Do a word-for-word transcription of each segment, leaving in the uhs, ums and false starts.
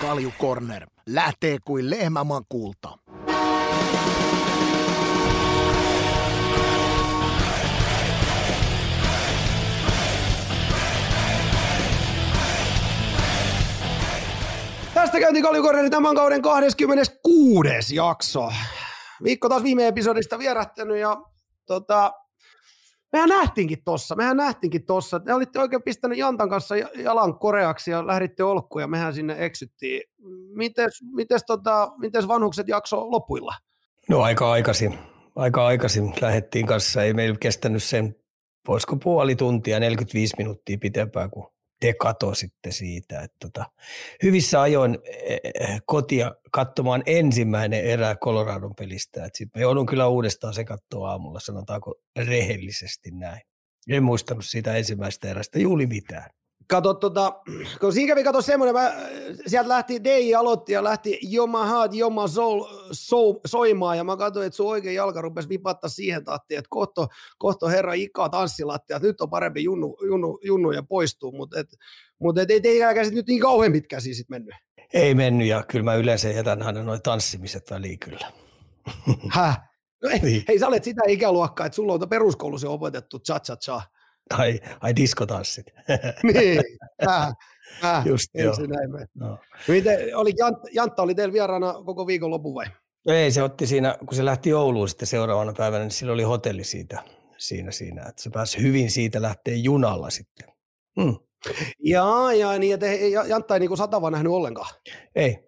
Kaljukorneri lähtee kuin lehmämakuulta. Tästä käyntiin Kaljukorneri tämän kauden kahdeskymmeneskuudes jakso. Viikko taas viime episodista vierähtänyt ja tota, mehän nähtiinkin tossa, mehän nähtiinkin tossa. Te olitte oikein pistänyt Jantan kanssa jalan koreaksi ja lähditte olkkuun ja mehän sinne eksyttiin. Mites, mites, tota, mites vanhukset jakso lopuilla? No aika aikaisin, aika aikaisin lähdettiin kanssa. Ei meillä kestänyt sen, voisiko puoli tuntia, neljäkymmentäviisi minuuttia pitempään kuin te katositte siitä. Että tota, hyvissä ajoin kotia katsomaan ensimmäinen erä Coloradon pelistä. Sitten mä joudun kyllä uudestaan se katsoa aamulla, sanotaanko rehellisesti näin. En muistanut siitä ensimmäistä erästä juuri mitään. Kato, tota, kun siinä kävi kato semmoinen, mä, siellt lähti D J aloitti ja lähti Joma Heart, Joma Soul so, soimaan ja mä katsoin, että sun oikein jalka rupesi vipattaa siihen tahtiin, että kohto, kohto herra Ika tanssilattia, että nyt on parempi junnu, junnu, junnu ja poistuu, mutta et, mut et, ei teilläkään sit nyt niin kauhean pitkä siinä sit mennyt. Ei mennyt ja kyllä mä yleensä jätän aina noi tanssimiset väliin kyllä. Häh? No ei, niin. Hei sä olet sitä ikäluokkaa, että sulla on peruskoulussa opetettu cha-cha-cha. Ai, ai diskotanssit. Niin, äh, äh, just joo. No. Miten, oli, Jantta, Jantta oli teillä vieraana koko viikon lopun vai? Ei, se otti siinä, kun se lähti Ouluun sitten seuraavana päivänä, niin sillä oli hotelli siitä, siinä, siinä. Että se pääsi hyvin siitä lähteä junalla sitten. Mm. Jaa, jaa, niin, että Jantta ei niin satavaa nähnyt ollenkaan. Ei.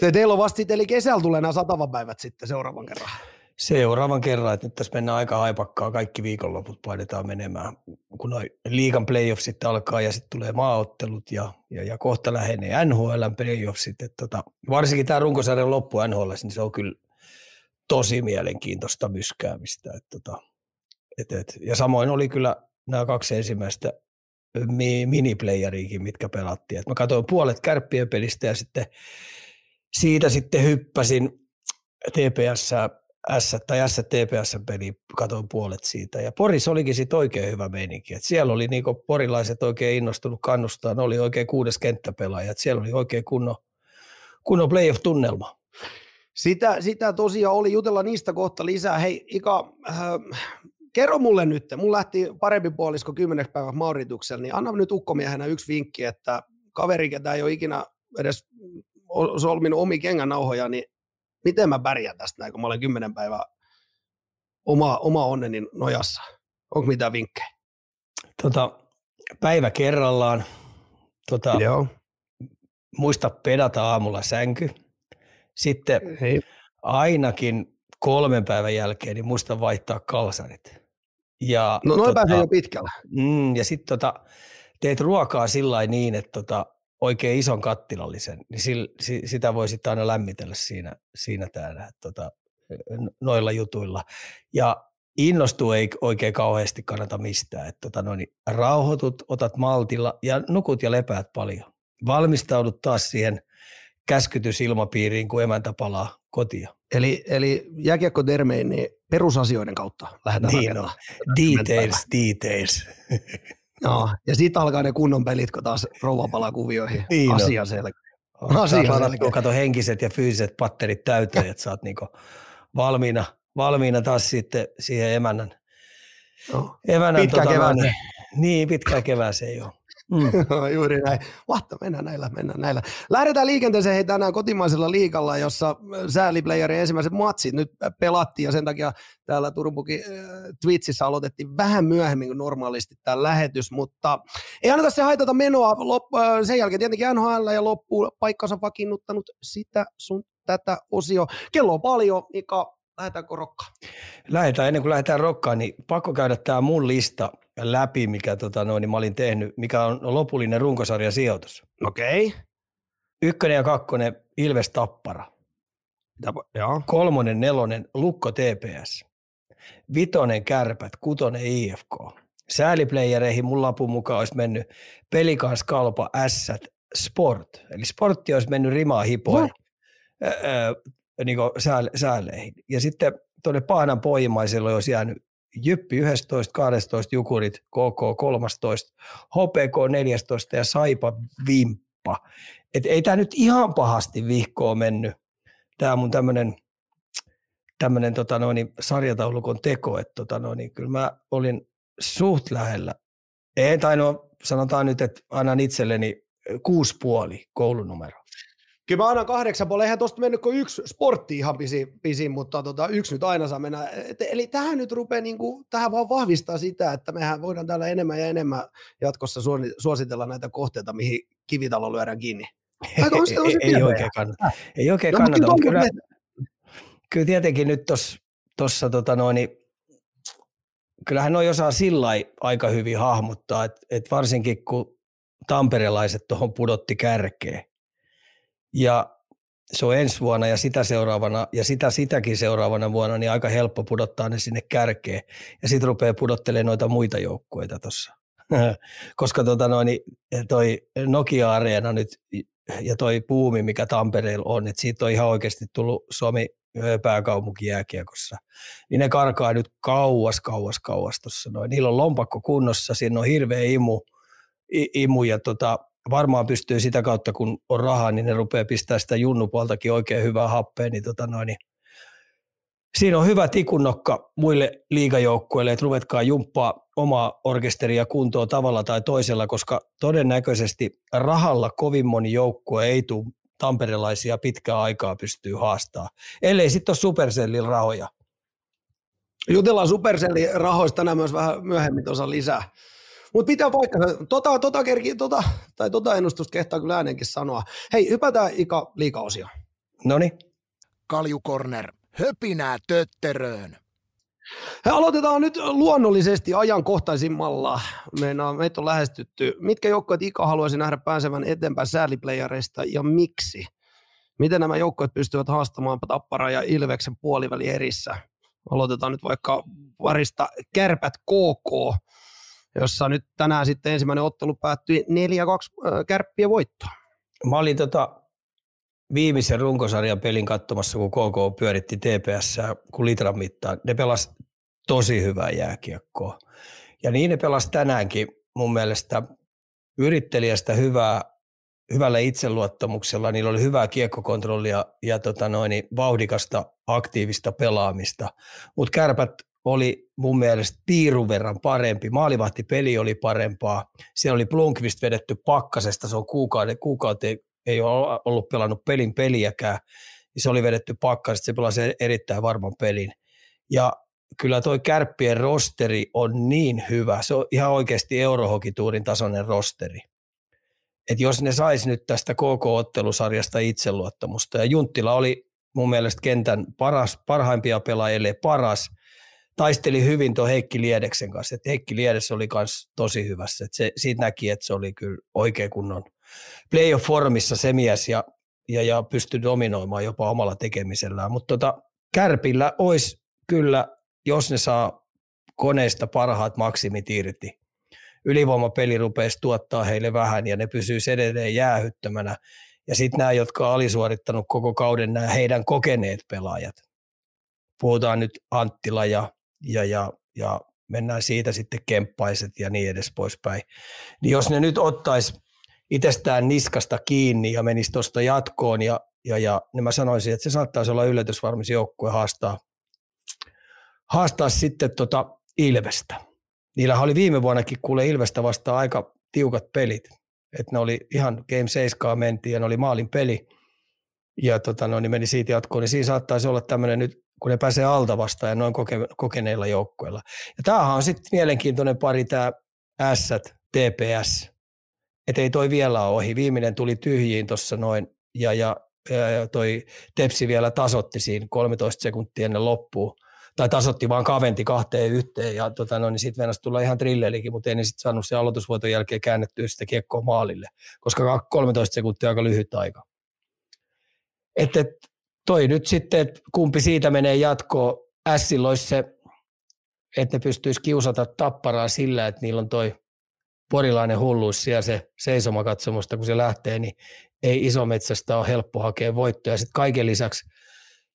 Te, teillä on vasta sitten, eli kesällä tulee nämä satavapäivät sitten seuraavan kerran. Seuraavan kerran, että nyt tässä mennään aika haipakkaa, kaikki viikonloput painetaan menemään, kun noi liigan playoffsit alkaa ja sitten tulee maaottelut ja, ja, ja kohta lähenee N H L:n playoffsit. Et tota, varsinkin tämä runkosarjan loppu N H L:ssä, niin se on kyllä tosi mielenkiintoista myskäämistä. Et tota, et, et. Ja samoin oli kyllä nämä kaksi ensimmäistä mi- miniplayeriikin, mitkä pelattiin. Et mä katsoin puolet Kärppien pelistä ja sitten siitä sitten hyppäsin T P S:ää. Ässät tai Ässät T P S-peli, katoin puolet siitä. Ja Porissa olikin sitten oikein hyvä meininki. Et siellä oli niinku porilaiset oikein innostunut kannustaa. Ne oli oikein kuudes kenttäpelaaja. Et siellä oli oikein kunnon, kunnon playoff-tunnelma. Sitä, sitä tosiaan oli. Jutella niistä kohta lisää. Hei Ika, äh, kerro mulle nyt. Mun lähti parempi puolisko kymmeneksi päivän maurituksella. Niin anna nyt ukkomiehenä yksi vinkki, että kaveri, ketä ei ole ikinä edes solminut omi kengänauhoja, niin miten mä pärjään tästä näin, kun mä olen kymmenen päivää oma, oma onneni nojassa? Onko mitään vinkkejä? Tota, päivä kerrallaan. Tota, muista pedata aamulla sänky. Sitten Hei. ainakin kolmen päivän jälkeen niin muista vaihtaa kalsarit. Ja, no noin tota, päivä jo pitkällä. Mm, ja sitten tota, teet ruokaa sillä niin, että tota, oikein ison kattilallisen, niin sillä, sitä voi sitten aina lämmitellä siinä, siinä täällä, tota, noilla jutuilla. Ja innostuu ei oikein kauheasti kannata mistään. Et, tota, no, niin rauhoitut, otat maltilla ja nukut ja lepäät paljon. Valmistaudut taas siihen käskytysilmapiiriin, kun emäntä palaa kotia. Eli, eli jääkiekkotermein niin perusasioiden kautta lähdetään niin rakentamaan. Details, details. No, ja sitten alkaa ne kunnon pelit, kun taas rouva palaa kuvioihin. Niin asia selkeä. Asia selkeä. Kato henkiset ja fyysiset patterit täyteen, että sä oot niinku valmiina, valmiina taas sitten siihen emännän. No, emännän pitkä tota, kevään. Niin, niin pitkä kevään se ei ole. Mm. Juuri näin. Mahtavaa, mennään näillä, mennään näillä. Lähdetään liikenteeseen hei tänään kotimaisella liigalla, jossa sääliplayerin ensimmäiset matsit nyt pelattiin ja sen takia täällä Turbukin äh, Twitchissä aloitettiin vähän myöhemmin kuin normaalisti tämä lähetys, mutta ei anneta se haitata menoa. Lop, äh, sen jälkeen tietenkin N H L ja loppuun paikkansa vakiinnuttanut sitä sun tätä osio. Kello on paljon, Mika, lähdetäänkö rokkaan? Lähdetään, ennen kuin lähdetään rokkaan, niin pakko käydä tämä mun lista läpi, mikä tota, no, niin mä olin tehnyt, mikä on lopullinen runkosarjan sijoitus. Okei. Okay. Ykkönen ja kakkonen Ilves Tappara. Ja. Kolmonen, nelonen Lukko T P S. Vitonen Kärpät, kutonen I F K. Sääliplayereihin mun lapun mukaan olisi mennyt Pelicans, Kalpa, Ässät, Sport. Eli Sportti olisi mennyt rimaa hipoin no. öö, niin sääleihin. Ja sitten tuonne Paanan pohjimmaiselle olisi jäänyt Jyppi yksitoista, kaksitoista, Jukurit, K K kolmetoista, H P K neljätoista ja Saipa Vimppa. Että ei tämä nyt ihan pahasti vihkoon mennyt. Tämä mun tämmöinen tämmönen tota noin sarjataulukon teko, että tota noin kyllä mä olin suht lähellä. Ei taino, sanotaan nyt, että annan itselleni kuusi puoli koulunumero. Kyllä mä annan kahdeksan puolella, eihän tuosta mennyt kuin yksi sportti ihan pisin, pisin mutta tota, yksi nyt aina saa mennä. Et, eli tähän nyt rupeaa, niinku, tähän vaan vahvistaa sitä, että mehän voidaan täällä enemmän ja enemmän jatkossa suositella näitä kohteita, mihin kivitalo lyödään kiinni. Aika on se, on se ei, ei oikein kannata. Ei oikein no, kannata, mutta kyllä, kyllä tietenkin nyt tuossa, tota kyllähän noi osaa sillä aika hyvin hahmottaa, että et varsinkin kun tamperelaiset tuohon pudotti kärkeen. Ja se on ensi vuonna ja sitä seuraavana ja sitä sitäkin seuraavana vuonna, niin aika helppo pudottaa ne sinne kärkeen. Ja sitten rupeaa pudottelemaan noita muita joukkueita tuossa. Koska tota noin, toi Nokia Areena nyt ja toi buumi, mikä Tampereella on, että siitä on ihan oikeasti tullut Suomi pääkaupunki jääkiekossa. Niin ne karkaa nyt kauas, kauas, kauas tuossa. Niillä on lompakko kunnossa, siinä on hirveä imu, imu ja tota... Varmaan pystyy sitä kautta, kun on rahaa, niin ne rupeaa pistämään sitä junnupuoltakin oikein hyvää happea. Niin tota noin, niin siinä on hyvä tikunnokka muille liigajoukkueille, että ruvetkaa jumppaa omaa orkesteria kuntoon tavalla tai toisella, koska todennäköisesti rahalla kovin moni joukkue ei tule tamperelaisia pitkää aikaa pystyy haastamaan, ellei sitten ole Supercellin rahoja. Jutellaan Supercellin rahoista tänään myös vähän myöhemmin tuossa lisää. Mutta pitää paikkansa, tota, tota, kerki, tota, tai tota ennustusta kehtaa kyllä äänenkin sanoa. Hei, hypätään Ika liigaosioon. Noniin. Kaljukorner, höpinää tötteröön. He aloitetaan nyt luonnollisesti ajankohtaisimmalla. Meinaan, meitä on lähestytty. Mitkä joukkueet Ika haluaisi nähdä pääsevän eteenpäin sääliplayereista ja miksi? Miten nämä joukkueet pystyvät haastamaan Tapparaa ja Ilveksen puoliväli erissä? Aloitetaan nyt vaikka varista Kärpät K K, jossa nyt tänään sitten ensimmäinen ottelu päättyi neljä kaksi Kärppien voittoon. Mä olin tota viimeisen runkosarjan pelin katsomassa, kun K K pyöritti T P S kun litran mittaan. Ne pelasi tosi hyvää jääkiekkoa. Ja niin ne pelasi tänäänkin mun mielestä yrittelijästä hyvää, hyvällä itseluottamuksella. Niillä oli hyvää kiekkokontrollia ja tota noin, vauhdikasta aktiivista pelaamista. Mutta Kärpät oli mun mielestä piirun verran parempi, maalivahtipeli oli parempaa, siellä oli Blomqvist vedetty pakkasesta, se on kuukauden, kuukauden ei ole ollut pelannut pelin peliäkään, se oli vedetty pakkasesta, se pelasi erittäin varman pelin. Ja kyllä toi Kärppien rosteri on niin hyvä, se on ihan oikeasti Eurohokituurin tasoinen rosteri. Et jos ne sais nyt tästä K K-ottelusarjasta itseluottamusta, ja Junttila oli mun mielestä kentän paras, parhaimpia pelaajille paras, taisteli hyvin tuon Heikki Liedeksen kanssa. Et Heikki Liedes oli myös tosi hyvässä. Et se, siitä näki, että se oli kyllä oikein kunnon playoff-formissa se mies ja, ja, ja pystyi dominoimaan jopa omalla tekemisellään. Mutta tota, Kärpillä olisi kyllä, jos ne saa koneesta parhaat maksimit irti, ylivoimapeli rupeaisi tuottaa heille vähän ja ne pysyisi edelleen jäähyttömänä. Ja sitten nämä, jotka on alisuorittanut koko kauden, nämä heidän kokeneet pelaajat. Puhutaan nyt Anttila ja Ja, ja, ja mennään siitä sitten Kemppaiset ja niin edes poispäin. Niin jos ne nyt ottaisi itsestään niskasta kiinni ja menisi tuosta jatkoon, ja, ja, ja, niin mä sanoisin, että se saattaisi olla yllätysvarmis joukkue haastaa, haastaa sitten tota Ilvestä. Niillähän oli viime vuonnakin kuule Ilvestä vastaan aika tiukat pelit. Että ne oli ihan game seitsemään mentiin ja ne oli maalin peli ja tota, no, niin meni siitä jatkoon. Niin siinä saattaisi olla tämmöinen nyt, kun ne pääsee alta vastaan ja noin koke- kokeneilla joukkoilla. Ja tämähän on sitten mielenkiintoinen pari, tämä Ässät, T P S. Että ei toi vielä ohi. Viimeinen tuli tyhjiin tuossa noin, ja, ja, ja toi Tepsi vielä tasotti siinä kolmetoista sekuntia ennen loppuun. Tai tasotti vaan kaventi kahteen yhteen, ja tota, no, niin sitten venässä tulla ihan trilleilikin, mutta ei ne sitten saanut sen aloitusvuoton jälkeen käännettyä sitä kiekkoa maalille, koska kolmetoista sekuntia aika lyhyt aika. Että et, toi nyt sitten, että kumpi siitä menee jatkoon. Ässillä olisi se, että ne pystyisi kiusata Tapparaa sillä, että niillä on toi porilainen hulluus siellä se seisomakatsomusta, kun se lähtee, niin ei isometsästä ole helppo hakea voittoja. Sitten kaiken lisäksi,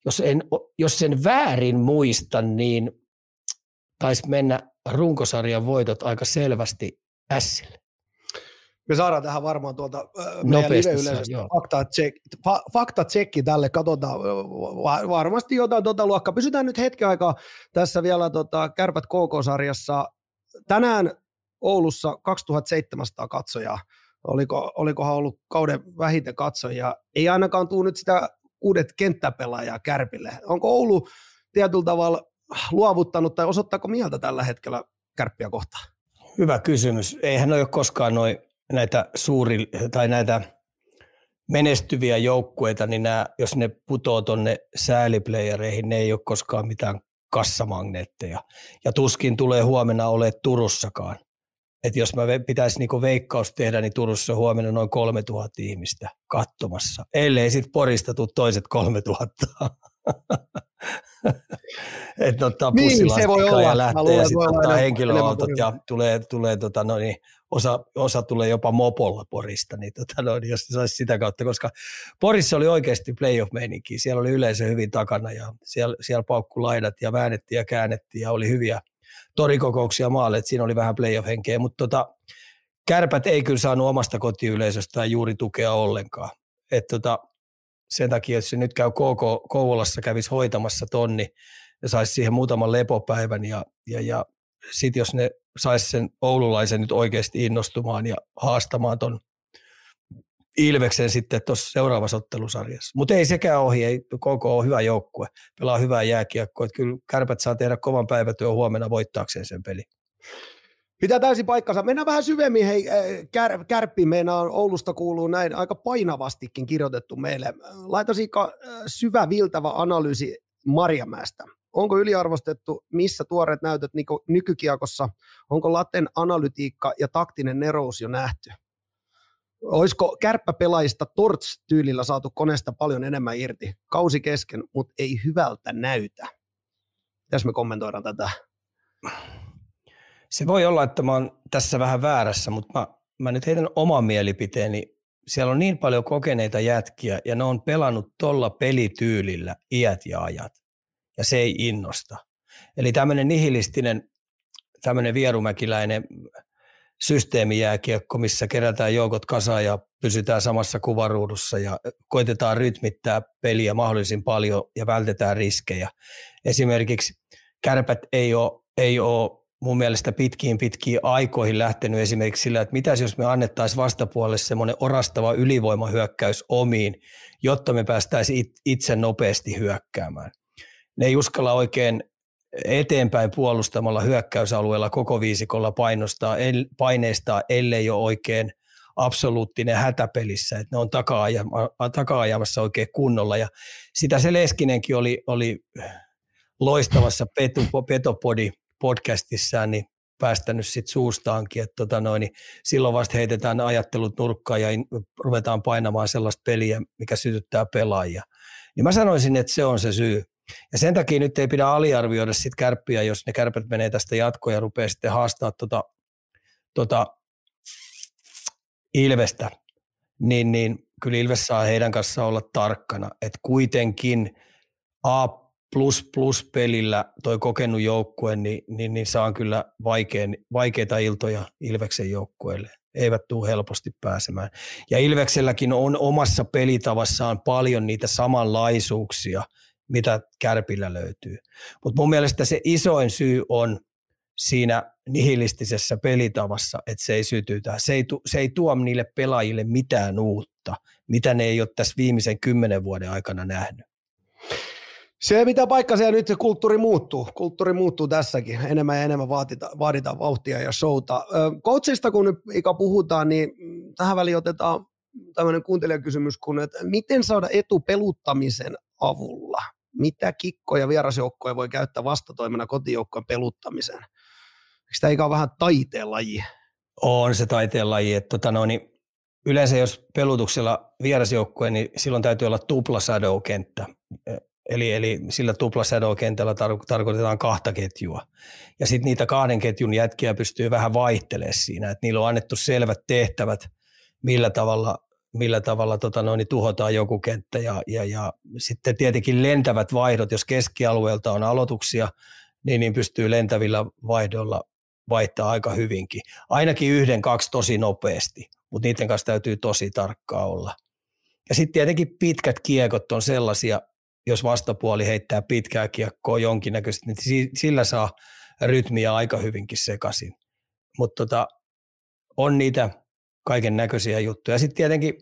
jos, en, jos sen väärin muista, niin taisi mennä runkosarjan voitot aika selvästi Ässille. Me saadaan tähän varmaan tuolta meidän live-yleisöstä faktatsekki tälle, katsotaan varmasti jotain tuota luokkaa. Pysytään nyt hetken aikaa tässä vielä tota, Kärpät K K-sarjassa. Tänään Oulussa kaksituhattaseitsemänsataa katsojaa, oliko, olikohan ollut kauden vähiten katsojaa. Ei ainakaan tule nyt sitä uudet kenttäpelaajaa Kärpille. Onko Oulu tietyllä tavalla luovuttanut tai osoittaako mieltä tällä hetkellä Kärppiä kohtaan? Hyvä kysymys. Eihän ole koskaan noin näitä suuri tai näitä menestyviä joukkueita, niin nämä, jos ne putoo tuonne sääliplayereihin, ne ei ole koskaan mitään kassamagneetteja. Ja tuskin tulee huomenna olemaan Turussakaan. Et jos mä pitäisi niinku veikkaus tehdä, niin Turussa huomenna noin kolmetuhatta ihmistä katsomassa. Ellei sitten Porista tule toiset kolmetuhatta. Että ottaa pussilastikkaa ja lähtee sitten ottaa henkilöautot ja tulee, tulee tota, no niin, osa, osa tulee jopa mopolla Porista, niin tota, no niin, jos se saisi sitä kautta, koska Porissa oli oikeasti playoff-meininkiä, siellä oli yleisö hyvin takana ja siellä, siellä paukku laidat ja väännettiin ja käännettiin ja oli hyviä torikokouksia maalle, että siinä oli vähän playoff-henkeä, mutta tota, Kärpät ei kyllä saanut omasta kotiyleisöstään juuri tukea ollenkaan, että tota, sen takia, jos se nyt käy K K, Kouvolassa, kävisi hoitamassa tonni ja saisi siihen muutaman lepopäivän. Ja, ja, ja sitten jos ne saisi sen oululaisen nyt oikeasti innostumaan ja haastamaan ton Ilveksen sitten tuossa seuraavassa ottelusarjassa. Mutta ei sekään ohi, ei K K on hyvä joukkue, pelaa hyvää jääkiekkoa. Kyllä Kärpät saa tehdä kovan päivätyön huomenna voittaakseen sen peli. Pitää täysin paikkansa. Mennään vähän syvemmin. Hei, kär, kärppi meillä on Oulusta kuuluu näin aika painavastikin kirjoitettu meille. Laita Siika syvä viltävä analyysi Marjamäestä. Onko yliarvostettu, missä tuoreet näytöt nykykiekossa? Onko laten analytiikka ja taktinen nerous jo nähty? Olisiko kärppäpelaajista torts-tyylillä saatu koneesta paljon enemmän irti? Kausi kesken, mutta ei hyvältä näytä. Tässä me kommentoidaan tätä. Se voi olla, että mä oon tässä vähän väärässä, mutta mä, mä nyt heitän oman mielipiteeni. Siellä on niin paljon kokeneita jätkiä ja ne on pelannut tolla pelityylillä iät ja ajat. Ja se ei innosta. Eli tämmöinen nihilistinen, tämmöinen vierumäkiläinen systeemijääkiekko, missä kerätään joukot kasaan ja pysytään samassa kuvaruudussa ja koitetaan rytmittää peliä mahdollisimman paljon ja vältetään riskejä. Esimerkiksi Kärpät ei ole, ei ole mun mielestä pitkiin pitkiin aikoihin lähtenyt esimerkiksi sillä, että mitäs jos me annettaisiin vastapuolelle semmoinen orastava ylivoimahyökkäys omiin, jotta me päästäisiin itse nopeasti hyökkäämään. Ne ei uskalla oikein eteenpäin puolustamalla hyökkäysalueella koko viisikolla painostaa, el, paineistaa, ellei ole oikein absoluuttinen hätäpelissä, että ne on taka-ajamassa oikein kunnolla. Ja sitä se Leskinenkin oli, oli loistavassa petopodi podcastissaan niin päästänyt sit suustaankin, että tota noin, niin silloin vasta heitetään ajattelut nurkkaan ja ruvetaan painamaan sellaista peliä, mikä sytyttää pelaajia. Niin mä sanoisin, että se on se syy. Ja sen takia nyt ei pidä aliarvioida sit Kärppiä, jos ne Kärpät menee tästä jatkoon ja rupeaa sitten haastaa tota, tota Ilvestä, niin, niin kyllä Ilves saa heidän kanssaan olla tarkkana, että kuitenkin A plus plus pelillä toi kokenut joukkue, niin, niin, niin saan kyllä vaikein, vaikeita iltoja Ilveksen joukkueelle. Eivät tule helposti pääsemään. Ja Ilvekselläkin on omassa pelitavassaan paljon niitä samanlaisuuksia, mitä Kärpillä löytyy. Mutta mun mielestä se isoin syy on siinä nihilistisessä pelitavassa, että se ei sytytä. Se ei, tu, se ei tuo niille pelaajille mitään uutta, mitä ne ei ole tässä viimeisen kymmenen vuoden aikana nähnyt. Se mitä paikkansa ja nyt se kulttuuri muuttuu. Kulttuuri muuttuu tässäkin. Enemmän ja enemmän vaadita, vaaditaan vauhtia ja showta. Coachista kun nyt ikä puhutaan, niin tähän väliin otetaan tämmöinen kuuntelijakysymys, kun että miten saada etu peluttamisen avulla? Mitä kikkoja vierasjoukkoja voi käyttää vastatoimena kotijoukkojen peluttamiseen? Eikö tämä ikä ole vähän taiteenlaji? On se taiteenlaji. Että tota no, niin yleensä jos pelutuksella vierasjoukkoja, niin silloin täytyy olla tupla shadow-kenttä. Eli, eli sillä tuplasädokentällä tar- tarkoitetaan kahta ketjua. Ja sitten niitä kahden ketjun jätkiä pystyy vähän vaihtelemaan siinä. Että niillä on annettu selvät tehtävät, millä tavalla, millä tavalla tota noin, tuhotaan joku kenttä. Ja, ja, ja sitten tietenkin lentävät vaihdot, jos keskialueelta on aloituksia, niin, niin pystyy lentävillä vaihdoilla vaihtaa aika hyvinkin. Ainakin yhden, kaksi tosi nopeasti. mutta niiden kanssa täytyy tosi tarkkaa olla. Ja sitten tietenkin pitkät kiekot on sellaisia, jos vastapuoli heittää pitkää kiekkoa jonkinnäköisesti, niin sillä saa rytmiä aika hyvinkin sekaisin. Mutta tota, on niitä kaiken näköisiä juttuja. Sitten tietenkin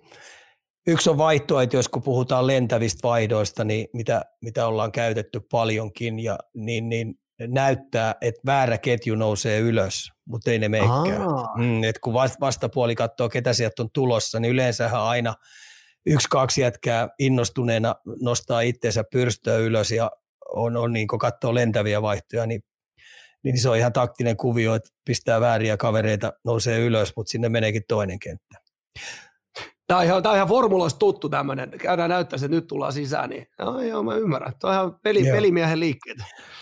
yksi on vaihtoa, että jos kun puhutaan lentävistä vaihdoista, niin mitä, mitä ollaan käytetty paljonkin, ja niin, niin näyttää, että väärä ketju nousee ylös, mutta ei ne menekään. Mm, että kun vastapuoli katsoo, ketä sieltä on tulossa, niin yleensähän aina yksi, kaksi jätkää innostuneena nostaa itseensä pyrstöä ylös ja on, on niin, kun katsoo lentäviä vaihtoja, niin, niin se on ihan taktinen kuvio, että pistää vääriä kavereita, nousee ylös, mutta sinne meneekin toinen kenttä. Tämä on ihan, tämä on ihan formuloista tuttu tämmöinen. Käydään näyttää se, että nyt tullaan sisään, niin joo, joo mä ymmärrän. Tämä on ihan peli, pelimiehen liikkeet.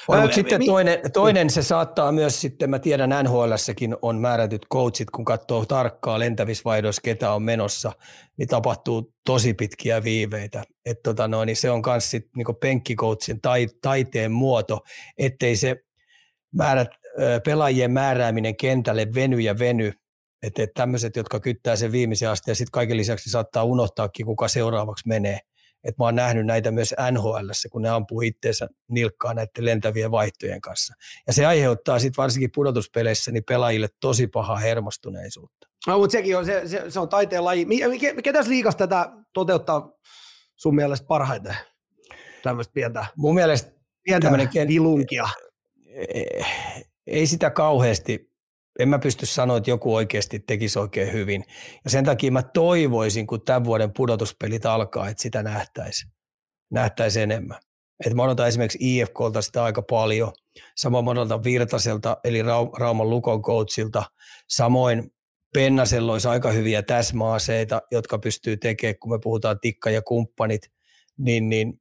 On, mutta sitten mi- toinen, toinen se saattaa myös sitten, mä tiedän N H L:ssäkin on määrätyt coachit, kun katsoo tarkkaa lentävissä vaihdoissa, ketä on menossa, niin tapahtuu tosi pitkiä viiveitä. Et tota noin, niin se on myös sitten niinku penkkikoutsin tai, taiteen muoto, ettei se määrät, pelaajien määrääminen kentälle veny ja veny. Että et tämmöiset, jotka kyttää sen viimeisen asti, ja sitten kaiken lisäksi saattaa unohtaakin, kuka seuraavaksi menee. Että mä oon nähnyt näitä myös N H L:ssä, kun ne ampuu itteensä nilkkaa näiden lentävien vaihtojen kanssa. Ja se aiheuttaa sitten varsinkin pudotuspeleissä niin pelaajille tosi pahaa hermostuneisuutta. No, mutta sekin on, se, se, se on taiteen laji. Ketäs liigassa tätä toteuttaa sun mielestä parhaiten? Tämmöistä pientä, mun mielestä pientä vilunkia. Ei, ei sitä kauheasti. En mä pysty sanoa, että joku oikeasti tekisi oikein hyvin. Ja sen takia mä toivoisin, kun tämän vuoden pudotuspelit alkaa, että sitä nähtäisi, nähtäisi enemmän. Et mä odotan esimerkiksi I F K:lta sitä aika paljon. Samoin mä odotan Virtaselta, eli Rauman Lukon coachilta. Samoin Pennasella olisi aika hyviä täsmäaseita, jotka pystyy tekemään, kun me puhutaan tikka ja kumppanit. Niin, niin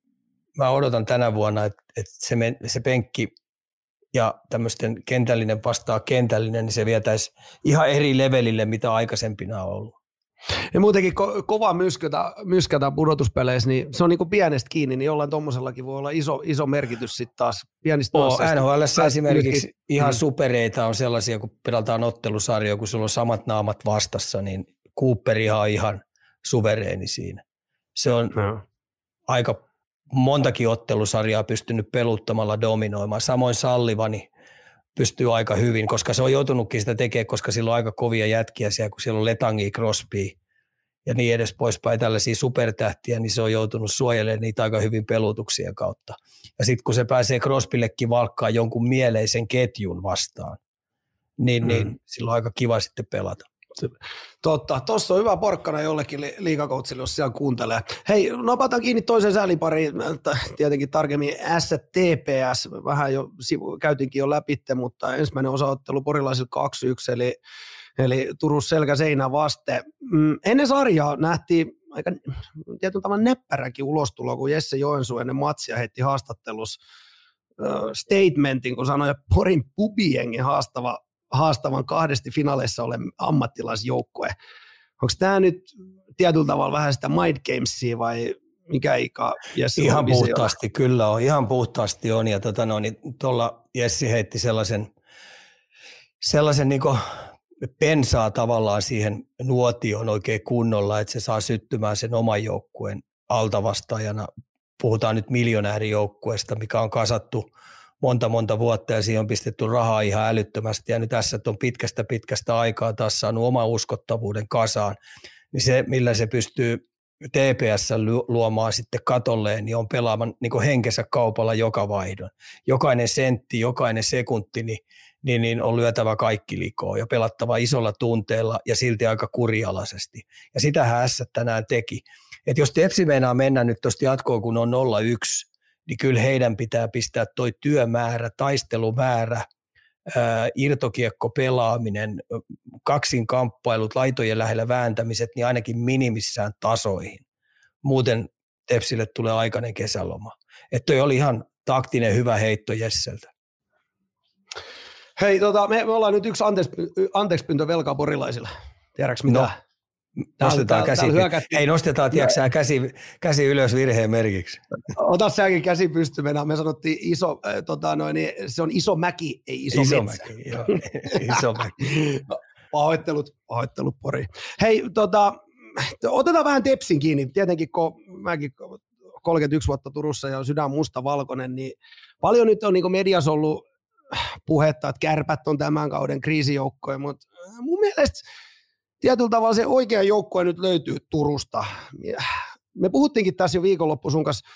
mä odotan tänä vuonna, että, että se, men, se penkki, ja tämmöisten kentällinen vastaa kentällinen, niin se vietäisi ihan eri levelille, mitä aikaisempina on ollut. Ja muutenkin ko- kova myskätä, myskätä pudotuspeleissä, niin se on niinku pienestä kiinni, niin jollain tommosellakin voi olla iso, iso merkitys sitten taas pienistä maaseista. N H L:ssä esimerkiksi nyt ihan supereita on sellaisia, kun pelataan ottelusarjoja, kun sulla on samat naamat vastassa, niin Cooperihan on ihan suvereeni siinä. Se on no. aika... montakin ottelusarjaa pystynyt peluttamalla dominoimaan. Samoin Sallivani pystyy aika hyvin, koska se on joutunutkin sitä tekemään, koska sillä on aika kovia jätkiä siellä, kun siellä on Letangia, Crosbya ja niin edes poispäin tällaisia supertähtiä, niin se on joutunut suojelemaan niitä aika hyvin pelutuksien kautta. Ja sitten kun se pääsee Crosbyllekin valkkaan jonkun mieleisen ketjun vastaan, niin, niin mm. sillä on aika kiva sitten pelata. Totta. Tuossa on hyvä porkkana jollekin li- liigakoutsille, jos siellä kuuntelee. Hei, napataan kiinni toisen säälipariin, tietenkin tarkemmin Ässät T P S. Vähän jo sivu, käytiinkin jo läpitte, mutta ensimmäinen osaottelu porilaisilla kaksi yksi, eli, eli Turun selkä seinä vasten. Mm, ennen sarjaa nähtiin aika tietyn tavan näppäräkin ulostulo, kun Jesse Joensuu ennen matsia heitti haastattelussa uh, statementin, kun sanoi, että Porin pubiengen haastava haastavan kahdesti finaaleissa olen ammattilaisjoukkue. Onko tämä nyt tietyllä tavalla vähän sitä mind gamesia vai mikä ikä? Jesse ihan puhtaasti on? Kyllä on, ihan puhtaasti on. Ja tuota no, niin tuolla Jesse heitti sellaisen, sellaisen niin kuin pensaa tavallaan siihen nuotioon oikein kunnolla, että se saa syttymään sen oman joukkueen altavastaajana. Puhutaan nyt miljonäärijoukkueesta, mikä on kasattu monta monta vuotta ja siihen on pistetty rahaa ihan älyttömästi ja nyt tässä on pitkästä pitkästä aikaa taas saanut oman uskottavuuden kasaan, niin se millä se pystyy T P S luomaan sitten katolleen, niin on pelaamaan niin kuin henkensä kaupalla joka vaihdon. Jokainen sentti, jokainen sekunti niin, niin, niin on lyötävä kaikki likoon ja pelattava isolla tunteella ja silti aika kurialaisesti. Ja sitähän Ässät tänään teki. Et jos Tepsi meinaa mennä nyt tuosta jatkoon, kun on nolla yksi, niin kyllä heidän pitää pistää toi työmäärä, taistelumäärä, ää, irtokiekko pelaaminen, kaksinkamppailut, laitojen lähellä vääntämiset, niin ainakin minimissään tasoihin. Muuten Tepsille tulee aikainen kesäloma. Että toi oli ihan taktinen hyvä heitto Jesseltä. Hei, tota, me, me ollaan nyt yksi anteeksi pyyntö velkaa porilaisilla. Tiedätkö mitä? No, nostetaan käsi. Ei nostetaan, tiedätkö käsi, käsi ylös virheen merkiksi. Ota säkin käsi pystymenä. Me sanottiin iso, tota noin, se on iso mäki, ei iso, iso metsä. Mäki, joo. Iso mäki. Pahoittelut, pahoittelut Pori. Hei, tota, otetaan vähän Tepsin kiinni. Tietenkin, kun mäkin kolmekymmentäyksi vuotta Turussa ja sydän mustavalkoinen, niin paljon nyt on niin mediassa ollut puhetta, että Kärpät on tämän kauden kriisijoukkoja, mutta mun mielestä tietyllä tavalla se oikea joukkue nyt löytyy Turusta. Me puhuttiinkin tässä jo viikonloppu sun kanssa,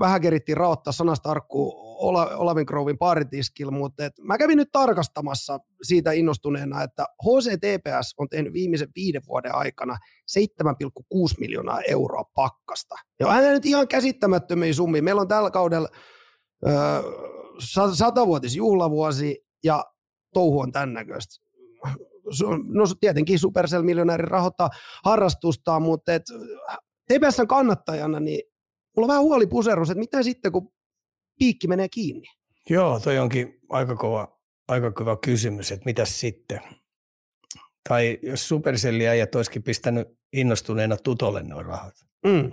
vähän kerittiin raottaa sanastarkkuun Olavinkrowin paaritiskillä, mutta et mä kävin nyt tarkastamassa siitä innostuneena, että H C T P S on tehnyt viimeisen viiden vuoden aikana seitsemän pilkku kuusi miljoonaa euroa pakkasta. Ja aina nyt ihan käsittämättömiä summia. Meillä on tällä kaudella öö, satavuotisjuhlavuosi ja touhu on tämän näköistä. No tietenkin Supercell-miljonääri rahoittaa harrastusta, mutta et T P S:n kannattajana niin mulla on vähän huoli puserus, että mitä sitten kun piikki menee kiinni? Joo, toi onkin aika kova, aika kova kysymys, että mitäs sitten? Tai jos Supercell-äijät olisikin pistänyt innostuneena Tutolle nuo rahat. Mm.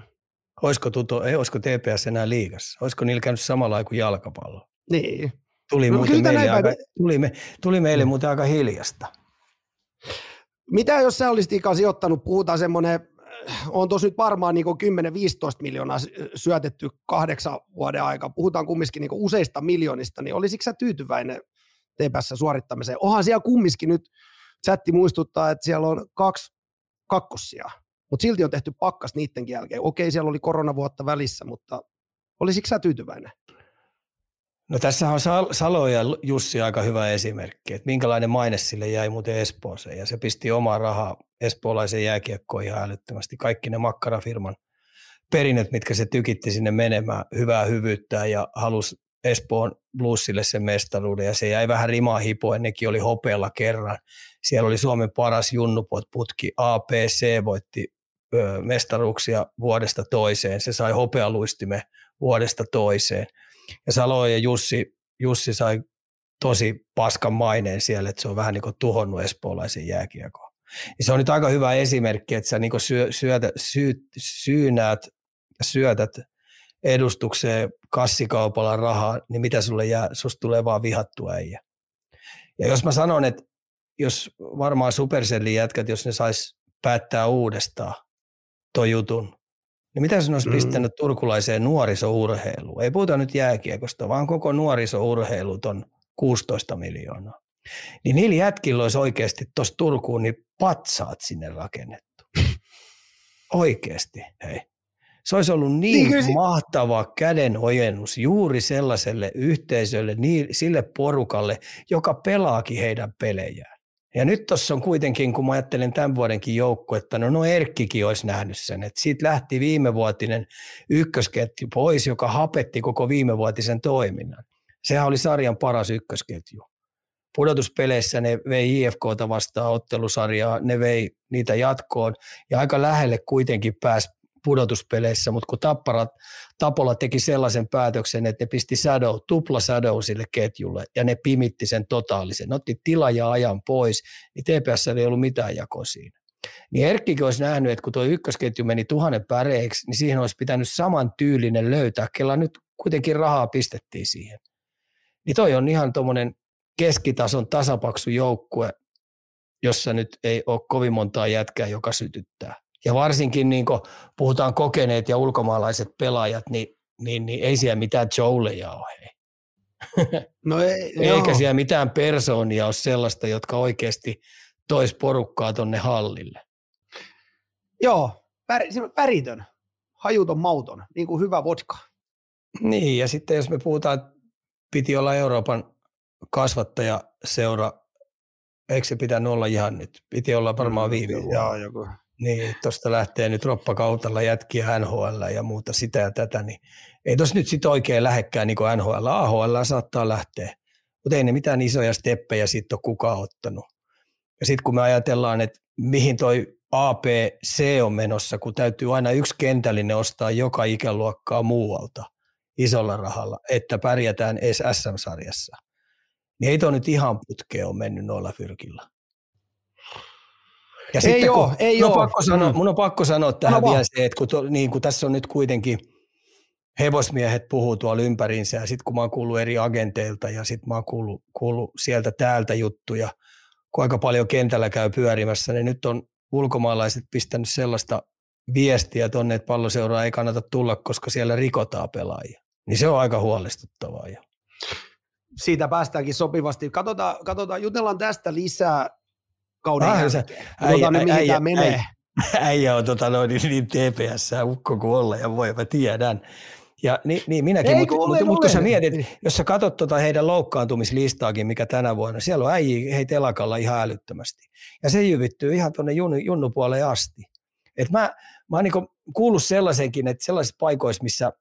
Olisiko, tuto, ei, olisiko T P S enää liigassa? Olisiko niillä käynyt samalla kuin jalkapallo? Niin. Tuli, no, meille aika, tuli, me, tuli meille muuten aika hiljasta. Mitä jos sä olisit ikään sijoittanut, puhutaan semmoinen, on tuossa nyt varmaan niin kymmenen viisitoista miljoonaa syötetty kahdeksan vuoden aikaa, puhutaan kumminkin niin useista miljoonista, niin olisitko sä tyytyväinen T P S:n suorittamiseen? Onhan siellä kumminkin nyt, chatti muistuttaa, että siellä on kaksi kakkosia, mutta silti on tehty pakkas niidenkin jälkeen. Okei, siellä oli koronavuotta välissä, mutta olisitko sä tyytyväinen? No tässä on Salo ja Jussi aika hyvä esimerkki, että minkälainen maine sille jäi muuten Espooseen, ja se pisti omaa rahaa espoolaisen jääkiekkoon ihan älyttömästi. Kaikki ne makkarafirman perinnöt, mitkä se tykitti sinne menemään, hyvää hyvyyttä ja halusi Espoon Bluesille sen mestaruuden, ja se jäi vähän rimaa hipoen, nekin oli hopealla kerran. Siellä oli Suomen paras junnupotputki, A P C voitti ö, mestaruuksia vuodesta toiseen, se sai hopealuistimen vuodesta toiseen. Ja Salo ja Jussi, Jussi sai tosi paskan maineen siellä, että se on vähän niin kuin tuhonnut espoolaisen jääkiekkoon. Ja se on nyt aika hyvä esimerkki, että sä niin kuin syö, syötä, syy, syynäät ja syötät edustukseen kassikaupalla rahaa, niin mitä sulle jää? Susta tulee vaan vihattua äijä. Ja jos mä sanon, että jos varmaan Supercellin jätkät, jos ne sais päättää uudestaan ton jutun, niin mitä sinä olisi pistänyt turkulaiseen nuorisourheiluun? Ei puhuta nyt jääkiekosta, vaan koko nuorisourheilut on kuusitoista miljoonaa. Niin niillä jätkillä olisi oikeasti tuossa Turkuun niin patsaat sinne rakennettu. Oikeasti, hei. Se olisi ollut niin, niin mahtava kädenojennus juuri sellaiselle yhteisölle, sille porukalle, joka pelaakin heidän pelejään. Ja nyt tuossa on kuitenkin, kun mä ajattelen tämän vuodenkin joukkuetta, no, no Erkkikin olisi nähnyt sen, että siitä lähti viimevuotinen ykkösketju pois, joka hapetti koko viimevuotisen toiminnan. Sehän oli sarjan paras ykkösketju. Pudotuspeleissä ne vei I F K:ta vastaan ottelusarjaa, ne vei niitä jatkoon ja aika lähelle kuitenkin pääsi pudotuspeleissä, mutta kun Tappara, Tapola teki sellaisen päätöksen, että ne pisti shadow, tupla shadow sille ketjulle ja ne pimitti sen totaalisen, ne otti tila ja ajan pois, niin T P S ei ollut mitään jakoa siinä. Niin Erkkikin olisi nähnyt, että kun tuo ykkösketju meni tuhannen päreiksi, niin siihen olisi pitänyt saman tyylinen löytää, kella nyt kuitenkin rahaa pistettiin siihen. Niin toi on ihan tuommoinen keskitason tasapaksu joukkue, jossa nyt ei ole kovin montaa jätkää, joka sytyttää. Ja varsinkin niin kun puhutaan kokeneet ja ulkomaalaiset pelaajat, niin, niin, niin ei siellä mitään jouleja ole. Hei. No ei, Eikä joo. Siellä mitään persoonia ole sellaista, jotka oikeasti tois porukkaa tonne hallille. Joo, väritön, hajuton, mauton, niin kuin hyvä vodka. Niin, ja sitten jos me puhutaan, piti olla Euroopan kasvattajaseura, eikö se pitänyt olla ihan nyt? Piti olla varmaan viime vuonna. Joo, joku. Niin, tuosta lähtee nyt roppakautalla jätkiä N H L ja muuta sitä ja tätä, niin ei tuossa nyt sitten oikein lähekkään niin kuin N H L. A H L saattaa lähteä, mutta ei ne mitään isoja steppejä sitten ole kukaan ottanut. Ja sitten kun me ajatellaan, että mihin toi A P C on menossa, kun täytyy aina yksi kentällinen ostaa joka ikäluokkaa muualta isolla rahalla, että pärjätään edes S M-sarjassa, niin ei toi nyt ihan putkeen ole mennyt noilla fyrkillä. Ja ei sitten, oo, ei mun, on sanoa, mun on pakko sanoa tähän no, vielä se, että kun, to, niin, kun tässä on nyt kuitenkin hevosmiehet puhuu tuolla ympäriinsä ja sitten kun mä oon kuullut eri agenteilta ja sitten mä oon kuullut, kuullut sieltä täältä juttuja, kun aika paljon kentällä käy pyörimässä, niin nyt on ulkomaalaiset pistänyt sellaista viestiä tuonne, että palloseuraa ei kannata tulla, koska siellä rikotaan pelaajia. Niin se on aika huolestuttavaa jo. Siitä päästäänkin sopivasti. Katsotaan, katsotaan jutellaan tästä lisää kauden ah, jälkeen. Katsotaan nyt, mihin tämä menee. Äijä, äijä on tota, no, niin, niin T P S:ssä ukko kuin olla ja voi, mä tiedän. Ja niin, niin minäkin, mutta mut, mut, mut, kun sä mietit, jos sä katsot tota heidän loukkaantumislistaakin, mikä tänä vuonna, siellä on äijä heitä telakalla ihan älyttömästi. Ja se jyvittyy ihan tuonne junnupuoleen asti. Et mä mä oon niinku kuullut sellaisenkin, että sellaisissa paikoissa, missä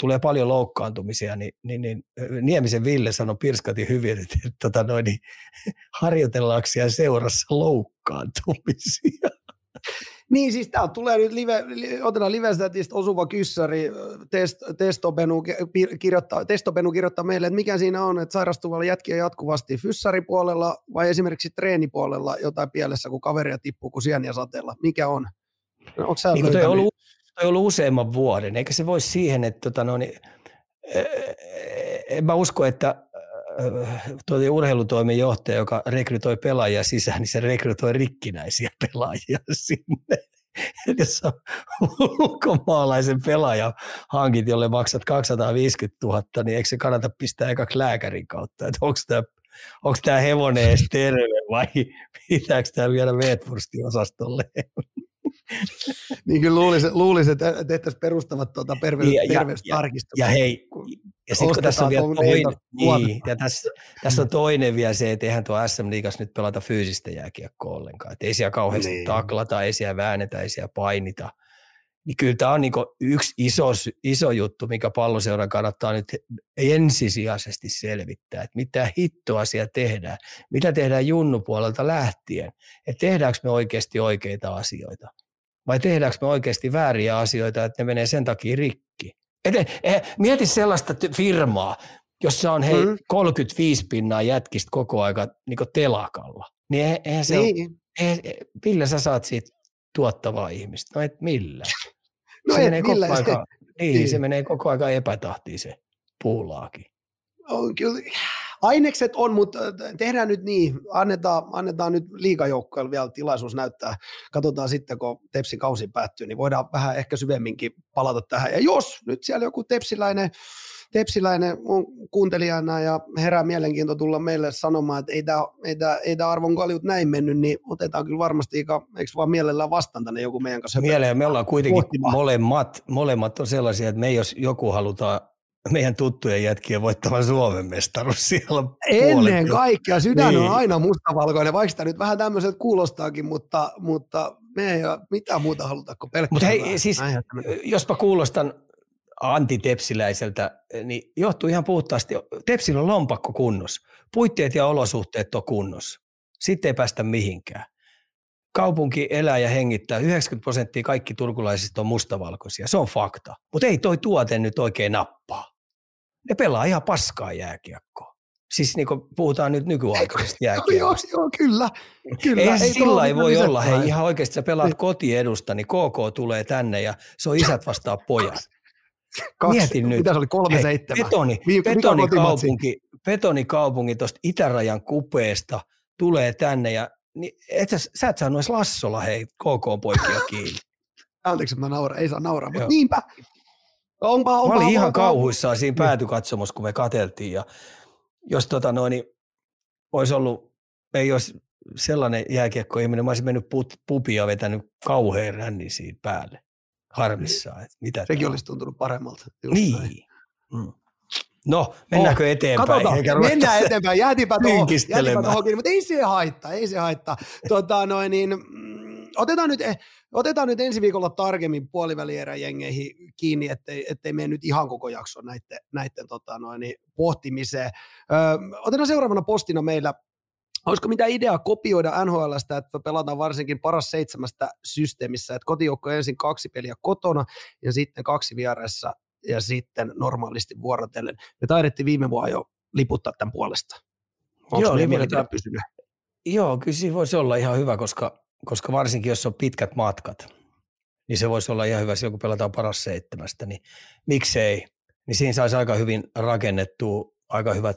tulee paljon loukkaantumisia, niin, niin, niin Niemisen Ville sanoi pirskati hyvin, että, että tota noin, niin, harjoitellaanko siellä seurassa loukkaantumisia. Niin, siis tää tulee nyt live, otetaan livestatista osuva kyssäri, test, testopenu, kirjoittaa, testopenu kirjoittaa meille, että mikä siinä on, että sairastuvalla jätkiä jatkuvasti fyssaripuolella vai esimerkiksi treenipuolella jotain pielessä, kun kaveria tippuu kuin sieniä sateella, mikä on? No, niin toi on ollut, ollut useamman vuoden, eikä se voi siihen, että tota, no, niin, en mä usko, että tuo urheilutoimen johtaja, joka rekrytoi pelaajia sisään, niin se rekrytoi rikkinäisiä pelaajia sinne. Eli jos on ulkomaalaisen pelaajan hankit, jolle maksat kaksisataaviisikymmentätuhatta, niin eikö se kannata pistää ekaksi lääkärin kautta, että onko tämä Onko tämä hevonen edes terve vai pitääkö tämä viedä Wetwursti-osastolle? Niin kyllä luulisi, luulis, että tehtäisiin perustavat tuota terveystarkistukset. Ja, ja, ja hei, ja sitten tässä on vielä toinen, niin, ja tässä, tässä on toinen vielä se, että eihän tuo S M-liigassa nyt pelata fyysistä jääkiekkoa ollenkaan. Et ei siellä kauheasti niin taklata, ei siellä väännetä, ei siellä painita. Niin kyllä tämä on niin yksi iso, iso juttu, mikä palloseuran kannattaa nyt ensisijaisesti selvittää, että mitä hittoa siellä tehdään, mitä tehdään junnupuolelta lähtien, että tehdäänkö me oikeasti oikeita asioita vai tehdäänkö me oikeasti vääriä asioita, että ne menee sen takia rikki. Et, eh, mieti sellaista firmaa, jossa on hei, mm. kolmekymmentäviisi pinnaa jätkistä koko aika niin telakalla, niin eh, eh, se niin. Eh, eh, millä sä saat siitä tuottavaa ihmistä? No et millään. No se, menee millä aika, niin, niin. se menee koko ajan epätahtiin se puulaakin. On kyllä. Ainekset on, mutta tehdään nyt niin, annetaan, annetaan nyt liigajoukkoille vielä tilaisuus näyttää. Katsotaan sitten, kun Tepsin kausi päättyy, niin voidaan vähän ehkä syvemminkin palata tähän. Ja jos nyt siellä joku tepsiläinen, tepsiläinen on kuuntelijana ja herää mielenkiinto tulla meille sanomaan, että ei tämä ei tää, ei tää arvon kaljut näin mennyt, niin otetaan kyllä varmasti, eikö vaan mielellään vastaan tänne joku meidän kanssa? Mielellään, me ollaan kuitenkin molemmat, molemmat on sellaisia, että me jos joku halutaan meidän tuttujen jätkien voittavan Suomen mestaruus siellä puolella. Ennen kaikkea sydän niin on aina mustavalkoinen, vaikka sitä nyt vähän tämmöiseltä kuulostaakin, mutta, mutta me ei ole mitään muuta haluta kuin pelkkää. Mutta hei, siis, jospa kuulostan antitepsiläiseltä, niin johtuu ihan puhtaasti. Tepsillä on lompakko kunnossa. Puitteet ja olosuhteet on kunnossa. Sitten ei päästä mihinkään. Kaupunki elää ja hengittää. yhdeksänkymmentä prosenttia kaikki turkulaisista on mustavalkoisia. Se on fakta. Mutta ei toi tuote nyt oikein nappaa. Ne pelaa ihan paskaa jääkiekkoa. Siis niin kuin puhutaan nyt nykyaikaisesta jääkiekosta. Joo, joo, kyllä. kyllä. Eihän ei sillä ei voi olla. Hei, ihan oikeasti sä pelaat kotiedusta, niin K K tulee tänne ja se on isät vastaan pojat. Kaksi. Mietin nyt. Mitä se oli? kolme seitsemän. Betoni, betonikaupunki, betonikaupunki tuosta itärajan kupeesta tulee tänne ja niin et sä, sä et saanut edes Lassola, hei, K K-poikia kiinni. Anteeksi, että mä nauran, ei saa nauraa, mutta niinpä. Onpa, onpa, mä olin ihan kauhuissaan siinä päätykatsomus, kun me katseltiin. Ja jos tota noin, niin olisi ollut, ei olisi sellainen jääkiekkoihminen, mä olisin mennyt put, pupia vetänyt kauhean rännin siinä päälle. Harmissaan. Että mitä sekin tämä olisi tuntunut paremmalta. Niin. No, mennäänkö oh, eteenpäin? Katsotaan, mennään eteenpäin. Jäätipä tuohonkin, mutta ei se haittaa, ei se haittaa. Tota, noin, niin, otetaan, nyt, otetaan nyt ensi viikolla tarkemmin puolivälieräjengeihin kiinni, ettei, ettei mene nyt ihan koko jakso näiden, näiden tota, noin, pohtimiseen. Öö, otetaan seuraavana postina meillä. Olisiko mitään ideaa kopioida N H L:stä, että pelataan varsinkin paras seitsemästä systeemissä, että kotijoukko ensin kaksi peliä kotona ja sitten kaksi vieressä ja sitten normaalisti vuorotellen. Me taidettiin viime vuonna jo liputtaa tämän puolesta. Onko meidän mielipide pysynyt? Joo, kyllä siinä voisi olla ihan hyvä, koska, koska varsinkin jos on pitkät matkat, niin se voisi olla ihan hyvä silloin, kun pelataan paras seitsemästä, niin miksei, niin siinä saisi aika hyvin rakennettua aika hyvät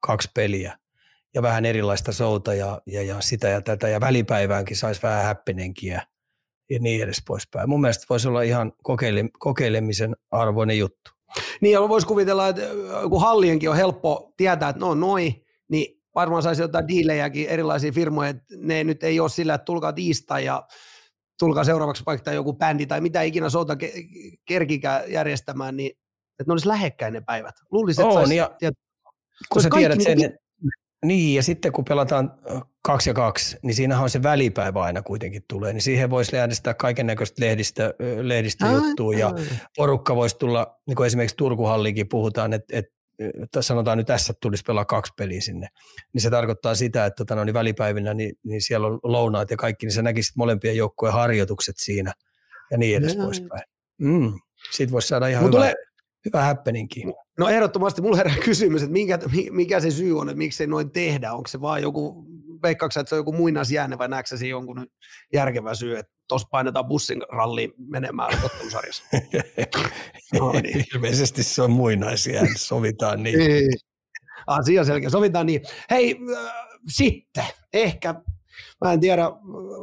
kaksi peliä. ja vähän erilaista souta ja, ja, ja sitä ja tätä ja välipäiväänkin saisi vähän häppinenkin ja, ja niin edes poispäin. Mun mielestä voisi olla ihan kokeile, kokeilemisen arvoinen juttu. Niin ja voisi kuvitella, että kun hallienkin on helppo tietää, että no noin, niin varmaan saisi jotain diilejäkin erilaisia firmoja, että ne nyt ei ole sillä, että tulkaa tiistai ja tulkaa seuraavaksi vaikka joku bändi tai mitä ikinä souta kerkikään järjestämään, niin että ne olisi lähekkäin ne päivät. Luulisin, että saisi ja tietää. Kun sä tiedät sen, niin... niin ja sitten kun pelataan kaksi ja kaksi, niin siinähän on se välipäivä aina kuitenkin tulee, niin siihen voisi äänestää kaiken näköistä lehdistä, lehdistä juttua ja porukka voisi tulla, niin kuin esimerkiksi Turku-halliinkin puhutaan, että, että sanotaan nyt Ässät tulisi pelaa kaksi peliä sinne, niin se tarkoittaa sitä, että tota, no, niin välipäivinä niin, niin siellä on lounaat ja kaikki, niin sä näkisit molempien joukkojen harjoitukset siinä ja niin edes no, poispäin. Mm. Siitä voisi saada ihan hyvää. Tulee... Hyvä happeninkin. No ehdottomasti mulla herää kysymys, että mikä, mikä se syy on, että miksei noin tehdä. Onko se vaan joku, veikkaatko että se on joku muinaisjäänne vai näetkö se jonkun järkevä syy, että tuossa painetaan bussin ralliin menemään ottelusarjassa? No, niin. Ilmeisesti se on muinaisjäänne, sovitaan niin. Asia selkeä, sovitaan niin. Hei, äh, sitten, ehkä, mä en tiedä,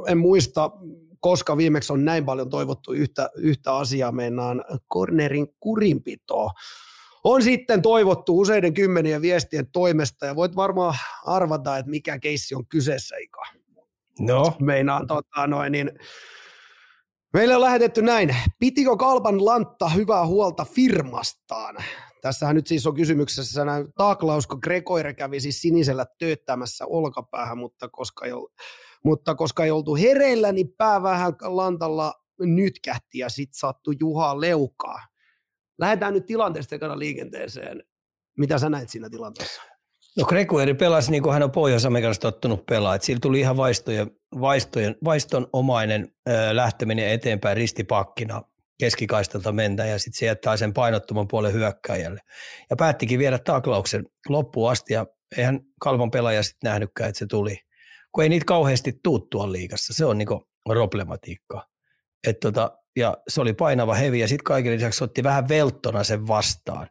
en muista, koska viimeksi on näin paljon toivottu yhtä, yhtä asiaa, meinaan kornerin kurinpitoa. On sitten toivottu useiden kymmenien viestien toimesta, ja voit varmaan arvata, että mikä keissi on kyseessä, Ika. No. Meinaan, tota, noin, niin meille on lähetetty näin. Pitikö Kalpan Lantta hyvää huolta firmastaan? Tässähän nyt siis on kysymyksessä näin taklaus, kun Gregoire kävi siis sinisellä tööttämässä olkapäähän, mutta koska ei ole... Mutta koska ei oltu hereillä, niin pää vähän Lantalla nytkähti ja sitten sattui Juha leukaa. Lähdetään nyt tilanteesta ekana liikenteeseen. Mitä sä näet siinä tilanteessa? No Gregoire pelasi niin kuin hän on Pohjois-Amerikassa tottunut pelaa. Sillä tuli ihan vaistojen, vaistojen, vaistonomainen ö, lähteminen eteenpäin ristipakkina keskikaistalta mentä ja sitten se jättää sen painottoman puolen hyökkäjälle. Ja päättikin viedä taklauksen loppuun asti ja eihän Kalpan pelaaja sitten nähnytkään, että se tuli. Kun ei niitä kauheasti tuuttua liigassa. Se on niinku problematiikka. Et tota, ja se oli painava hevi ja sitten kaiken lisäksi otti vähän velttona sen vastaan.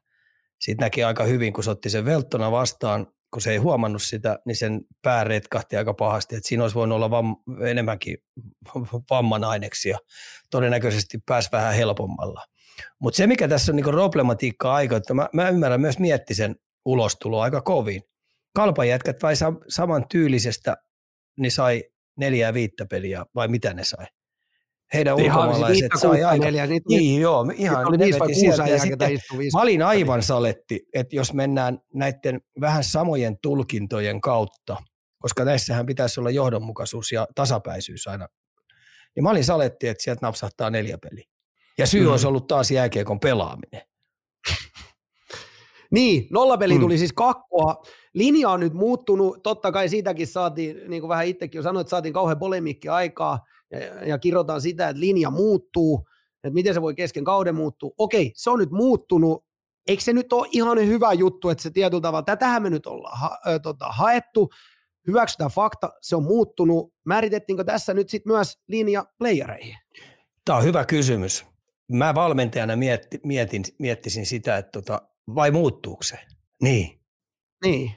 Siitä näki aika hyvin, kun se otti sen velttona vastaan, kun se ei huomannut sitä, niin sen pää retkahti aika pahasti. Et siinä olisi voinut olla vam- enemmänkin vamman aineksia. Todennäköisesti pääsi vähän helpommalla. Mutta se, mikä tässä on niinku problematiikka aika, että mä, mä ymmärrän myös Miettisen ulostuloa aika kovin. Kalpan jätkät vai sam- saman tyylisestä niin sai neljää viittä peliä, vai mitä ne sai? Heidän ulkomaalaiset sai aika. Neljä, niitä niin, joo, ihan oli viisi vai kuusi. Mä olin aivan saletti, että jos mennään näiden vähän samojen tulkintojen kautta, koska näissähän pitäisi olla johdonmukaisuus ja tasapäisyys aina, niin mä olin saletti, että sieltä napsahtaa neljä peliä. Ja syy mm. olisi ollut taas jääkiekon pelaaminen. Niin, nollapeli tuli mm. siis kakkoa. Linja on nyt muuttunut. Totta kai siitäkin saatiin, niin kuin vähän itsekin jo sanoin, että saatiin kauhean polemiikki aikaa ja, ja kirjoitan sitä, että linja muuttuu, että miten se voi kesken kauden muuttua. Okei, se on nyt muuttunut. Eikö se nyt ole ihan hyvä juttu, että se tietyllä tavalla, tätähän me nyt ollaan ha, ö, tota, haettu. Hyväksytään fakta, se on muuttunut. Määritettiinkö tässä nyt sitten myös linja playereihin? Tämä on hyvä kysymys. Mä valmentajana mietti, mietin, miettisin sitä, että tota, vai muuttuuko se? Niin. Niin.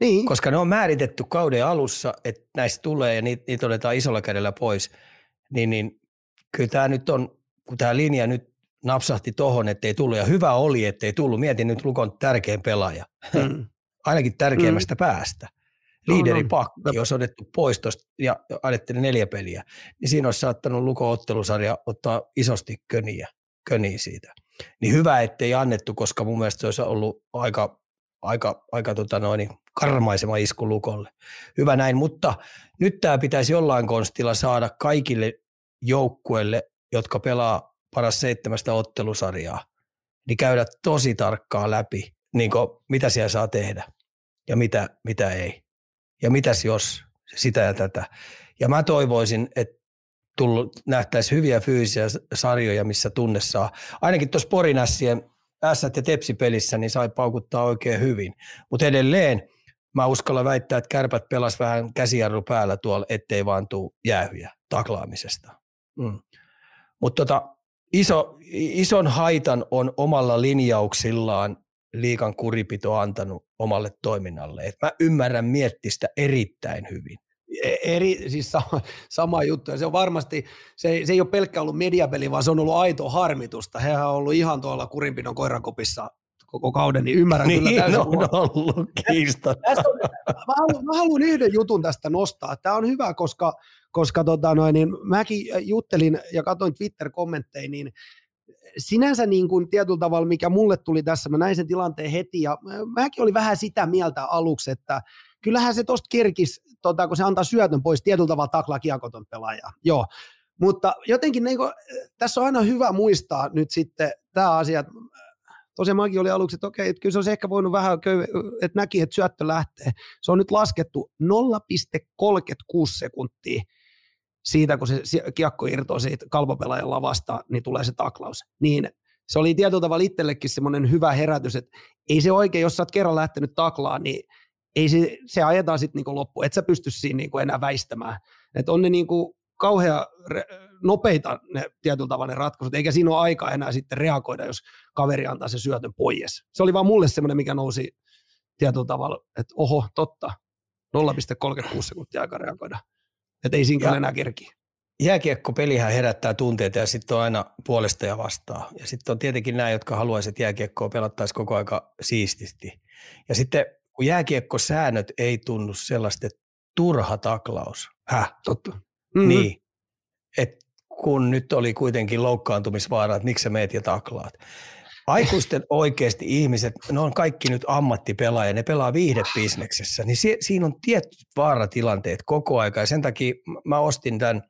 Niin. Koska ne on määritetty kauden alussa, että näistä tulee ja niitä, niitä otetaan isolla kädellä pois, niin, niin kyllä tämä nyt on, kun tämä linja nyt napsahti tohon, ettei tullut ja hyvä oli, ettei tullut. Mietin nyt Lukon tärkein pelaaja, mm. ainakin tärkeimmästä mm. päästä. Liideripakki no, no. olisi otettu pois tosta, ja alettiin neljä peliä, niin siinä olisi saattanut Lukon ottelusarja ottaa isosti köniä, köniä siitä. Niin hyvä, ettei annettu, koska mun mielestä se olisi ollut aika, aika, aika tota noin, karmaisema isku Lukolle. Hyvä näin, mutta nyt tämä pitäisi jollain konstilla saada kaikille joukkueille, jotka pelaa paras seitsemästä ottelusarjaa, niin käydä tosi tarkkaan läpi, niin kuin mitä siellä saa tehdä ja mitä, mitä ei. Ja mitäs jos, sitä ja tätä. Ja mä toivoisin, että tullut, nähtäisi hyviä fyysisiä sarjoja, missä tunne saa. Ainakin tuossa Porin Ässien Ässät ja Tepsi-pelissä niin sai paukuttaa oikein hyvin. Mutta edelleen mä uskallan väittää, että Kärpät pelasi vähän käsijarru päällä tuolla, ettei vaan tule jäähyjä taklaamisesta. Mm. Mutta tota, iso, ison haitan on omalla linjauksillaan liigan kuripito antanut omalle toiminnalle. Et mä ymmärrän miettistä erittäin hyvin. Eri, siis sama, sama juttu. Ja se on varmasti, se, se ei ole pelkkä ollut mediapeli, vaan se on ollut aito harmitusta. Hehän on ollut ihan tuolla kurinpidon koirankopissa koko kauden, niin ymmärrän niin, kyllä täysin. Niin, on ollut kiistatta. Mä haluan, mä haluan yhden jutun tästä nostaa. Tämä on hyvä, koska, koska tota noin, niin mäkin juttelin ja katsoin Twitter-kommentteja, niin sinänsä niin kuin tietyllä tavalla, mikä mulle tuli tässä, mä näin sen tilanteen heti, ja mäkin olin vähän sitä mieltä aluksi, että kyllähän se tosta kerkisi, tota, kun se antaa syötön pois, tietyllä tavalla taklaa kiekoton pelaajaa. Joo, mutta jotenkin niin kuin, tässä on aina hyvä muistaa nyt sitten tämä asia, että tosiaan mäkin olin aluksi, että okei, että kyllä se olisi ehkä voinut vähän, että näki, että syöttö lähtee. Se on nyt laskettu nolla pilkku kolmekymmentäkuusi sekuntia siitä, kun se kiekko irtoaa siitä kalpapelaajan lavasta, niin tulee se taklaus. Niin se oli tietyllä tavalla itsellekin semmoinen hyvä herätys, että ei se oikein, jos sä oot kerran lähtenyt taklaan, niin ei se, se ajetaan sitten niinku loppuun, et sä pysty siinä niinku enää väistämään. Että on ne niinku kauhean nopeita ne tietyllä tavalla ne ratkaisut, eikä siinä ole aikaa enää sitten reagoida, jos kaveri antaa se syötön pois. Se oli vaan mulle semmoinen, mikä nousi tietyllä tavalla, että oho, totta, nolla pilkku kolmekymmentäkuusi sekuntia aikaa reagoida. Että ei siinä enää kerkiä. Jääkiekkopelihän herättää tunteita ja sitten on aina puolesta ja vastaan. Ja sitten on tietenkin nämä, jotka haluaisivat, että jääkiekkoa pelattaisiin koko aika siististi. Ja sitten kun jääkiekkosäännöt ei tunnu sellaista, että turha taklaus. Häh? Totta. Mm-hmm. Niin. Et kun nyt oli kuitenkin loukkaantumisvaara, että miksi sä meet ja taklaat. Aikuisten oikeasti ihmiset, ne on kaikki nyt ammattipelaajia, ne pelaa viihdebisneksessä, niin si- siinä on tietyt vaaratilanteet koko aika. Ja sen takia mä ostin tämän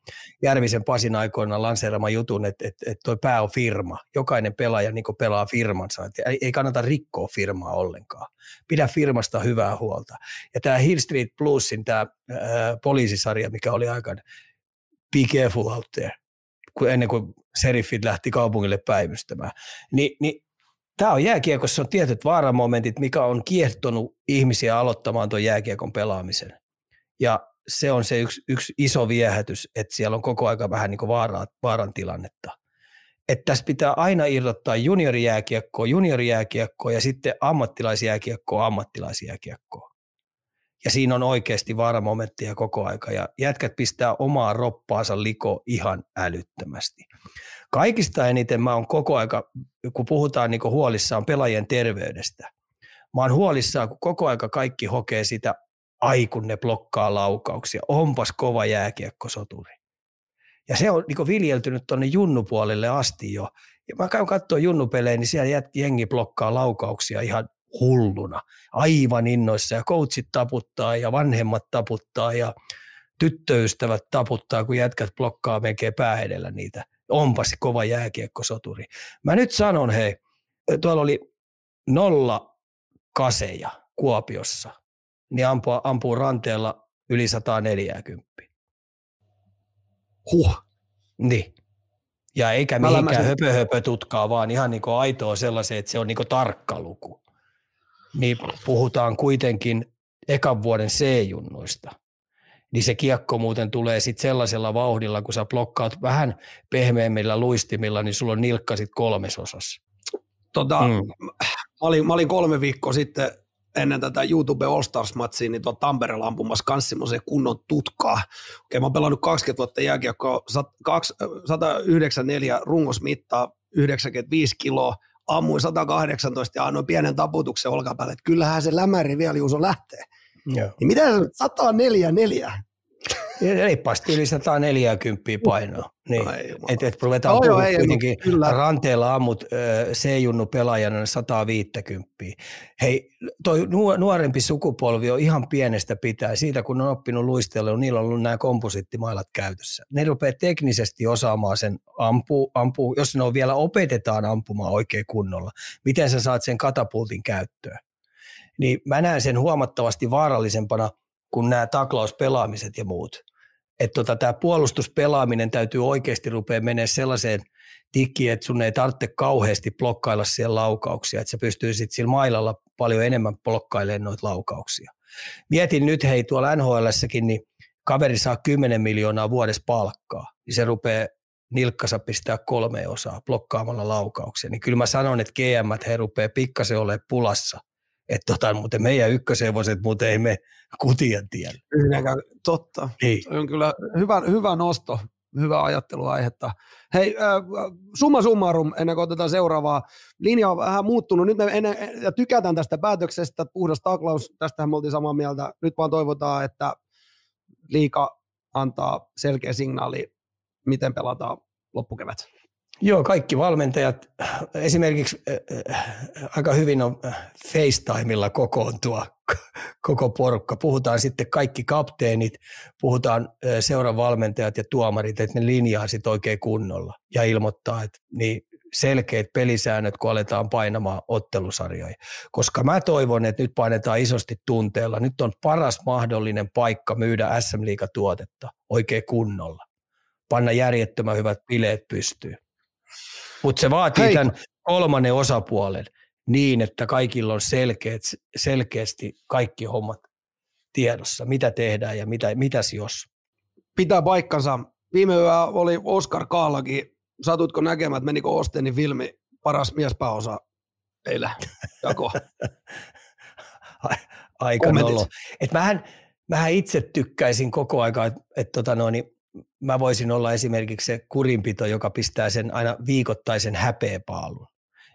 Järvisen Pasin aikoina lanseeraman jutun, että et, et toi pää on firma. Jokainen pelaaja niin pelaa firmansa, et ei, ei kannata rikkoa firmaa ollenkaan. Pidä firmasta hyvää huolta. Ja tämä Hill Street Bluesin tämä poliisisarja, mikä oli aikana, be careful out there, ennen kuin seriffit lähti kaupungille päivystämään, niin, niin tämä on jääkiekossa on tietyt vaaramomentit, mikä on kiehtonut ihmisiä aloittamaan tuon jääkiekon pelaamisen. Ja se on se yksi, yksi iso viehätys, että siellä on koko aika vähän niin kuin vaaraa, vaaran tilannetta. Että tässä pitää aina irrottaa juniorijääkiekkoa, juniorijääkiekkoa ja sitten ammattilaisjääkiekkoa, ammattilaisjääkiekkoa. Ja siinä on oikeasti vaaramomenttia koko aika ja jätkät pistää omaa roppaansa liko ihan älyttömästi. Kaikista eniten mä oon koko aika, kun puhutaan niin kuin huolissaan pelaajien terveydestä, mä oon huolissaan, kun koko aika kaikki hokee sitä, ai kun ne blokkaa laukauksia, onpas kova jääkiekkosoturi. Ja se on niin kuin viljeltynyt tuonne junnupuolelle asti jo. Ja mä käyn katsoa junnupelejä, niin siellä jengi blokkaa laukauksia ihan hulluna, aivan innoissa ja coachit taputtaa ja vanhemmat taputtaa ja tyttöystävät taputtaa, kun jätkät blokkaa melkein pää edellä niitä. Onpas kova jääkiekkosoturi. Mä nyt sanon hei, tuolla oli nolla kaseja Kuopiossa, niin ampuu, ampuu ranteella yli sata neljäkymmentä. Huh. Niin. Ja eikä mihinkään höpö höpö tutkaa, vaan ihan niin kuin aitoa sellaisen, että se on niin kuin tarkka luku. Niin puhutaan kuitenkin ekan vuoden C-junnuista, niin se kiekko muuten tulee sitten sellaisella vauhdilla, kun sä blokkaat vähän pehmeämmillä luistimilla, niin sulla on nilkka sitten kolmesosassa. Tota, mm. mä, olin, mä olin kolme viikkoa sitten ennen tätä YouTube All-Stars-matsia, niin tuolla Tampereella ampumassa kans semmoiseen kunnon tutkaa. Okei, mä oon pelannut kaksikymmentä vuotta jääkiekkoa, sata yhdeksänkymmentäneljä rungosmittaa, yhdeksänkymmentäviisi kiloa, ammuin sata kahdeksantoista ja annoin pienen taputuksen olkapäälle, että kyllähän se lämäri vielä Juuso lähtee. Joo. Niin mitä se sata neljä neljä? Reippaasti yli sata neljäkymmentä painoa. Niin. Että et ruvetaan no, puhumaan kuitenkin kyllä. Ranteella ammut C-junnu pelaajana sata viisikymmentä. Hei, toi nuorempi sukupolvi on ihan pienestä pitää. Siitä kun on oppinut luistella, niillä on ollut nämä komposittimailat käytössä. Ne rupeaa teknisesti osaamaan sen ampuu, ampuu, jos ne on vielä opetetaan ampumaan oikein kunnolla. Miten sä saat sen katapultin käyttöön? Niin mä näen sen huomattavasti vaarallisempana kuin nämä taklauspelaamiset ja muut. Että tota, tämä puolustuspelaaminen täytyy oikeasti rupea menemään sellaiseen tikkiin, että sun ei tarvitse kauheasti blokkailla siellä laukauksia, että sä pystyy sitten sillä mailalla paljon enemmän blokkailemaan noita laukauksia. Mietin nyt, hei tuolla N H L:ssäkin, niin kaveri saa kymmenen miljoonaa vuodessa palkkaa, niin se rupeaa nilkkansa pistää kolme osaa blokkaamalla laukauksia, niin kyllä mä sanon, että G M:t he rupeaa pikkasen olemaan pulassa. Että tota, muuten meidän ykkösevoset, muuten ei me kutien tiellä. Yhdenkään, totta. Niin. On kyllä hyvä, hyvä nosto, hyvä ajatteluaihetta. Hei, äh, summa summarum, ennen kuin otetaan seuraavaa. Linja on vähän muuttunut. Nyt me ennen, ja tykätään tästä päätöksestä, puhdas taklaus, tästähän me oltiin samaa mieltä. Nyt vaan toivotaan, että liiga antaa selkeä signaali, miten pelataan loppukevät. Joo, kaikki valmentajat esimerkiksi äh, aika hyvin on FaceTimella kokoontua koko porukka. Puhutaan sitten kaikki kapteenit, puhutaan äh, seuran valmentajat ja tuomarit, että ne linjaa sitten oikein kunnolla ja ilmoittaa, että niin selkeät pelisäännöt, kun aletaan painamaan ottelusarjoja. Koska mä toivon, että nyt painetaan isosti tunteella. Nyt on paras mahdollinen paikka myydä S M-liigatuotetta oikein kunnolla. Panna järjettömän hyvät bileet pystyyn. Mutta se vaatii Hei. tämän kolmannen osapuolen niin, että kaikilla on selkeät, selkeästi kaikki hommat tiedossa, mitä tehdään ja mitä, mitäs jos. Pitää paikkansa. Viime yö oli Oskar Kaalakin. Satutko näkemään, että menikö Ostenin filmi Paras miespääosa eilen jako? Aika nolo. Et mähän, mähän itse tykkäisin koko aikaa, että et tota noin, mä voisin olla esimerkiksi se kurinpito, joka pistää sen aina viikoittaisen häpeäpaalun.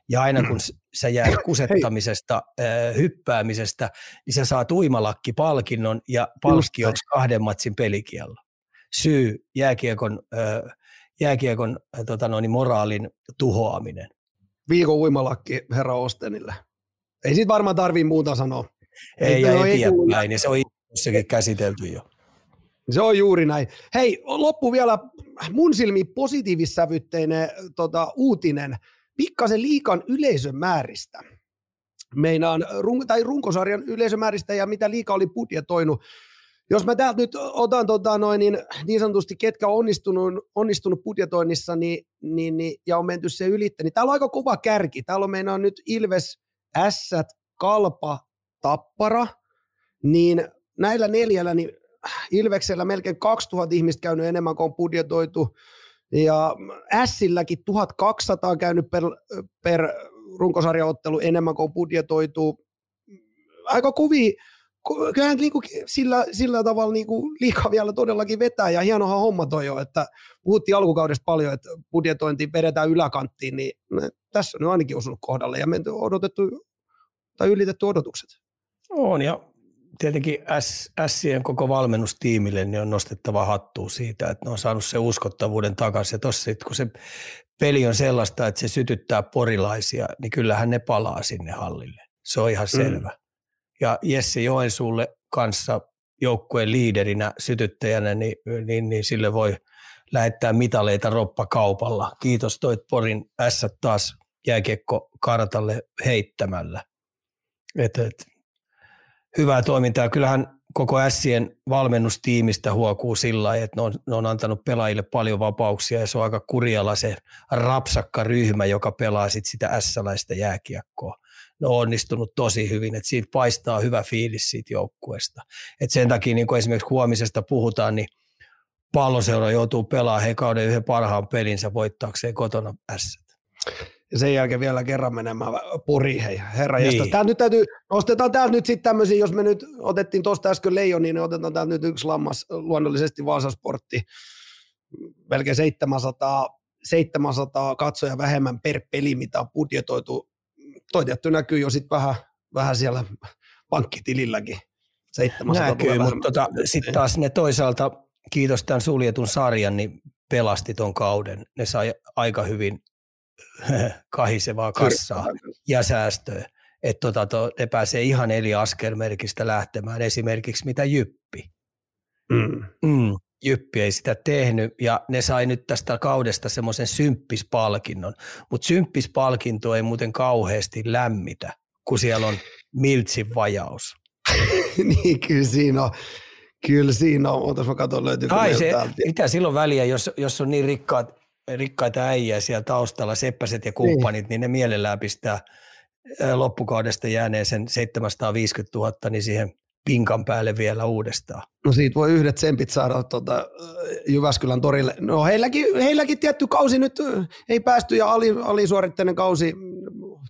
Ja aina kun sä jää kusettamisesta, äh, hyppäämisestä, niin sä saat uimalakki-palkinnon ja palkkioksi kahden matsin pelikiello. Syy jääkiekon, äh, jääkiekon äh, tota noin, moraalin tuhoaminen. Viikon uimalakki herra Ostenille. Ei siitä varmaan tarvii muuta sanoa. Ei, ei, ei eteenpäin, ja se on jossakin käsitelty jo. Se on juuri näin. Hei, loppu vielä mun silmiin positiivissävytteinen tota, uutinen. Pikkasen liikan yleisömääristä. Meinaan, run- tai runkosarjan yleisömääristä ja mitä liika oli budjetoinut. Jos mä täältä nyt otan tota, noin, niin, niin sanotusti, ketkä on onnistunut, onnistunut budjetoinnissa niin, niin, niin, ja on menty se ylitte, niin täällä on aika kova kärki. Täällä on meinaan nyt Ilves, Ässät, Kalpa, Tappara. Niin näillä neljällä niin Ilveksellä melkein kaksituhatta ihmistä käynyt enemmän kuin on budjetoitu, ja Ässilläkin tuhatkaksisataa käynyt per, per runkosarjaottelu enemmän kuin on budjetoitu. Aika kovia, kyllähän niinku sillä, sillä tavalla niinku liikaa vielä todellakin vetää, ja hienohan homma toi jo, että puhuttiin alkukaudesta paljon, että budjetointiin vedetään yläkanttiin, niin tässä on nyt ainakin osunut kohdalle, ja menty odotettu, tai ylitetty odotukset. On, ja tietenkin Ässien koko valmennustiimille niin on nostettava hattua siitä, että ne on saanut sen uskottavuuden takaisin. Ja tuossa kun se peli on sellaista, että se sytyttää porilaisia, niin kyllähän ne palaa sinne hallille. Se on ihan selvä. Mm. Ja Jesse Joensuulle kanssa joukkueen liiderinä, sytyttäjänä, niin, niin, niin sille voi lähettää mitaleita roppakaupalla. Kiitos toit Porin Ässät taas jääkiekko kartalle heittämällä. Et, et. Hyvää toimintaa. Kyllähän koko Ässien valmennustiimistä huokuu sillä lailla, että ne on, ne on antanut pelaajille paljon vapauksia ja se on aika kurjalla se rapsakka ryhmä, joka pelaa sit sitä ässäläistä jääkiekkoa. Ne on onnistunut tosi hyvin, että siitä paistaa hyvä fiilis siitä joukkueesta. Et sen takia, niin kun esimerkiksi huomisesta puhutaan, niin Palloseura joutuu pelaamaan he kauden yhden parhaan pelinsä voittaakseen kotona Ässät. Ja sen jälkeen vielä kerran menemään Poriin, hei, herra niin. Tää nyt täytyy, nostetaan täältä nyt sitten tämmöisiä, jos me nyt otettiin tuosta äsken Leijon, niin otetaan täältä nyt yksi lammas, luonnollisesti Vaasasportti, melkein seitsemänsataa katsoja vähemmän per peli, mitä on budjetoitu. Toi tietty näkyy jo sitten vähän, vähän siellä pankkitililläkin. seitsemänsataa näkyy, mutta tota, sitten taas ne toisaalta, kiitos tämän suljetun sarjan, niin pelasti ton kauden. Ne sai aika hyvin kahisevaa kassaa ja säästöä, että tota, to, ne pääsee ihan eli askelmerkistä lähtemään, esimerkiksi mitä Jyppi. Mm. Mm, Jyppi ei sitä tehnyt, ja ne sai nyt tästä kaudesta semmoisen symppispalkinnon, mutta symppispalkinto ei muuten kauheasti lämmitä, kun siellä on Miltsin vajaus. Niin, kyllä siinä on. Kyllä siinä on. Ootas mä katson, löytyykö meiltä täältä. Mitä silloin väliä, jos, jos on niin rikkaat rikkaita äijää siellä taustalla, seppäset ja kumppanit, niin ne mielellään pistää loppukaudesta jääneen sen seitsemänsataaviisikymmentätuhatta niin siihen pinkan päälle vielä uudestaan. No siitä voi yhdet tsempit saada tuota, Jyväskylän torille. No heilläkin, heilläkin tietty kausi nyt ei päästy ja ali, alisuoritteinen kausi,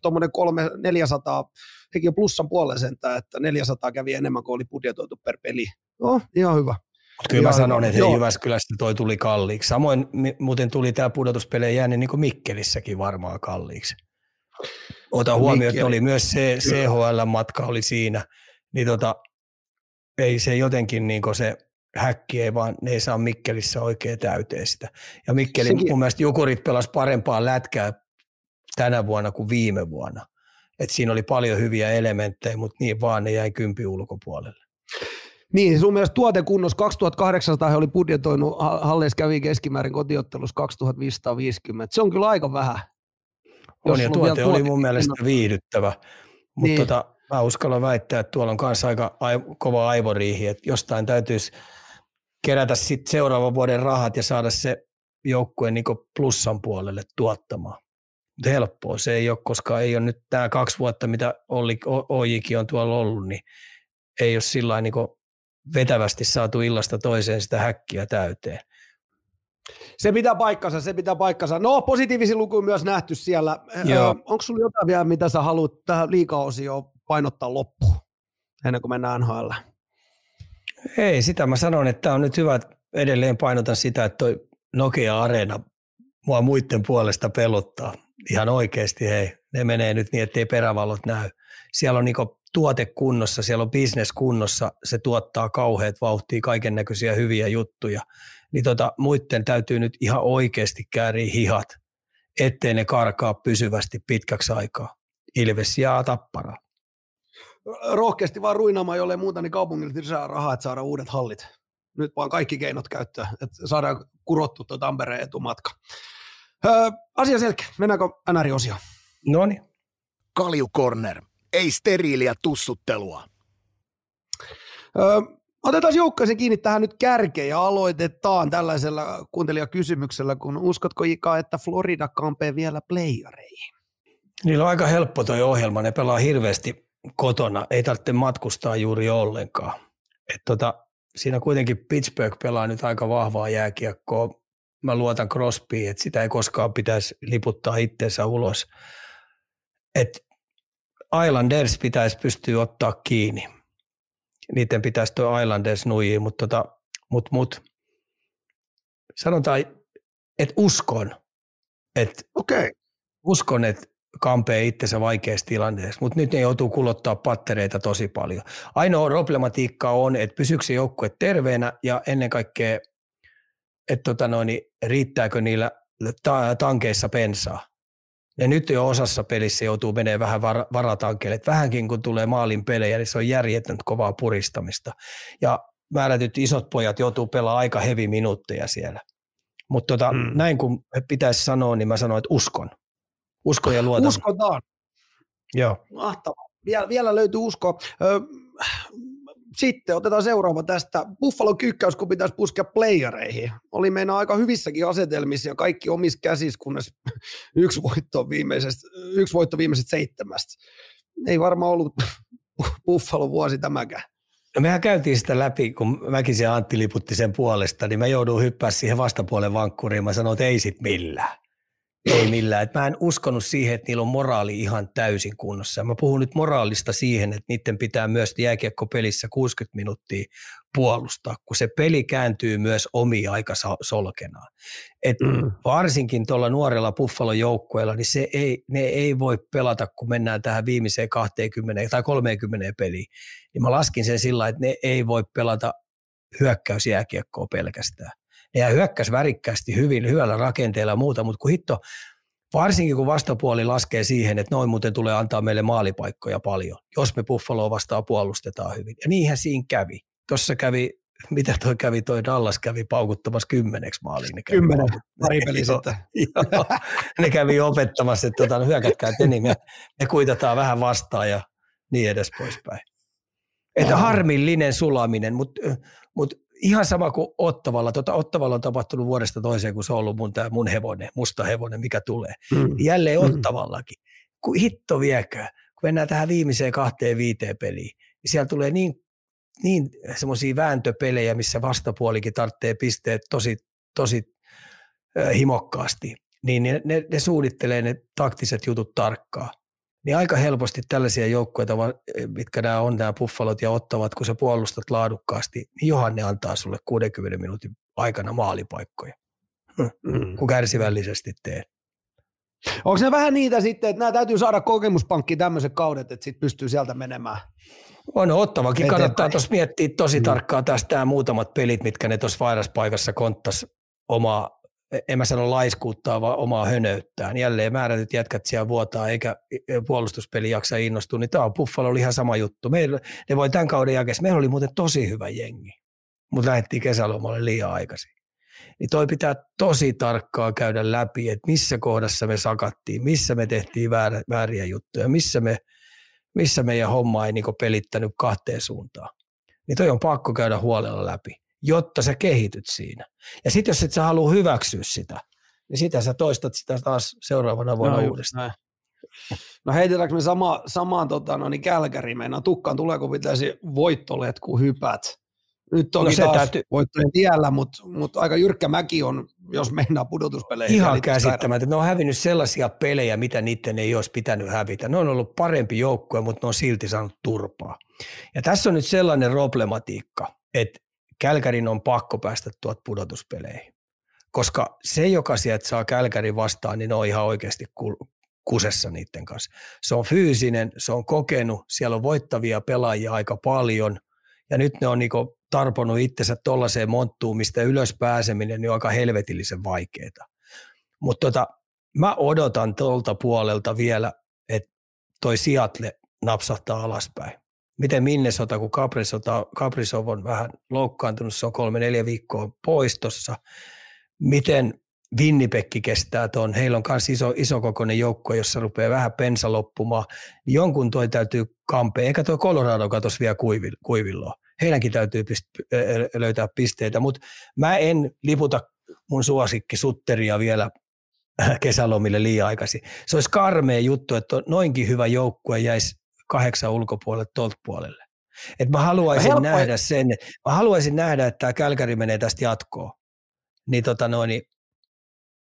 tuommoinen kolme neljäsataa, hekin on plussan puolen sentään, että neljäsataa kävi enemmän kuin oli budjetoitu per peli. No ihan hyvä. Mutta kyllä mä sanon, että Jyväskylästä toi tuli kalliiksi. Samoin muuten tuli tämä pudotuspelejä jäänyt niin kuin Mikkelissäkin varmaan kalliiksi. Ota huomioon, Mikkeli. Että oli myös se C H L-matka oli siinä. Niin tota, ei se jotenkin niin kuin se häkki, ei vaan, ne ei saa Mikkelissä oikein täyteen sitä. Ja Mikkeli, sekin. Mun mielestä Jukurit pelasi parempaa lätkää tänä vuonna kuin viime vuonna. Et siinä oli paljon hyviä elementtejä, mutta niin vaan ne jäi kympi ulkopuolelle. Niin, sun mielestä tuotekunnossa kaksituhattakahdeksansataa he oli budjetoinut, Halleissa kävi keskimäärin kotiottelussa kaksituhattaviisisataaviisikymmentä. Se on kyllä aika vähän. On ja tuote oli mun mielestä viihdyttävä, mutta niin. tota, mä uskallan väittää, että tuolla on kanssa aika kova aivoriihi, että jostain täytyisi kerätä sitten seuraavan vuoden rahat ja saada se joukkueen niin kuin plussan puolelle tuottamaan. Mutta helppoa se ei ole, koska ei ole nyt tämä kaksi vuotta, mitä O J K on tuolla ollut, niin ei ole sillä niin kuin vetävästi saatu illasta toiseen sitä häkkiä täyteen. Se pitää paikkansa, se pitää paikkansa. No, positiivisia lukuja myös nähty siellä. Joo. Onko sulla jotain vielä, mitä sä haluat tähän liiga-osioon painottaa loppuun, ennen kuin mennään N H L? Ei, sitä mä sanon, että on nyt hyvä, edelleen painotan sitä, että toi Nokia Areena mua muiden puolesta pelottaa. Ihan oikeasti, hei. Ne menee nyt niin, ettei perävalot näy. Siellä on niinku tuote kunnossa, siellä on business kunnossa, se tuottaa kauheat vauhtia, kaiken näköisiä hyviä juttuja. Niin tota, muiden täytyy nyt ihan oikeasti kääriä hihat, ettei ne karkaa pysyvästi pitkäksi aikaa. Ilves ja Tappara. Rohkeasti vaan ruinaamaan, jollei muuta, niin kaupungilta lisää rahaa, että saadaan uudet hallit. Nyt vaan kaikki keinot käyttöön, että saadaan kurottu tuo Tampereen etumatka. Öö, asia selkeä. Mennäänkö N R-osioon? No niin. Kaljukorner. Ei steriiliä tussuttelua. Öö, otetaan joukkueeseen kiinni tähän nyt kärkeen ja aloitetaan tällaisella kuuntelijakysymyksellä, kun uskotko Ika, että Florida kampee vielä playereihin? Niillä on aika helppo toi ohjelma, ne pelaa hirveästi kotona, ei tarvitse matkustaa juuri ollenkaan. Et tota, siinä kuitenkin Pittsburgh pelaa nyt aika vahvaa jääkiekkoa. Mä luotan Crosbyin, että sitä ei koskaan pitäisi liputtaa itteensä ulos. Et Islanders pitäisi pystyä ottaa kiinni. Niiden pitäisi tuo Islanders nuijia, mutta tota, mut, mut. sanotaan, että uskon, että okay. uskon, että kampee itsensä vaikeassa tilanteessa, mutta nyt ne joutuu kulottaa pattereita tosi paljon. Ainoa problematiikka on, että pysyykö se joukkue terveenä ja ennen kaikkea, että tota noin, riittääkö niillä ta- tankeissa bensaa. Ne nyt jo osassa pelissä joutuu menemään vähän var- varatankkeelle. Vähänkin kun tulee maalin pelejä, niin se on järjetöntä kovaa puristamista. Ja määrätyt isot pojat joutuu pelaamaan aika hevi minuutteja siellä. Mutta tota, mm. näin kun pitäisi sanoa, niin mä sanoin, että uskon. Uskon ja luotan. Uskotaan. Joo. Mahtavaa. Viel, vielä löytyy uskoa. Ö, sitten otetaan seuraava tästä. Buffalon kyykkäys, kun pitäisi puskea playereihin. Oli meinaa aika hyvissäkin asetelmissa ja kaikki omissa käsissä, kunnes yksi voitto viimeisestä, yksi voitto viimeisestä seitsemästä. Ei varmaan ollut Buffalon vuosi tämäkään. No mehän käytiin sitä läpi, kun mäkin se Antti liputti sen puolesta, niin mä joudun hyppää siihen vastapuolen vankkuriin. Mä sanoin, että ei sit millään. Ei millään. Et mä en uskonut siihen, että niillä on moraali ihan täysin kunnossa. Mä puhun nyt moraalista siihen, että niiden pitää myös jääkiekkopelissä kuusikymmentä minuuttia puolustaa, kun se peli kääntyy myös omia aika solkenaan. Et mm. varsinkin tuolla nuorella Buffalon joukkueella, niin se ei, ne ei voi pelata, kun mennään tähän viimeiseen kaksikymmentä tai kolmekymmentä peliin. Niin mä laskin sen sillä, että ne ei voi pelata hyökkäysjääkiekkoa pelkästään. Ja hyökkäsi värikkäästi hyvin, hyvällä rakenteella ja muuta, mutta kun hitto, varsinkin kun vastapuoli laskee siihen, että noin muuten tulee antaa meille maalipaikkoja paljon, jos me Buffaloa vastaan puolustetaan hyvin. Ja niinhän siinä kävi. Tuossa kävi, mitä toi kävi, toi Dallas kävi paukuttamassa kymmeneksi maaliin. Kymmenen, pari peli sitten. Joo, ne kävi opettamassa, että tuota, no hyökätkää te, niin me, me kuitataan vähän vastaan ja niin edes poispäin. Että harmillinen sulaminen, mutta mut, ihan sama kuin Ottavalla. Tota, Ottavalla on tapahtunut vuodesta toiseen, kun se on ollut mun, tää mun hevonen, musta hevonen, mikä tulee. Mm. Jälleen Ottavallakin. Kun hitto viekö, kun mennään tähän viimeiseen kahteen viiteen peliin, niin siellä tulee niin niin semmoisia vääntöpelejä, missä vastapuolikin tarvitsee pisteet tosi, tosi himokkaasti, niin ne, ne, ne suunnittelee ne taktiset jutut tarkkaan. Niin aika helposti tällaisia joukkueita, mitkä nämä on, nämä Buffalot ja Ottavat, kun sä puolustat laadukkaasti, niin johan ne antaa sulle kuudenkymmenen minuutin aikana maalipaikkoja, mm. kun kärsivällisesti teet. Onko se vähän niitä sitten, että nämä täytyy saada kokemuspankkiin tämmöiset kaudet, että sitten pystyy sieltä menemään? On Ottavakin. Kannattaa tuossa miettiä tosi mm. tarkkaan tästä nämä muutamat pelit, mitkä ne tuossa vairaspaikassa konttasi omaa, en mä sano laiskuuttaa, vaan omaa hönöyttään. Jälleen määrätyt jätkät siellä vuotaa, eikä puolustuspeli jaksa innostua, niin tämä on Buffalo oli ihan sama juttu. Meillä, ne voi tämän kauden jälkeen, meillä oli muuten tosi hyvä jengi, mutta lähdettiin kesälomalle liian aikaisin. Niin toi pitää tosi tarkkaan käydä läpi, että missä kohdassa me sakattiin, missä me tehtiin väärä, vääriä juttuja, missä, me, missä meidän homma ei niinku pelittänyt kahteen suuntaan. Niin toi on pakko käydä huolella läpi, jotta sä kehityt siinä. Ja sitten jos et sä halua hyväksyä sitä, niin sitä sä toistat sitä taas seuraavana vuonna no, uudestaan. Näin. No heitetäänkö me sama, samaan tota, no niin Kälkäriin meinaan tukkaan tulee, kun pitäisi voittoletku hypät. Nyt toki no, taas täytyy... voittojen tiellä, mutta mut aika jyrkkä mäki on, jos mennään pudotuspeleihin. Ihan käsittämättä. Ne on hävinnyt sellaisia pelejä, mitä niiden ei olisi pitänyt hävitä. Ne on ollut parempi joukkue, mutta ne on silti saanut turpaa. Ja tässä on nyt sellainen problematiikka, että Kälkärin on pakko päästä tuot pudotuspeleihin, koska se, joka sieltä saa Kälkärin vastaan, niin ne on ihan oikeasti kusessa niiden kanssa. Se on fyysinen, se on kokenut, siellä on voittavia pelaajia aika paljon, ja nyt ne on niinku tarponut itsensä tuollaiseen monttuun, mistä ylös pääseminen niin on aika helvetillisen vaikeaa. Mutta tota, mä odotan tuolta puolelta vielä, että toi Seattle napsahtaa alaspäin. Miten Minnesota, kun Kaprizov on vähän loukkaantunut, se on kolme, neljä viikkoa poistossa. Miten Winnipekki kestää tuon? Heillä on myös iso, isokokoinen joukko, jossa rupeaa vähän pensa loppumaan. Jonkun toi täytyy kampea, eikä toi Colorado katos vielä kuivillaan. Heidänkin täytyy pist- löytää pisteitä, mutta mä en liputa mun suosikki Sutteria vielä kesälomille liian aikaisin. Se olisi karmea juttu, että noinkin hyvä joukkue jäisi kahdeksan ulkopuolelle tuolta puolelle. Et mä haluaisin mä nähdä sen, mä haluaisin nähdä, että tämä Kälkäri menee tästä jatkoon. Niin, tota noin, niin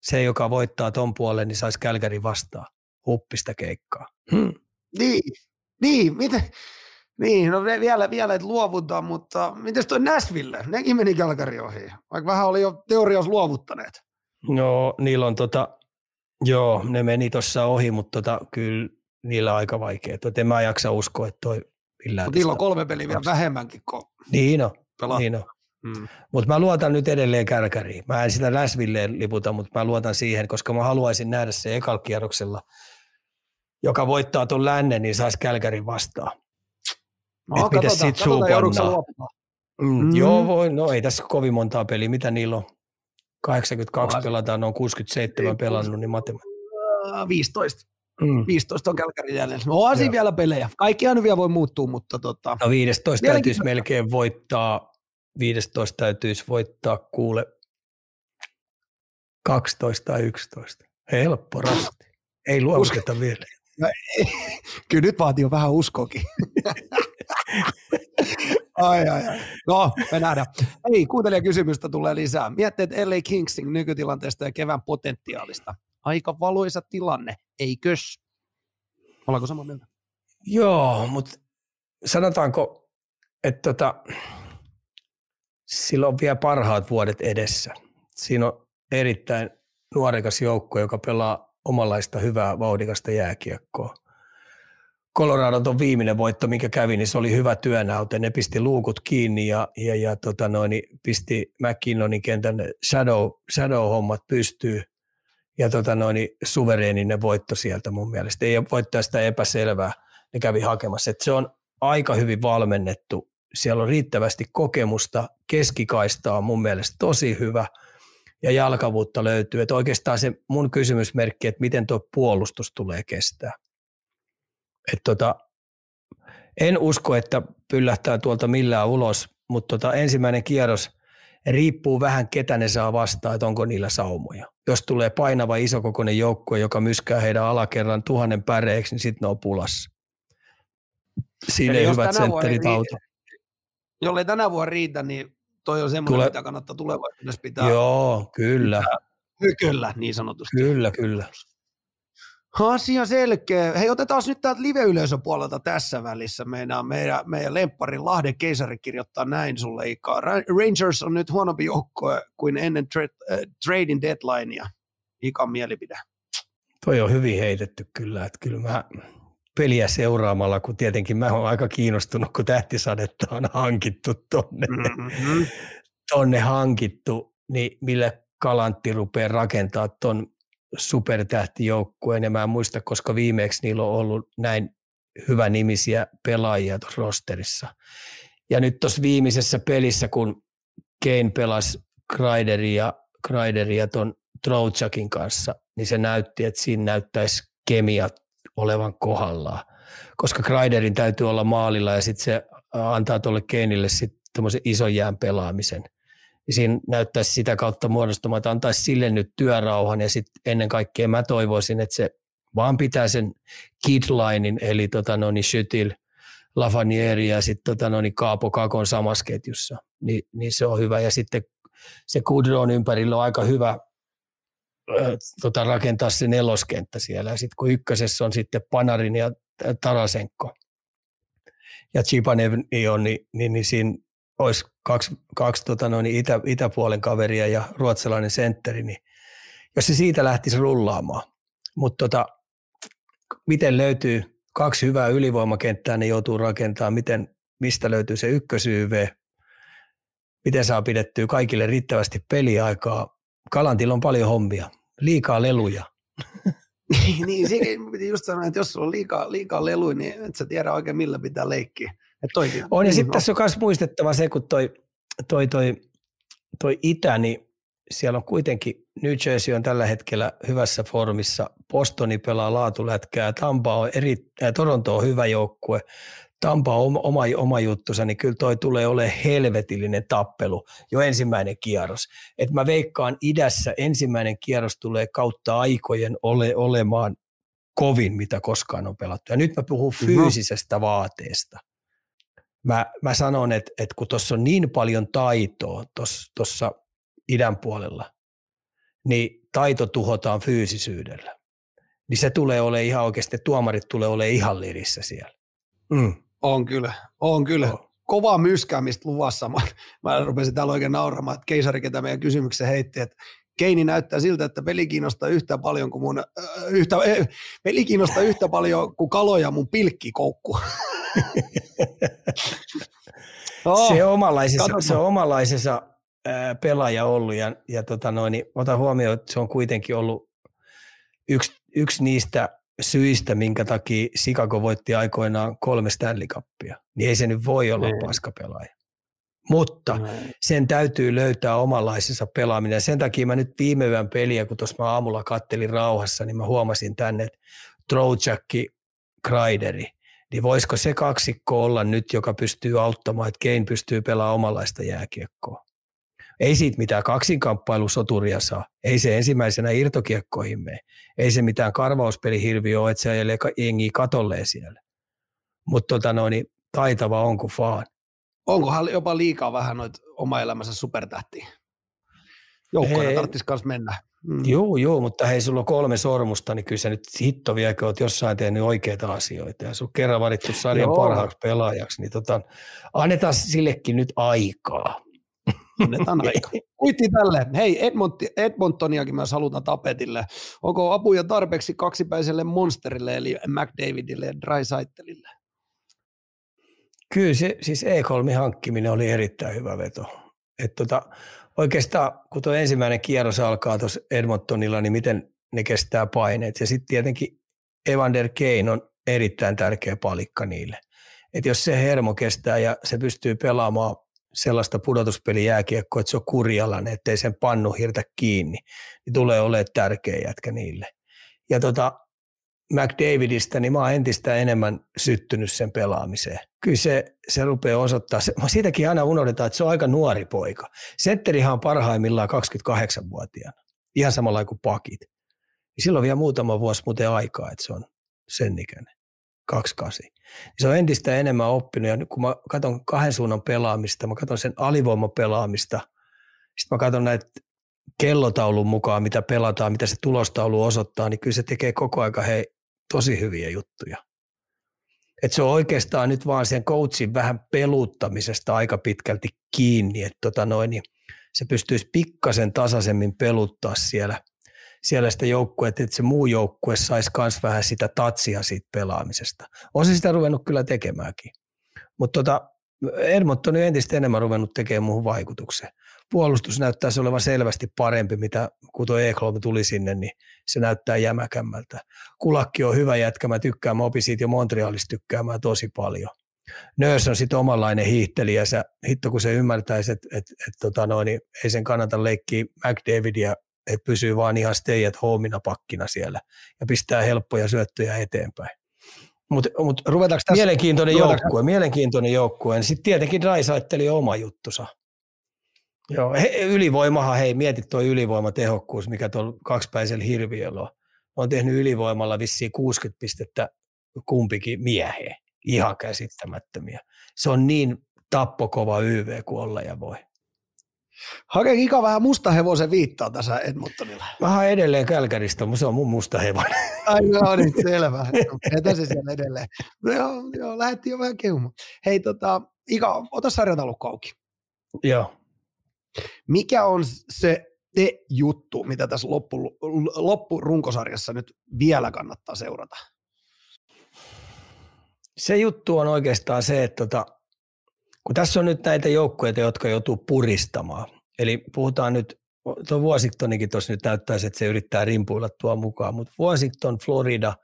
se, joka voittaa ton puolen, niin saisi Kälkäri vastaan. Huppista keikkaa. Hmm. Niin, niin, miten? Niin, no vielä, vielä et luovuta, mutta mites toi Nashville? Nekin meni Kälkäri ohi, vaikka vähän oli jo teoriassa luovuttaneet. No, niillä on tota, joo, ne meni tuossa ohi, mutta tota, kyllä niillä on aika vaikea. Tot, en mä jaksa uskoa, että toi millään. Mutta niillä on kolme peliä vielä vähemmänkin kuin niin on, pelataan. Niin on. Mm. Mutta mä luotan nyt edelleen Kälkäriin. Mä en sitä Nashvilleen liputa, mutta mä luotan siihen, koska mä haluaisin nähdä se ekalla kierroksella, joka voittaa ton lännen, niin saisi Kälkärin vastaan. No, mitä siitä suu pannaa? Mm, joo, voi, no ei tässä kovin montaa peliä. Mitä niillä on? kahdeksankymmentäkaksi no, pelataan, ne on kuusikymmentäseitsemän ei, pelannut, niin matematiikka. viisitoista. Mm. viisitoista on Kälkärin jälleen. Onhan siinä vielä pelejä. Kaikkihan nyt vielä voi muuttua, mutta... Tota, no viisitoista täytyisi pelata. Melkein voittaa. viisitoista täytyisi voittaa kuule kaksitoista tai yksitoista. Helppo rasti. Ei luovuteta vielä. No, kyllä nyt vaatii jo vähän uskoakin. Ai, ai, ai. No, me nähdään. Ei, kuuntelijakysymystä tulee lisää. Miettii, että L A Kingsin nykytilanteesta ja kevään potentiaalista. Aika valoisa tilanne, eikös? Ollaanko samaa mieltä? Joo, mutta sanotaanko, että tota, sillä on vielä parhaat vuodet edessä. Siinä on erittäin nuorekas joukko, joka pelaa omanlaista hyvää vauhdikasta jääkiekkoa. Colorado on viimeinen voitto, minkä kävi, niin se oli hyvä työnäyte. Ne pisti luukut kiinni ja, ja, ja tota noin, pisti McKinnonin kentän shadow, shadow-hommat pystyy. Ja tota noin, suvereeninen voitto sieltä mun mielestä. Ei voittaa sitä epäselvää, ne kävi hakemassa. Et se on aika hyvin valmennettu. Siellä on riittävästi kokemusta. Keskikaista on mun mielestä tosi hyvä. Ja jalkavuutta löytyy. Et oikeastaan se mun kysymysmerkki, että miten tuo puolustus tulee kestää. Et tota, en usko, että pyllähtää tuolta millään ulos, mutta tota ensimmäinen kierros riippuu vähän, ketä ne saa vastaan, että onko niillä saumoja. Jos tulee painava isokokoinen joukkue, joka myskää heidän alakerran tuhannen päreiksi, niin sitten ne on pulassa. Siinä ei hyvät sentterit auta. jollei tänä vuonna riitä, niin toi on semmoinen, Tule- mitä kannattaa tulevaisuudessa pitää. Joo, kyllä. Kyllä, niin sanotusti. Kyllä, kyllä. Asia selkeä. Hei, otetaan nyt täältä live-yleisön puolelta tässä välissä. Meidän, meidän, meidän lempparin Lahden keisari kirjoittaa näin sulle, Ika. Rangers on nyt huonompi joukkue kuin ennen tra- äh, trading deadlinea. Ikan mielipide. Toi on hyvin heitetty kyllä. Että kyllä mä peliä seuraamalla, kun tietenkin mä oon aika kiinnostunut, kun tähtisadetta on hankittu tonne, mm-hmm. tonne hankittu, niin millä Kalantti rupeaa rakentaa ton supertähtijoukkueen, ja mä en muista, koska viimeksi niillä on ollut näin hyvänimisiä pelaajia tuossa rosterissa. Ja nyt tuossa viimeisessä pelissä, kun Kane pelasi Kreideria, Kreideria ton Troutsakin kanssa, niin se näytti, että siinä näyttäisi kemia olevan kohdallaan. Koska Kreiderin täytyy olla maalilla, ja sitten se antaa tuolle Kaneille sitten tommoisen ison jään pelaamisen. Siinä näyttäisi sitä kautta muodostumaan, että antaisi sille nyt työrauhan, ja sitten ennen kaikkea mä toivoisin, että se vaan pitää sen kidlainin, eli tota no niin Schüttil, Lafanieri ja sitten tota no niin Kaapo Kakon samassa ketjussa, Ni, niin se on hyvä. Ja sitten se Kudron ympärillä on aika hyvä ö, tota, rakentaa se neloskenttä siellä, ja sitten kun ykkösessä on sitten Panarin ja Tarasenko ja Chipanev on, niin, niin, niin siinä olisi kaksi, kaksi tota noin, itä, itäpuolen kaveria ja ruotsalainen sentteri, niin jos se siitä lähtisi rullaamaan. Mutta tota, miten löytyy kaksi hyvää ylivoimakenttää, ne joutuu rakentamaan, miten, mistä löytyy se ykkös-Y V, miten saa pidettyä kaikille riittävästi peliaikaa. Kalantilla on paljon hommia, liikaa leluja. Niin, sekin piti just sanoa, että jos sulla on liikaa, liikaa leluja, niin et sä tiedä oikein millä pitää leikkiä. Toikin, on, ja sitten tässä on myös muistettava se, kun toi, toi, toi, toi itä, niin siellä on kuitenkin, New Jersey on tällä hetkellä hyvässä formissa, Bostoni pelaa laatulätkää, Tampa on eri, äh, Toronto on hyvä joukkue, Tampa on oma, oma juttusa, niin kyllä toi tulee olemaan helvetillinen tappelu, jo ensimmäinen kierros. Et mä veikkaan idässä ensimmäinen kierros tulee kautta aikojen ole, olemaan kovin, mitä koskaan on pelattu. Ja nyt mä puhun fyysisestä vaateesta. Mä, mä sanon, että, että kun tuossa on niin paljon taitoa tuossa idän puolella, niin taito tuhotaan fyysisyydellä. Niin se tulee olemaan ihan oikeasti, tuomarit tulee olemaan ihan lirissä siellä. Mm. On kyllä, on kyllä. On. Kovaa myskäämistä luvassa. Mä, mä rupesin täällä oikein nauramaan, että keisari, ketä meidän kysymyksen heitti, että Keini näyttää siltä, että peli kiinnostaa yhtä paljon kuin mun, äh, yhtä, äh, peli kiinnostaa yhtä paljon kuin kaloja mun pilkkikoukku. Oh, se on omanlaisensa, omanlaisensa ää, pelaaja ollut, ja, ja tota noin, niin ota huomioon, että se on kuitenkin ollut yksi, yksi niistä syistä, minkä takia Chicago voitti aikoinaan kolme Stanley Cupia. Niin ei se nyt voi olla paskapelaaja. Mutta Noin. Sen täytyy löytää omanlaisensa pelaaminen. Ja sen takia mä nyt viime yön peliä, kun tuossa mä aamulla kattelin rauhassa, niin mä huomasin tänne, että Troutsäkki, Kreideri. Niin voisiko se kaksikko olla nyt, joka pystyy auttamaan, että Kane pystyy pelaamaan omanlaista jääkiekkoa? Ei siitä mitään kaksinkamppailusoturia saa. Ei se ensimmäisenä irtokiekkoihin mene. Ei se mitään karvauspelihirviö ole, että se ajelee jengiä katolleen siellä. Mutta tota no, niin taitava onko vaan. Onkohan jopa liikaa vähän noita oma elämänsä supertähtiä? Joukkoina tarvitsisi kanssa mennä. Mm. Joo, joo, mutta hei, sulla on kolme sormusta, niin kyllä sä nyt hitto vieläkö oot jossain tehnyt oikeita asioita, ja sun on kerran valittu sarjan joo. parhaaksi pelaajaksi, niin tota, annetaan sillekin nyt aikaa. Annetaan aikaa. Kuitti tälle. Hei, Edmonti, Edmontoniakin myös halutaan tapetille. Onko apuja tarpeeksi kaksipäiselle monsterille, eli McDavidille ja Draisaitelille? Kyllä se, siis E kolme hankkiminen oli erittäin hyvä veto. Että tota, oikeastaan, kun tuo ensimmäinen kierros alkaa tuossa Edmontonilla, niin miten ne kestää paineet. Ja sitten tietenkin Evander Kane on erittäin tärkeä palikka niille. Että jos se hermo kestää ja se pystyy pelaamaan sellaista pudotuspelijääkiekkoa, että se on kurjalainen, ettei sen pannu hirtä kiinni, niin tulee olemaan tärkeä jätkä niille. Ja tota McDavidistä, niin mä oon entistä enemmän syttynyt sen pelaamiseen. Kyllä se, se rupeaa osoittaa. Se, siitäkin aina unohdetaan, että se on aika nuori poika. Setterihan on parhaimmillaan kaksikymmentäkahdeksanvuotiaana, ihan samalla kuin pakit. Silloin vielä muutama vuosi muuten aikaa, että se on sen ikäinen. kaksi kahdeksan. Se on entistä enemmän oppinut, ja kun mä katson kahden suunnan pelaamista, mä katson sen alivoimapelaamista, sitten mä katson näitä kellotaulun mukaan, mitä pelataan, mitä se tulostaulu osoittaa, niin kyllä se tekee koko aika hei, tosi hyviä juttuja. Et se on oikeastaan nyt vaan sen coachin vähän peluttamisesta aika pitkälti kiinni, että tota noin, niin se pystyisi pikkasen tasaisemmin peluttaa siellä, siellä sitä joukkue, että se muu joukkue saisi myös vähän sitä tatsia siitä pelaamisesta. On se sitä ruvennut kyllä tekemäänkin, mutta tota, Edmonton on nyt entistä enemmän ruvennut tekemään muuhun vaikutuksen. Puolustus näyttää se olevan selvästi parempi, mitä kun tuo Ekholm tuli sinne, niin se näyttää jämäkämmältä. Kulakki on hyvä jätkä, mä tykkään, mä opin siitä jo Montrealista tykkäämään tosi paljon. Nöös on sitten omanlainen hiihtelijä, sä, hitto kun se ymmärtäisi, että et, et, tota niin ei sen kannata leikkiä McDavidia, että pysyy vaan ihan stay at homeina pakkina siellä ja pistää helppoja syöttöjä eteenpäin. Mutta mut, ruvetaanko tässä? Mielenkiintoinen ruvetaanko... joukkue, mielenkiintoinen joukkue. Sitten tietenkin raisaitteli oma juttusa. Joo, he, ylivoimahan, hei, mieti tuo ylivoimatehokkuus, mikä tuolla kaksipäisellä hirviöllä on. On tehnyt ylivoimalla vissiin kuusikymmentä pistettä kumpikin mieheen. Ihan käsittämättömiä. Se on niin tappokova Y V kuin olla ja voi. Hake Kika vähän musta hevosen viittaa tässä Edmontonilla. Vähän edelleen Kälkäristä, mutta se on mun musta hevonen. Ai no niin, selvä. Etä se siellä edelleen. No joo, joo lähdettiin jo vähän kehumaan. Hei tota, Ika, ota sarjataulukko auki. Joo. Mikä on se te juttu, mitä tässä loppu, loppurunkosarjassa nyt vielä kannattaa seurata? Se juttu on oikeastaan se, että tota, kun tässä on nyt näitä joukkueita, jotka joutuu puristamaan. Eli puhutaan nyt, tuo Washingtonikin tuossa nyt näyttäisi, että se yrittää rimpuilla tuo mukaan, mutta Washington, Florida,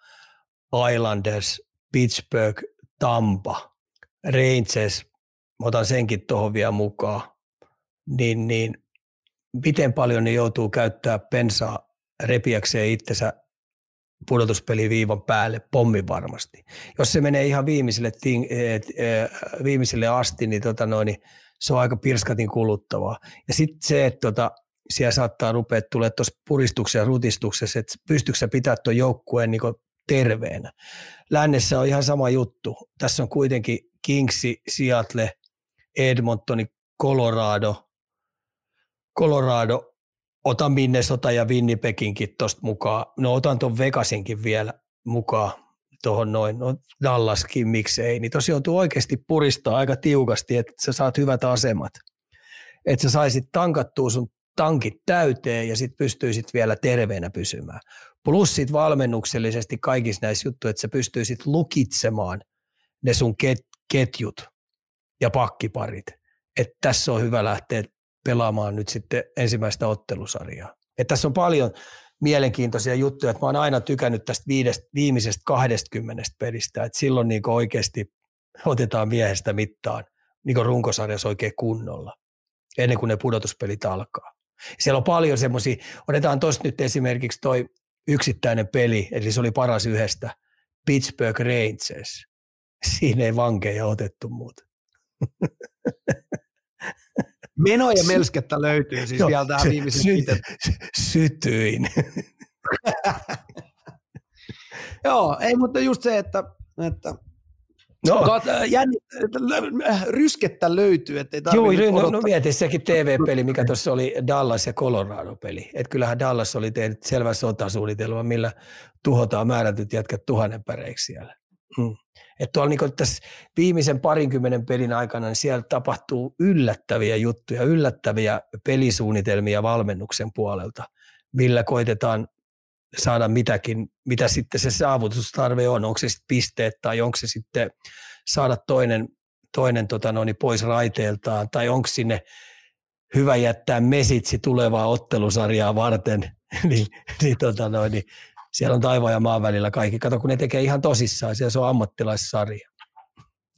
Islanders, Pittsburgh, Tampa, Rangers, otan senkin tuohon vielä mukaan, niin, niin miten paljon ne joutuu käyttää pensaa repiäkseen itsensä pudotuspeliviivan päälle pommi varmasti. Jos se menee ihan viimeisille, ting, et, et, viimeisille asti, niin, tota noin, niin se on aika pirskatin kuluttavaa. Ja sitten se, että tota, siellä saattaa rupea tulemaan tuossa puristuksessa ja rutistuksessa, että pystyykö sä pitämään tuon joukkueen niin terveenä. Lännessä on ihan sama juttu. Tässä on kuitenkin Kingsi, Seattle, Edmontoni, Colorado, Colorado, otan Minnesota ja Winnipeginkin tuosta mukaan. No otan tuon Vegasinkin vielä mukaan tuohon noin. No Dallaskin, miksei. Niin tosi joutuu oikeasti puristaa aika tiukasti, että sä saat hyvät asemat. Että sä saisit tankattua sun tankit täyteen ja sit pystyisit vielä terveenä pysymään. Plus sit valmennuksellisesti kaikissa näissä juttuja, että sä pystyisit lukitsemaan ne sun ketjut ja pakkiparit. Että tässä on hyvä lähteä pelaamaan nyt sitten ensimmäistä ottelusarjaa. Että tässä on paljon mielenkiintoisia juttuja, että mä oon aina tykännyt tästä viidestä, viimeisestä kahdestakymmenestä pelistä, että silloin niin oikeasti otetaan miehestä mittaan niin runkosarjassa oikein kunnolla, ennen kuin ne pudotuspelit alkaa. Siellä on paljon semmoisia, otetaan tuosta nyt esimerkiksi toi yksittäinen peli, eli se oli paras yhdestä, Pittsburgh Rangers. Siinä ei vankeja otettu muuta. Meno ja melskettä löytyy siis no, vielä tähän sy- viimeiset sy- pitet. Sytyin. Joo, ei, mutta just se, että, että no. kat, jännit- ryskettä löytyy. Ettei tarvitse Joo, no, no mieti sekin T V-peli, mikä tuossa oli Dallas ja Colorado-peli. Et kyllähän Dallas oli tehnyt selvä sotasuunnitelma, millä tuhotaan määrätyt jätkät tuhannen päreiksi siellä. Hmm. Että tuolla niin tässä viimeisen parinkymmenen pelin aikana niin siellä tapahtuu yllättäviä juttuja, yllättäviä pelisuunnitelmia valmennuksen puolelta, millä koitetaan saada mitäkin, mitä sitten se saavutustarve on, onko se sitten pisteet tai onko se sitten saada toinen, toinen tota noin, pois raiteeltaan tai onko sinne hyvä jättää mesitsi tulevaa ottelusarjaa varten, niin, niin, tota noin, niin siellä on taivaan ja maan välillä kaikki. Kato, kun ne tekee ihan tosissaan. Siellä se on ammattilaissarja.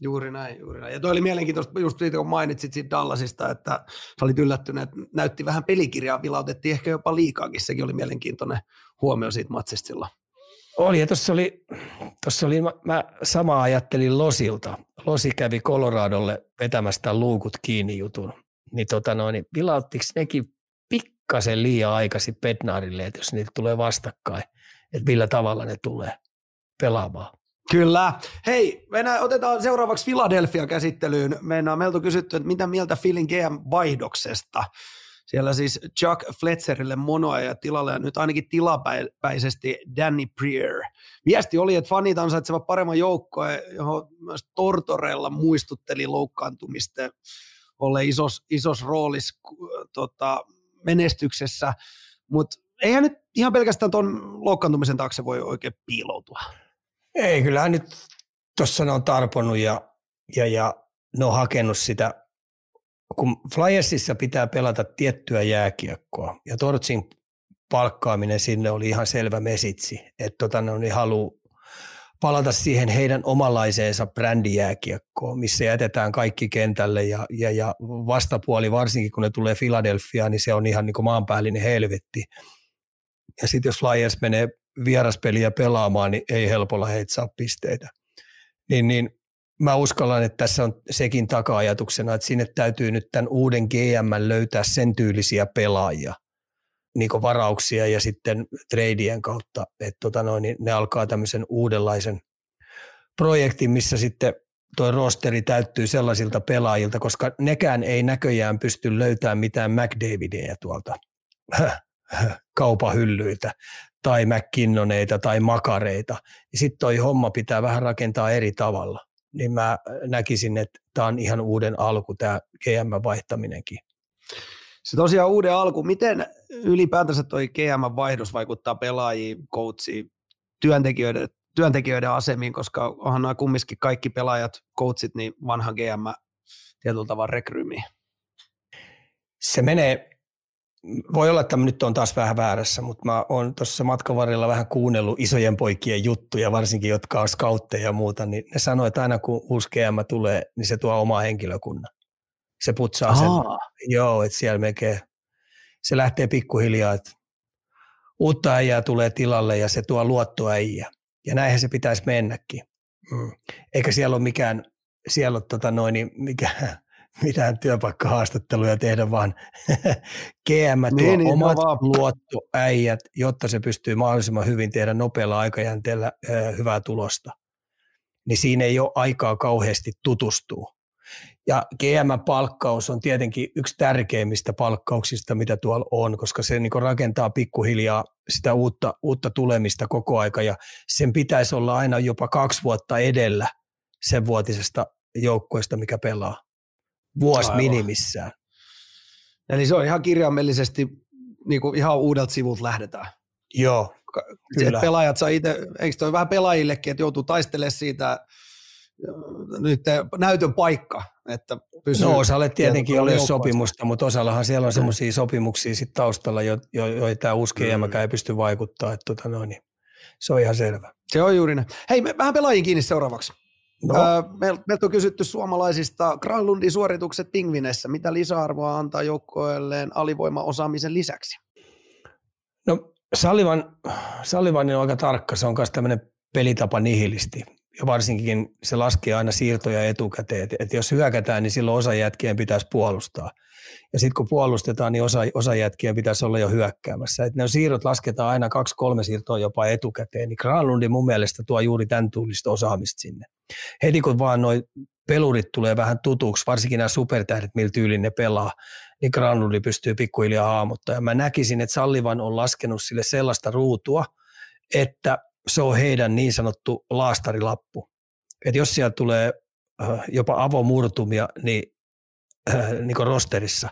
Juuri näin, juuri näin. Ja toi oli mielenkiintoista, just siitä kun mainitsit siitä Dallasista, että sä olit yllättynyt, että näytti vähän pelikirjaa, vilautettiin ehkä jopa liikaakin. Sekin oli mielenkiintoinen huomio siitä matsistilla. Oli, ja tuossa oli, tossa oli mä, mä samaa ajattelin Losilta. Losi kävi Coloradolle vetämästä luukut kiinni jutun. Niin tota noin, vilauttiko nekin pikkasen liian aikaisin Bednarille, että jos niitä tulee vastakkain. Että millä tavalla ne tulee pelaamaan. Kyllä. Hei, mennään, otetaan seuraavaksi Philadelphia käsittelyyn. Meinaa, meiltä on kysytty, että mitä mieltä Philin G M-vaihdoksesta? Siellä siis Chuck Fletcherille monoa ja tilalle, ja nyt ainakin tilapäisesti Danny Prier. Viesti oli, että fanit ansaitsevat paremman joukkoen, johon myös Tortorella muistutteli loukkaantumista olleen isos, isos roolis tota, menestyksessä, mutta eihän nyt ihan pelkästään tuon loukkaantumisen taakse voi oikein piiloutua. Ei, kyllähän nyt tuossa ne on tarponut ja, ja, ja ne on hakenut sitä. Kun Flyersissa pitää pelata tiettyä jääkiekkoa ja Tortsin palkkaaminen sinne oli ihan selvä mesitsi, että tota, ne niin haluaa palata siihen heidän omanlaiseensa brändijääkiekkoon, missä jätetään kaikki kentälle ja, ja, ja vastapuoli, varsinkin kun ne tulee Philadelphiaan, niin se on ihan niin kuin maanpäällinen helvetti. Ja sitten jos Flyers menee vieraspeliä pelaamaan, niin ei helpolla heitä saa pisteitä. Niin, niin mä uskallan, että tässä on sekin taka-ajatuksena, että sinne täytyy nyt tämän uuden G M löytää sen tyylisiä pelaajia, niin kuin varauksia ja sitten treidien kautta, että tota noin, niin ne alkaa tämmöisen uudenlaisen projektin, missä sitten toi rosteri täyttyy sellaisilta pelaajilta, koska nekään ei näköjään pysty löytämään mitään McDavidia tuolta kaupahyllyiltä tai McKinnoneita tai makareita. Sitten toi homma pitää vähän rakentaa eri tavalla. Niin mä näkisin, että tämä on ihan uuden alku, tämä G M-vaihtaminenkin. Se tosiaan uuden alku. Miten ylipäätänsä toi G M-vaihdos vaikuttaa pelaajiin, coachiin, työntekijöiden, työntekijöiden asemiin, koska onhan nämä kumminkin kaikki pelaajat, coachit, niin vanha G M tietyllä tavalla rekrymiin. Se menee, voi olla, että nyt on taas vähän väärässä, mutta mä oon tuossa matkan varrella vähän kuunnellut isojen poikien juttuja, varsinkin jotka on scoutteja ja muuta, niin ne sanoo, että aina kun uusi G M tulee, niin se tuo omaa henkilökunnan. Se putsaa sen. Aa. Joo, että siellä melkein, se lähtee pikkuhiljaa, että uutta äijää tulee tilalle ja se tuo luottoäijä. Ja näinhän se pitäisi mennäkin. Mm. Eikä siellä ole mikään, siellä ole tota noin, mikään, mitään työpaikkahaastatteluja tehdä, vaan G M tuo niin, omat niin, luottoäijät, jotta se pystyy mahdollisimman hyvin tehdä nopealla aikajänteellä ö, hyvää tulosta. Niin siinä ei ole aikaa kauheasti tutustua. Ja G M-palkkaus on tietenkin yksi tärkeimmistä palkkauksista, mitä tuolla on, koska se niin kuin rakentaa pikkuhiljaa sitä uutta, uutta tulemista koko aika, ja sen pitäisi olla aina jopa kaksi vuotta edellä sen vuotisesta joukkueesta, mikä pelaa. Vuosi aivan minimissään. Eli se on ihan kirjaimellisesti, niin kuin ihan uudelta sivulta lähdetään. Joo, kyllä. Pelaajat saa itse, eikö toi vähän pelaajillekin, että joutuu taistelemaan siitä, nyt näytön paikka, että pysyy. No osalle tietenkin oli sopimusta, mutta osallahan siellä on semmoisia sopimuksia sit taustalla, joita jo, jo, jo, tämä uusi G M-kään ei pysty vaikuttamaan. Tota se on ihan selvä. Se on juuri näin. Hei, me, vähän pelaajiin kiinni seuraavaksi. No. Öö, Meiltä on kysytty suomalaisista Granlundin suoritukset Pingvineissä. Mitä lisäarvoa antaa joukkueelleen alivoimaosaamisen lisäksi? No Sullivan, Sullivan on aika tarkka. Se on myös tämmöinen pelitapa nihilisti. Ja varsinkin se laskee aina siirtoja etukäteen, että jos hyökätään, niin silloin osa jätkien pitäisi puolustaa. Ja sitten kun puolustetaan, niin osa, osa jätkien pitäisi olla jo hyökkäämässä. Että ne siirrot lasketaan aina kaksi, kolme siirtoa jopa etukäteen. Niin Granlundi mun mielestä tuo juuri tämän tuulista osaamista sinne. Heti kun vaan noi pelurit tulee vähän tutuksi, varsinkin nämä supertähdet, millä tyylin ne pelaa, niin Granlundi pystyy pikkuhiljaa haamuttaa. Ja mä näkisin, että Sullivan on laskenut sille sellaista ruutua, että se on heidän niin sanottu laastarilappu. Että jos siellä tulee jopa avomurtumia, niin, niin kuin rosterissa,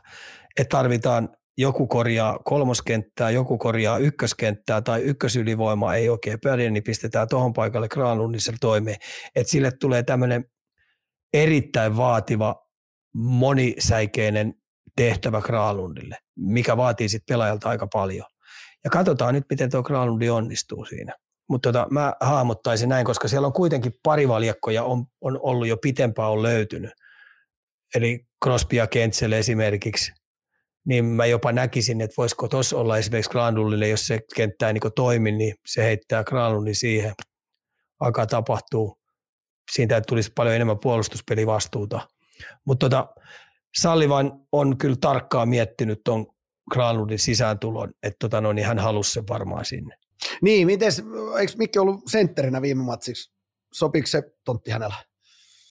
että tarvitaan joku korjaa kolmoskenttää, joku korjaa ykköskenttää tai ykkösylivoimaa ei oikein pärjää, niin pistetään tuohon paikalle Granlundisella toimeen. Että sille tulee tämmöinen erittäin vaativa, monisäikeinen tehtävä Granlundille, mikä vaatii sitten pelaajalta aika paljon. Ja katsotaan nyt, miten tuo Granlundi onnistuu siinä. Mutta tota, mä hahmottaisin näin, koska siellä on kuitenkin pari valjakkoja on, on ollut jo pitempään on löytynyt. Eli Crosby ja Kentsel esimerkiksi. Niin mä jopa näkisin, että voisiko tuossa olla esimerkiksi Granlundille, jos se kenttä ei niin toimi, niin se heittää Granlundin siihen. Alkaa tapahtuu. Siitä tulisi paljon enemmän puolustuspelivastuuta. Mutta tota, Sullivan on kyllä tarkkaan miettinyt tuon Granlundin sisääntulon, että tota, no, niin hän halusi sen varmaan sinne. Niin, mites, eikö Mikki ollut sentterinä viime matsiksi? sopiiko se tontti hänellä?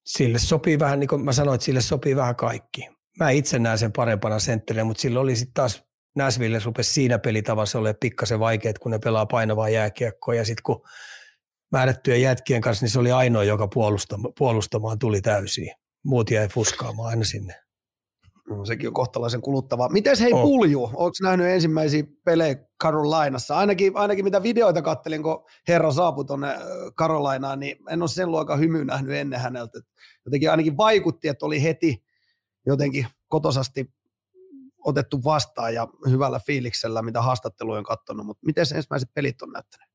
Sille sopii vähän, niin kuin mä sanoin, että sille sopii vähän kaikki. Mä itse näen sen parempana sentterinä, mutta sillä oli sitten taas Nashville rupesi siinä pelitavassa olemaan pikkasen vaikeat, kun ne pelaa painavaa jääkiekkoa. Ja sitten kun määrättyjen jätkien kanssa, niin se oli ainoa, joka puolustamaan, puolustamaan tuli täysin. Muut jäi fuskaamaan aina sinne. No, sekin on kohtalaisen kuluttavaa. Mites hei oh. Pulju? Oletko nähnyt ensimmäisiä pelejä Carolinassa? Ainakin, ainakin mitä videoita kattelin, kun herra saapui tuonne Carolinaan, niin en ole sen luokan hymyä nähnyt ennen häneltä. Jotenkin ainakin vaikutti, että oli heti jotenkin kotosasti otettu vastaan ja hyvällä fiiliksellä, mitä haastatteluja on katsonut, mutta miten se ensimmäiset pelit on näyttänyt?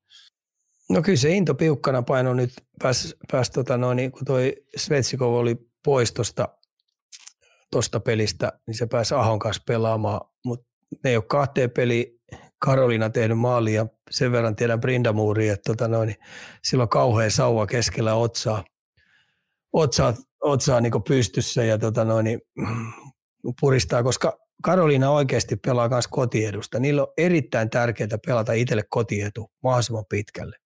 No kyllä se into piukkana paino nyt pääsi, pääs, tota noin, kun toi Svetsikov oli pois tuosta tosta pelistä, niin se pääsi Ahon kanssa pelaamaan, mutta ne ei ole kahteen peliin Karolina tehnyt maaliin ja sen verran tiedän Brindamuuria, että tota noin, sillä on kauhea sauva keskellä otsaa, otsaa, otsaa niin kuin pystyssä ja tota noin, puristaa, koska Karoliina oikeasti pelaa myös kotiedusta. Niillä on erittäin tärkeää pelata itselle kotietu mahdollisimman pitkälle.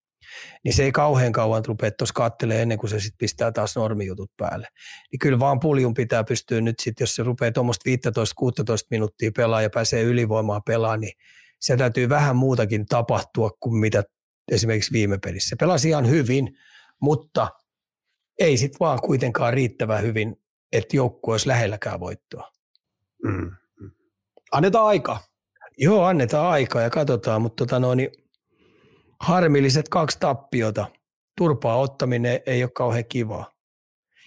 Niin se ei kauhean kauan rupea tuossa katselemaan ennen kuin se sitten pistää taas normijutut päälle. Niin kyllä vaan Puljun pitää pystyä nyt sitten, jos se rupeaa tuommoista viisitoista kuusitoista minuuttia pelaa ja pääsee ylivoimaan pelaamaan, niin se täytyy vähän muutakin tapahtua kuin mitä esimerkiksi viime pelissä. Se pelasi ihan hyvin, mutta ei sitten vaan kuitenkaan riittävän hyvin, että joukkue olisi lähelläkään voittoa. Mm. Annetaan aikaa. Joo, annetaan aikaa ja katsotaan, mutta tota no, niin harmilliset kaksi tappiota. Turpaa ottaminen ei ole kauhean kivaa.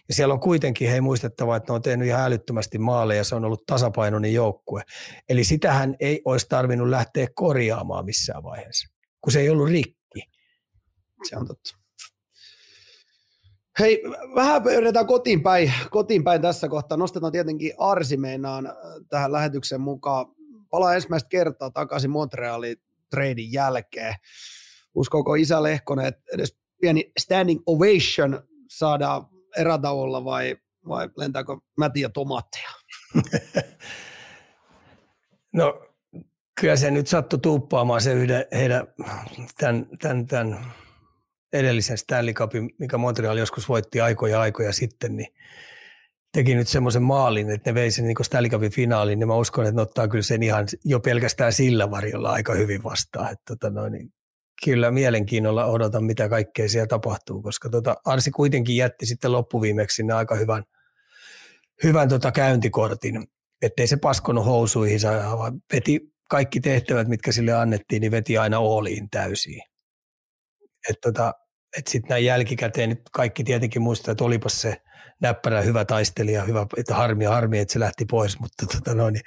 Ja siellä on kuitenkin, hei muistettava, että ne on tehnyt ihan älyttömästi maaleja, se on ollut tasapainoinen joukkue. Eli sitähän ei olisi tarvinnut lähteä korjaamaan missään vaiheessa, kun se ei ollut rikki. Se on totta. Hei, vähän yritetään kotiin päin, kotiin päin tässä kohtaa. Nostetaan tietenkin Arsi meinaan tähän lähetyksen mukaan. Palaa ensimmäistä kertaa takaisin Montrealin treidin jälkeen. Uskooko isä Lehkonen, että edes pieni standing ovation saadaan erätauolla vai, vai lentääkö mätiä tomaatteja? No kyllä se nyt sattui tuuppaamaan se yhden heidän tämän... tämän, tämän. edellisen Stanley Cupin, mikä Montreal joskus voitti aikoja aikoja sitten, niin teki nyt semmoisen maalin, että ne vei sen niin kuin Stanley Cupin finaaliin, niin mä uskon, että ne ottaa kyllä sen ihan jo pelkästään sillä varjolla aika hyvin vastaan. Että tota noin, kyllä mielenkiinnolla odotan, mitä kaikkea siellä tapahtuu, koska tota Arsi kuitenkin jätti sitten loppuviimeksi aika hyvän, hyvän tota käyntikortin, ettei se paskonut housuihin, vaan veti kaikki tehtävät, mitkä sille annettiin, niin veti aina ooliin täysiin. Että tota, et sitten näin jälkikäteen nyt kaikki tietenkin muistaa, että olipas se näppärä hyvä taistelija, hyvä, että harmi harmi, että se lähti pois, mutta tota no, niin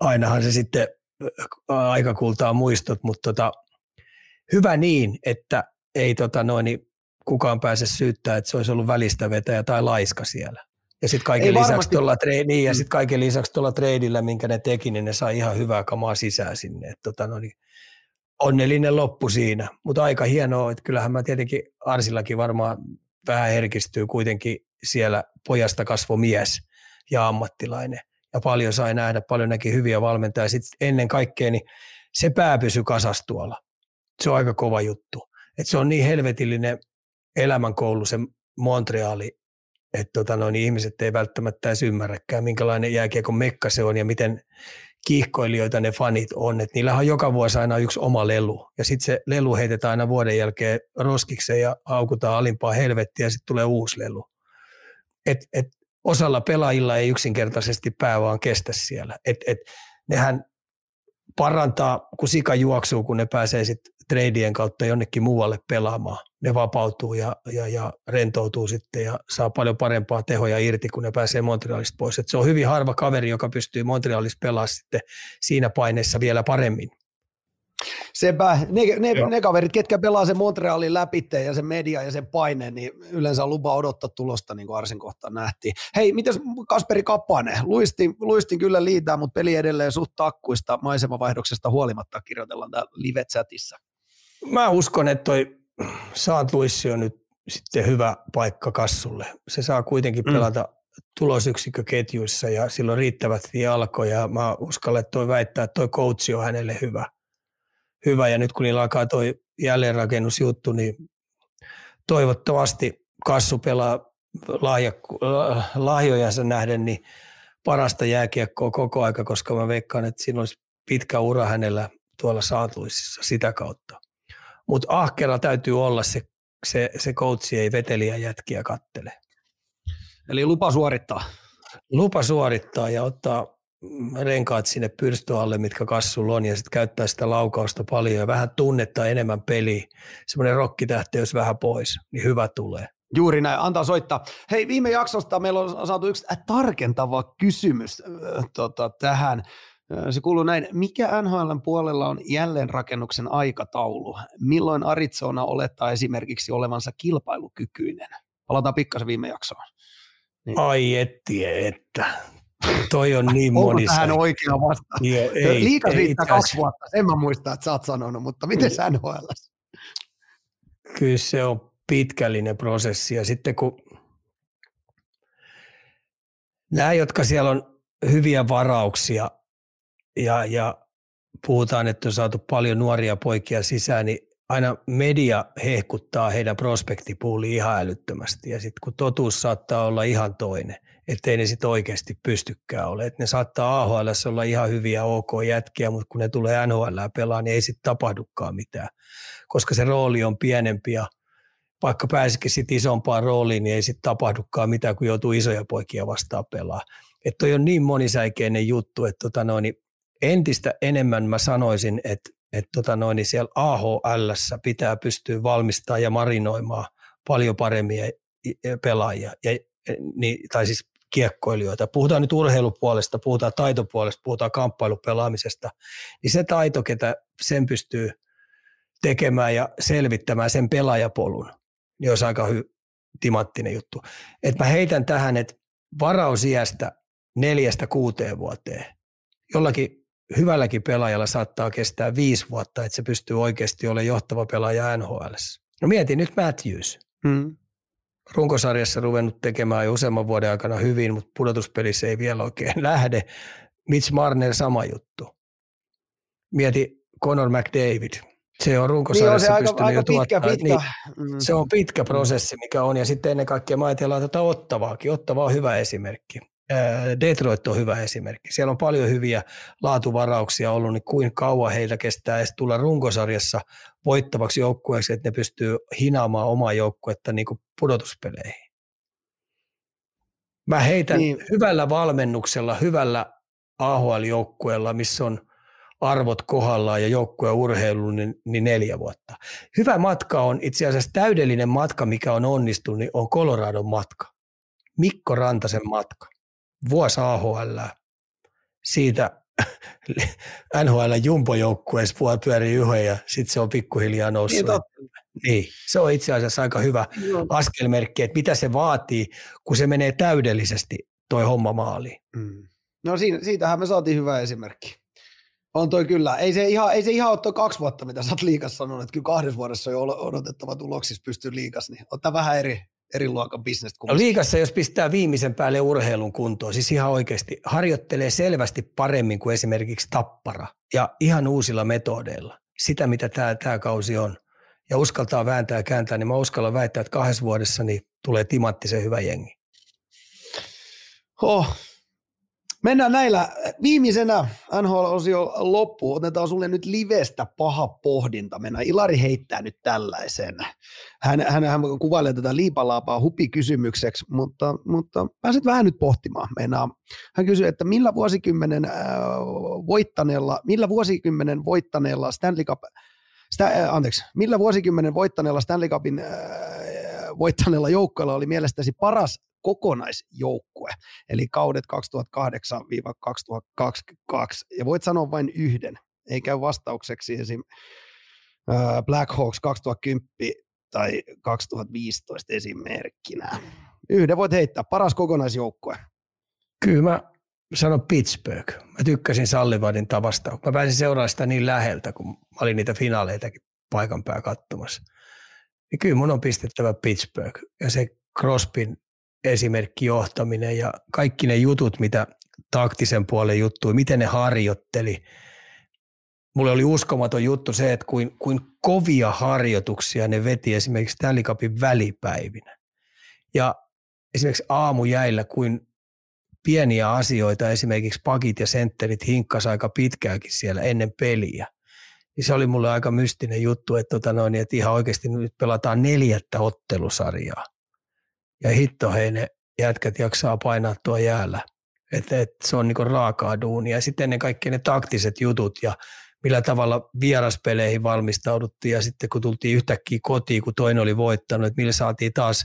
ainahan se sitten aika kultaa muistot, mutta tota, hyvä niin, että ei tota no, niin kukaan pääse syyttää, että se olisi ollut välistä vetäjä tai laiska siellä. Ja sitten kaiken, tre- niin, sit kaiken lisäksi tuolla treidillä, minkä ne teki, niin ne sai ihan hyvää kamaa sisään sinne, että tota no niin. Onnellinen loppu siinä, mutta aika hienoa, että kyllähän mä tietenkin Arsillakin varmaan vähän herkistyy kuitenkin siellä pojasta kasvoi mies ja ammattilainen. Ja paljon sai nähdä, paljon näki hyviä valmentajia. Sitten ennen kaikkea niin se pää pysyi kasassa tuolla. Se on aika kova juttu. Et se on niin helvetillinen elämänkoulu se Montreali, että tota no, niin ihmiset ei välttämättä edes ymmärräkään, minkälainen jääkiekon mekka se on ja miten kiihkoilijoita ne fanit on, että niillähän on joka vuosi aina yksi oma lelu, ja sitten se lelu heitetään aina vuoden jälkeen roskikseen ja aukutaan alimpaa helvettiä, ja sitten tulee uusi lelu. Et, et osalla pelaajilla ei yksinkertaisesti pää vaan kestä siellä. Et, et, nehän parantaa, kun sika juoksuu, kun ne pääsee sitten treidien kautta jonnekin muualle pelaamaan. Ne vapautuu ja, ja, ja rentoutuu sitten ja saa paljon parempaa tehoja irti, kun ne pääsee Montrealista pois. Et se on hyvin harva kaveri, joka pystyy Montrealista pelaamaan sitten siinä paineessa vielä paremmin. Sepä. Ne, ne, ne kaverit, ketkä pelaa sen Montrealin läpitteen ja sen media ja sen paine, niin yleensä on lupa odottaa tulosta, niin kuin Arsin kohtaan nähtiin. Hei, mitäs Kasperi Kapanen? Luistin, luistin kyllä liitää, mutta peli edelleen suht takkuista maisemavaihdoksesta huolimatta kirjoitellaan täällä live-chatissa. Mä uskon, että toi Saint Louis on nyt sitten hyvä paikka kassulle. Se saa kuitenkin pelata mm. tulosyksikköketjuissa ja sillä on riittävästi jalkoja. Mä uskallan, että toi väittää, että toi coachi on hänelle hyvä. Hyvä ja nyt kun niillä alkaa toi jälleenrakennusjuttu, niin toivottavasti Kassu pelaa lahja, lahjojansa nähden niin parasta jääkiekkoa koko aika, koska mä veikkaan, että siinä olisi pitkä ura hänellä tuolla saatuisissa sitä kautta. Mutta ahkera täytyy olla, se, se, se koutsi ei veteliä jätkiä kattele. Eli lupa suorittaa. Lupa suorittaa ja ottaa renkaat sinne pyrstöalle, mitkä Kassulla on, ja sitten käyttää sitä laukausta paljon ja vähän tunnetta enemmän peliä. Semmoinen rokkitähteys vähän pois, niin hyvä tulee. Juuri näin, antaa soittaa. Hei, viime jaksosta meillä on saatu yksi tarkentava kysymys äh, tota, tähän. Se kuuluu näin, mikä N H L:n puolella on jälleenrakennuksen aikataulu? Milloin Arizona olettaa esimerkiksi olevansa kilpailukykyinen? Palataan pikkasen viime jaksoon. Niin. Ai ettie, että. Toi on niin monissa. Onko tähän oikea vasta? Liikas riittää kaksi vuotta, sen mä muistan, että sä oot sanonut, mutta miten N H L:ssä? Kyllä se on pitkällinen prosessi ja sitten kun nämä, jotka siellä on hyviä varauksia, Ja, ja puhutaan, että on saatu paljon nuoria poikia sisään, niin aina media hehkuttaa heidän prospektipuuliin ihan älyttömästi. Ja sitten kun totuus saattaa olla ihan toinen, ettei ne sitten oikeasti pystykään ole. Että ne saattaa A H L:ssä olla ihan hyviä OK-jätkiä, mutta kun ne tulee N H L:ään pelaa, niin ei sitten tapahdukaan mitään. Koska se rooli on pienempi ja vaikka pääsikin sitten isompaan rooliin, niin ei sitten tapahdukaan mitään, kun joutuu isoja poikia vastaan pelaamaan. Että toi on niin monisäikeinen juttu, että tota noin, niin entistä enemmän mä sanoisin, että, että tota noin, niin siellä A H L:ssä pitää pystyä valmistamaan ja marinoimaan paljon paremmin pelaajia, ja, niin, tai siis kiekkoilijoita. Puhutaan nyt urheilupuolesta, puhutaan taitopuolesta, puhutaan kamppailupelaamisesta. Niin se taito, ketä sen pystyy tekemään ja selvittämään sen pelaajapolun, niin olisi aika hy- timanttinen juttu. Et mä heitän tähän, että varausiästä neljästä kuuteen vuoteen. Jollakin hyvälläkin pelaajalla saattaa kestää viisi vuotta, että se pystyy oikeasti olemaan johtava pelaaja N H L:ssä. No mieti nyt Matthews. Hmm. Runkosarjassa ruvennut tekemään jo useamman vuoden aikana hyvin, mutta pudotuspelissä ei vielä oikein lähde. Mitch Marner sama juttu. Mieti Conor McDavid. Se on runkosarjassa niin pystynyt jo tuottamaan. Niin, mm. Se on pitkä prosessi, mikä on. Ja sitten ennen kaikkea mä ajatellaan tätä Ottavaakin. Ottava on hyvä esimerkki. Detroit on hyvä esimerkki. Siellä on paljon hyviä laatuvarauksia ollut, niin kuin kauan heiltä kestää edes tulla runkosarjassa voittavaksi joukkueeksi, että ne pystyy hinaamaan omaa joukkuetta niin kuin pudotuspeleihin. Mä heitän niin. Hyvällä valmennuksella, hyvällä A H L-joukkueella, missä on arvot kohdallaan ja joukkueen urheilu, niin, niin neljä vuotta. Hyvä matka on, itse asiassa täydellinen matka, mikä on onnistunut, niin on Coloradon matka. Mikko Rantasen matka. Vuosi A H L, siitä N H L-jumbojoukkueessa puoli pyörii yhden ja sitten se on pikkuhiljaa noussut. Niin, niin. Se on itse asiassa aika hyvä no. askelmerkki, että mitä se vaatii, kun se menee täydellisesti toi homma maaliin. Mm. No siinä, siitähän me saatiin hyvä esimerkki. On toi kyllä. Ei se ihan, ei se ihan ole toi kaksi vuotta, mitä sä oot liigassa sanonut, että kyllä kahdessa vuodessa on jo odotettava tuloksissa pystyy liigassa, niin ottaa vähän eri. eri luokan bisnestä. No liigassa, jos pistää viimeisen päälle urheilun kuntoon, siis ihan oikeasti harjoittelee selvästi paremmin kuin esimerkiksi Tappara ja ihan uusilla metodeilla. Sitä, mitä tämä, tämä kausi on. Ja uskaltaa vääntää ja kääntää, niin mä uskallan väittää, että kahdessa vuodessa niin tulee timanttisen hyvä jengi. Oh. Mennään näillä. Viimeisenä N H L-osio loppuun. Otetaan sulle nyt livestä paha pohdinta. Mennään. Ilari heittää nyt tällaisen. Hän, hän, hän kuvailee tätä liipalaapaa hupikysymykseksi, mutta, mutta pääset vähän nyt pohtimaan. Mennään. Hän kysyy, että millä vuosikymmenen, äh, voittaneella, millä vuosikymmenen voittaneella Stanley Cup, stä, äh, anteeksi, millä vuosikymmenen voittaneella Stanley Cupin äh, voittaneella joukkueella oli mielestäsi paras kokonaisjoukkue, eli kaudet kaksituhattakahdeksan kaksituhattakaksikymmentäkaksi, ja voit sanoa vain yhden, ei käy vastaukseksi esim. Blackhawks kaksituhattakymmenen tai kaksituhattaviisitoista esimerkkinä. Yhden voit heittää, paras kokonaisjoukkue. Kyllä mä sanon Pittsburgh. Mä tykkäsin Sullivanin tavasta. Mä pääsin seuraamaan sitä niin läheltä, kun mä olin niitä finaaleitakin paikan päällä katsomassa. Niin kyllä mun on pistettävä Pittsburgh, ja se Crosbyn esimerkki johtaminen ja kaikki ne jutut, mitä taktisen puolen juttui, miten ne harjoitteli. Mulle oli uskomaton juttu se, että kuin, kuin kovia harjoituksia ne veti esimerkiksi Stanley Cupin välipäivinä. Ja esimerkiksi aamujäillä, kuin pieniä asioita, esimerkiksi pakit ja sentterit hinkkas aika pitkäänkin siellä ennen peliä. Ja se oli mulle aika mystinen juttu, että, tota noin, että ihan oikeasti nyt pelataan neljättä ottelusarjaa. Ja hitto hei, ne jätkät jaksaa painaa tuo jäällä. Että et, se on niinku raakaa duunia. Ja sitten ennen kaikkea ne taktiset jutut ja millä tavalla vieraspeleihin valmistauduttiin. Ja sitten kun tultiin yhtäkkiä kotiin, kun toinen oli voittanut, että millä saatiin taas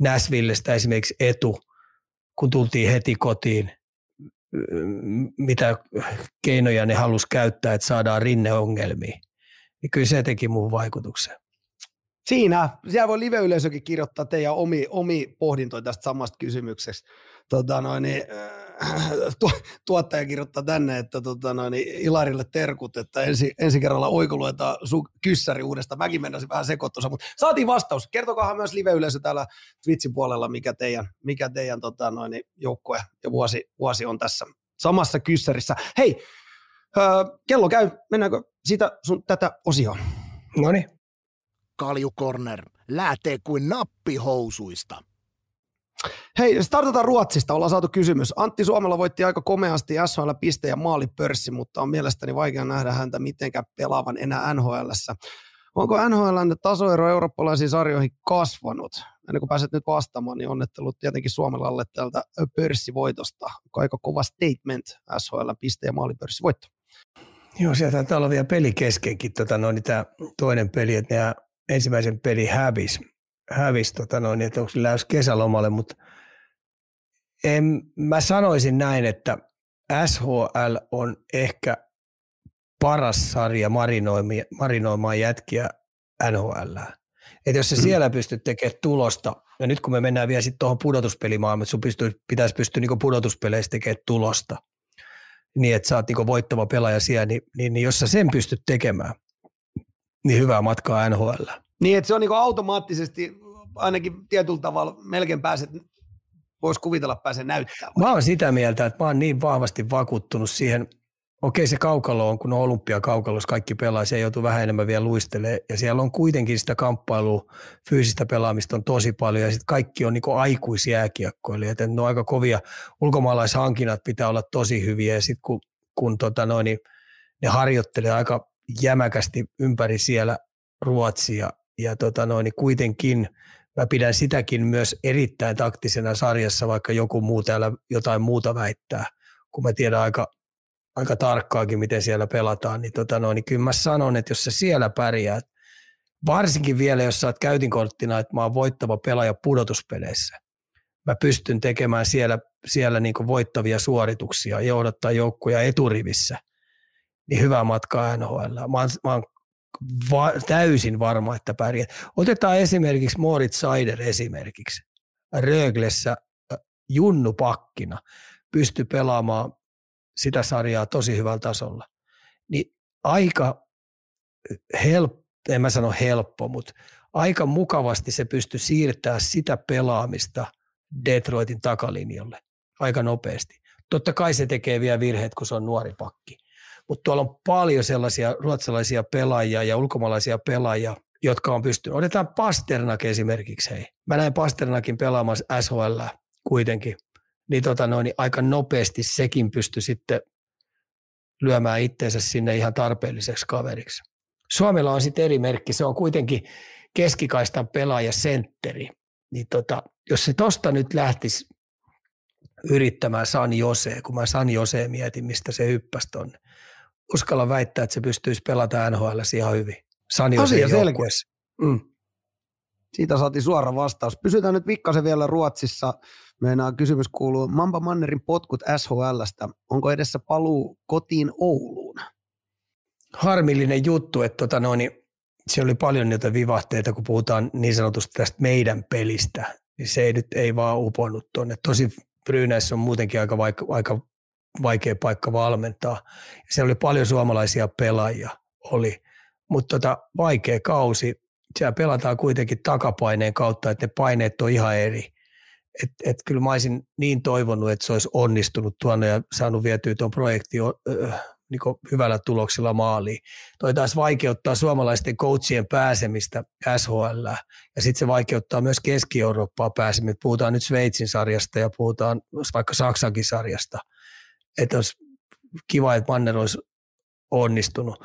Nashvillestä esimerkiksi etu, kun tultiin heti kotiin, mitä keinoja ne halusi käyttää, että saadaan rinneongelmia. Niin kyllä se teki mun vaikutuksen. Siinä. Siellä voi live-yleisökin kirjoittaa teidän omi, omi pohdintoja tästä samasta kysymyksestä. Tota noin, tu, tuottaja kirjoittaa tänne, että tota noin, Ilarille terkut, että ensi, ensi kerralla oikuluetaan sun kyssäri uudestaan. Mäkin mennäisin vähän sekoittumaan, mutta saatiin vastaus. Kertokaa myös live-yleisö täällä Twitchin puolella, mikä teidän, mikä teidän tota noin, joukkue ja vuosi, vuosi on tässä samassa kyssärissä. Hei, öö, kello käy. Mennäänkö sitä sun tätä osioon? No niin. Kaljukorner lähtee kuin nappihousuista. Hei, startataan Ruotsista. Ollaan saatu kysymys. Antti Suomella voitti aika komeasti S H L-piste- ja maalipörssi, mutta on mielestäni vaikea nähdä häntä mitenkään pelaavan enää N H L:ssä. Onko N H L:n tasoero eurooppalaisiin sarjoihin kasvanut? Ennen kuin pääset nyt vastaamaan, niin onnettelut tietenkin Suomelalle tältä pörssivoitosta. Onko aika kova statement S H L-piste- ja maalipörssivoitto? Joo, sieltä taitaa olla vielä peli keskenkin, tota noin, tämä toinen peli, että nämä ensimmäisen peli hävisi, hävis, tota noin, että onko se lähes kesälomalle, mutta en, mä sanoisin näin, että S H L on ehkä paras sarja marinoimaan jätkiä N H L:ään. Että jos se siellä pystyt tekemään tulosta, ja nyt kun me mennään vielä sitten tuohon pudotuspelimaailmaan, että sun pystyy, pitäisi pystyä niinku pudotuspeleissä tekemään tulosta, niin että sä oot niinku voittava pelaaja siellä, niin, niin, niin jos sä sen pystyt tekemään, niin hyvää matkaa N H L. Niin, että se on niinku automaattisesti ainakin tietyllä tavalla melkein pääset, voisi kuvitella pääsen näyttämään. Mä oon sitä mieltä, että mä oon niin vahvasti vakuuttunut siihen, okei se kaukalo on, kun on olympiakaukalossa kaikki pelaa, se joutuu vähän enemmän vielä luistelemaan, ja siellä on kuitenkin sitä kamppailua, fyysistä pelaamista on tosi paljon, ja sitten kaikki on niinku aikuisjääkiekkoilijoita, että ne on aika kovia, ulkomaalaishankinnat pitää olla tosi hyviä, ja sitten kun, kun tota noin, niin ne harjoittelee aika jämäkästi ympäri siellä Ruotsia, ja tota noin, niin kuitenkin mä pidän sitäkin myös erittäin taktisena sarjassa, vaikka joku muu täällä jotain muuta väittää, kun mä tiedän aika, aika tarkkaakin, miten siellä pelataan, niin, tota noin, niin kyllä mä sanon, että jos sä siellä pärjäät, varsinkin vielä, jos sä oot käytinkorttina, että mä oon voittava pelaaja pudotuspeleissä, mä pystyn tekemään siellä, siellä niin kuin voittavia suorituksia, johdattaa joukkoja eturivissä, niin hyvää matkaa N H L. Mä oon, mä oon va- täysin varma, että pärjät. Otetaan esimerkiksi Moritz Seider esimerkiksi. Röglessä Junnu Pakkina pystyi pelaamaan sitä sarjaa tosi hyvällä tasolla. Niin aika helppo, en mä sano helppo, mutta aika mukavasti se pystyi siirtämään sitä pelaamista Detroitin takalinjalle aika nopeasti. Totta kai se tekee vielä virheet, kun se on nuori pakki. Mutta tuolla on paljon sellaisia ruotsalaisia pelaajia ja ulkomaalaisia pelaajia, jotka on pystynyt. Otetaan Pasternak esimerkiksi. Hei. Mä näin Pasternakin pelaamassa S H L kuitenkin. Niin, tota noin, niin aika nopeasti sekin pystyi sitten lyömään itteensä sinne ihan tarpeelliseksi kaveriksi. Suomella on sitten eri merkki. Se on kuitenkin keskikaistan pelaajasentteri. Niin tota, jos se tosta nyt lähtisi yrittämään San Jose, kun mä San Jose mietin, mistä se hyppäsi tonne. Uskalla väittää, että se pystyisi pelata N H L:ssä ihan hyvin. San Jose joukkueessa. Mm. Siitä saatiin suora vastaus. Pysytään nyt pikkasen vielä Ruotsissa. Meinaa kysymys kuuluu, Mamba Mannerin potkut S H L:stä. Onko edessä paluu kotiin Ouluun? Harmillinen juttu, että tota noin, se oli paljon niitä vivahteita, kun puhutaan niin sanotusti tästä meidän pelistä. Niin se ei nyt ei vaan uponnut tuonne. Tosi Brynäissä on muutenkin aika vaikea, aika vaikea paikka valmentaa. Siellä oli paljon suomalaisia pelaajia, oli. Mutta tota, vaikea kausi. Siellä pelataan kuitenkin takapaineen kautta, että ne paineet on ihan eri. Et, et kyllä mä olisin niin toivonut, että se olisi onnistunut tuonne ja saanut vietyä tuon projektin niin hyvällä tuloksella maaliin. Toi taas vaikeuttaa suomalaisten coachien pääsemistä S H L, ja sitten se vaikeuttaa myös Keski-Eurooppaa pääsemistä. Puhutaan nyt Sveitsin sarjasta ja puhutaan vaikka Saksankin sarjasta. Että olisi kiva, että Manner olisi onnistunut.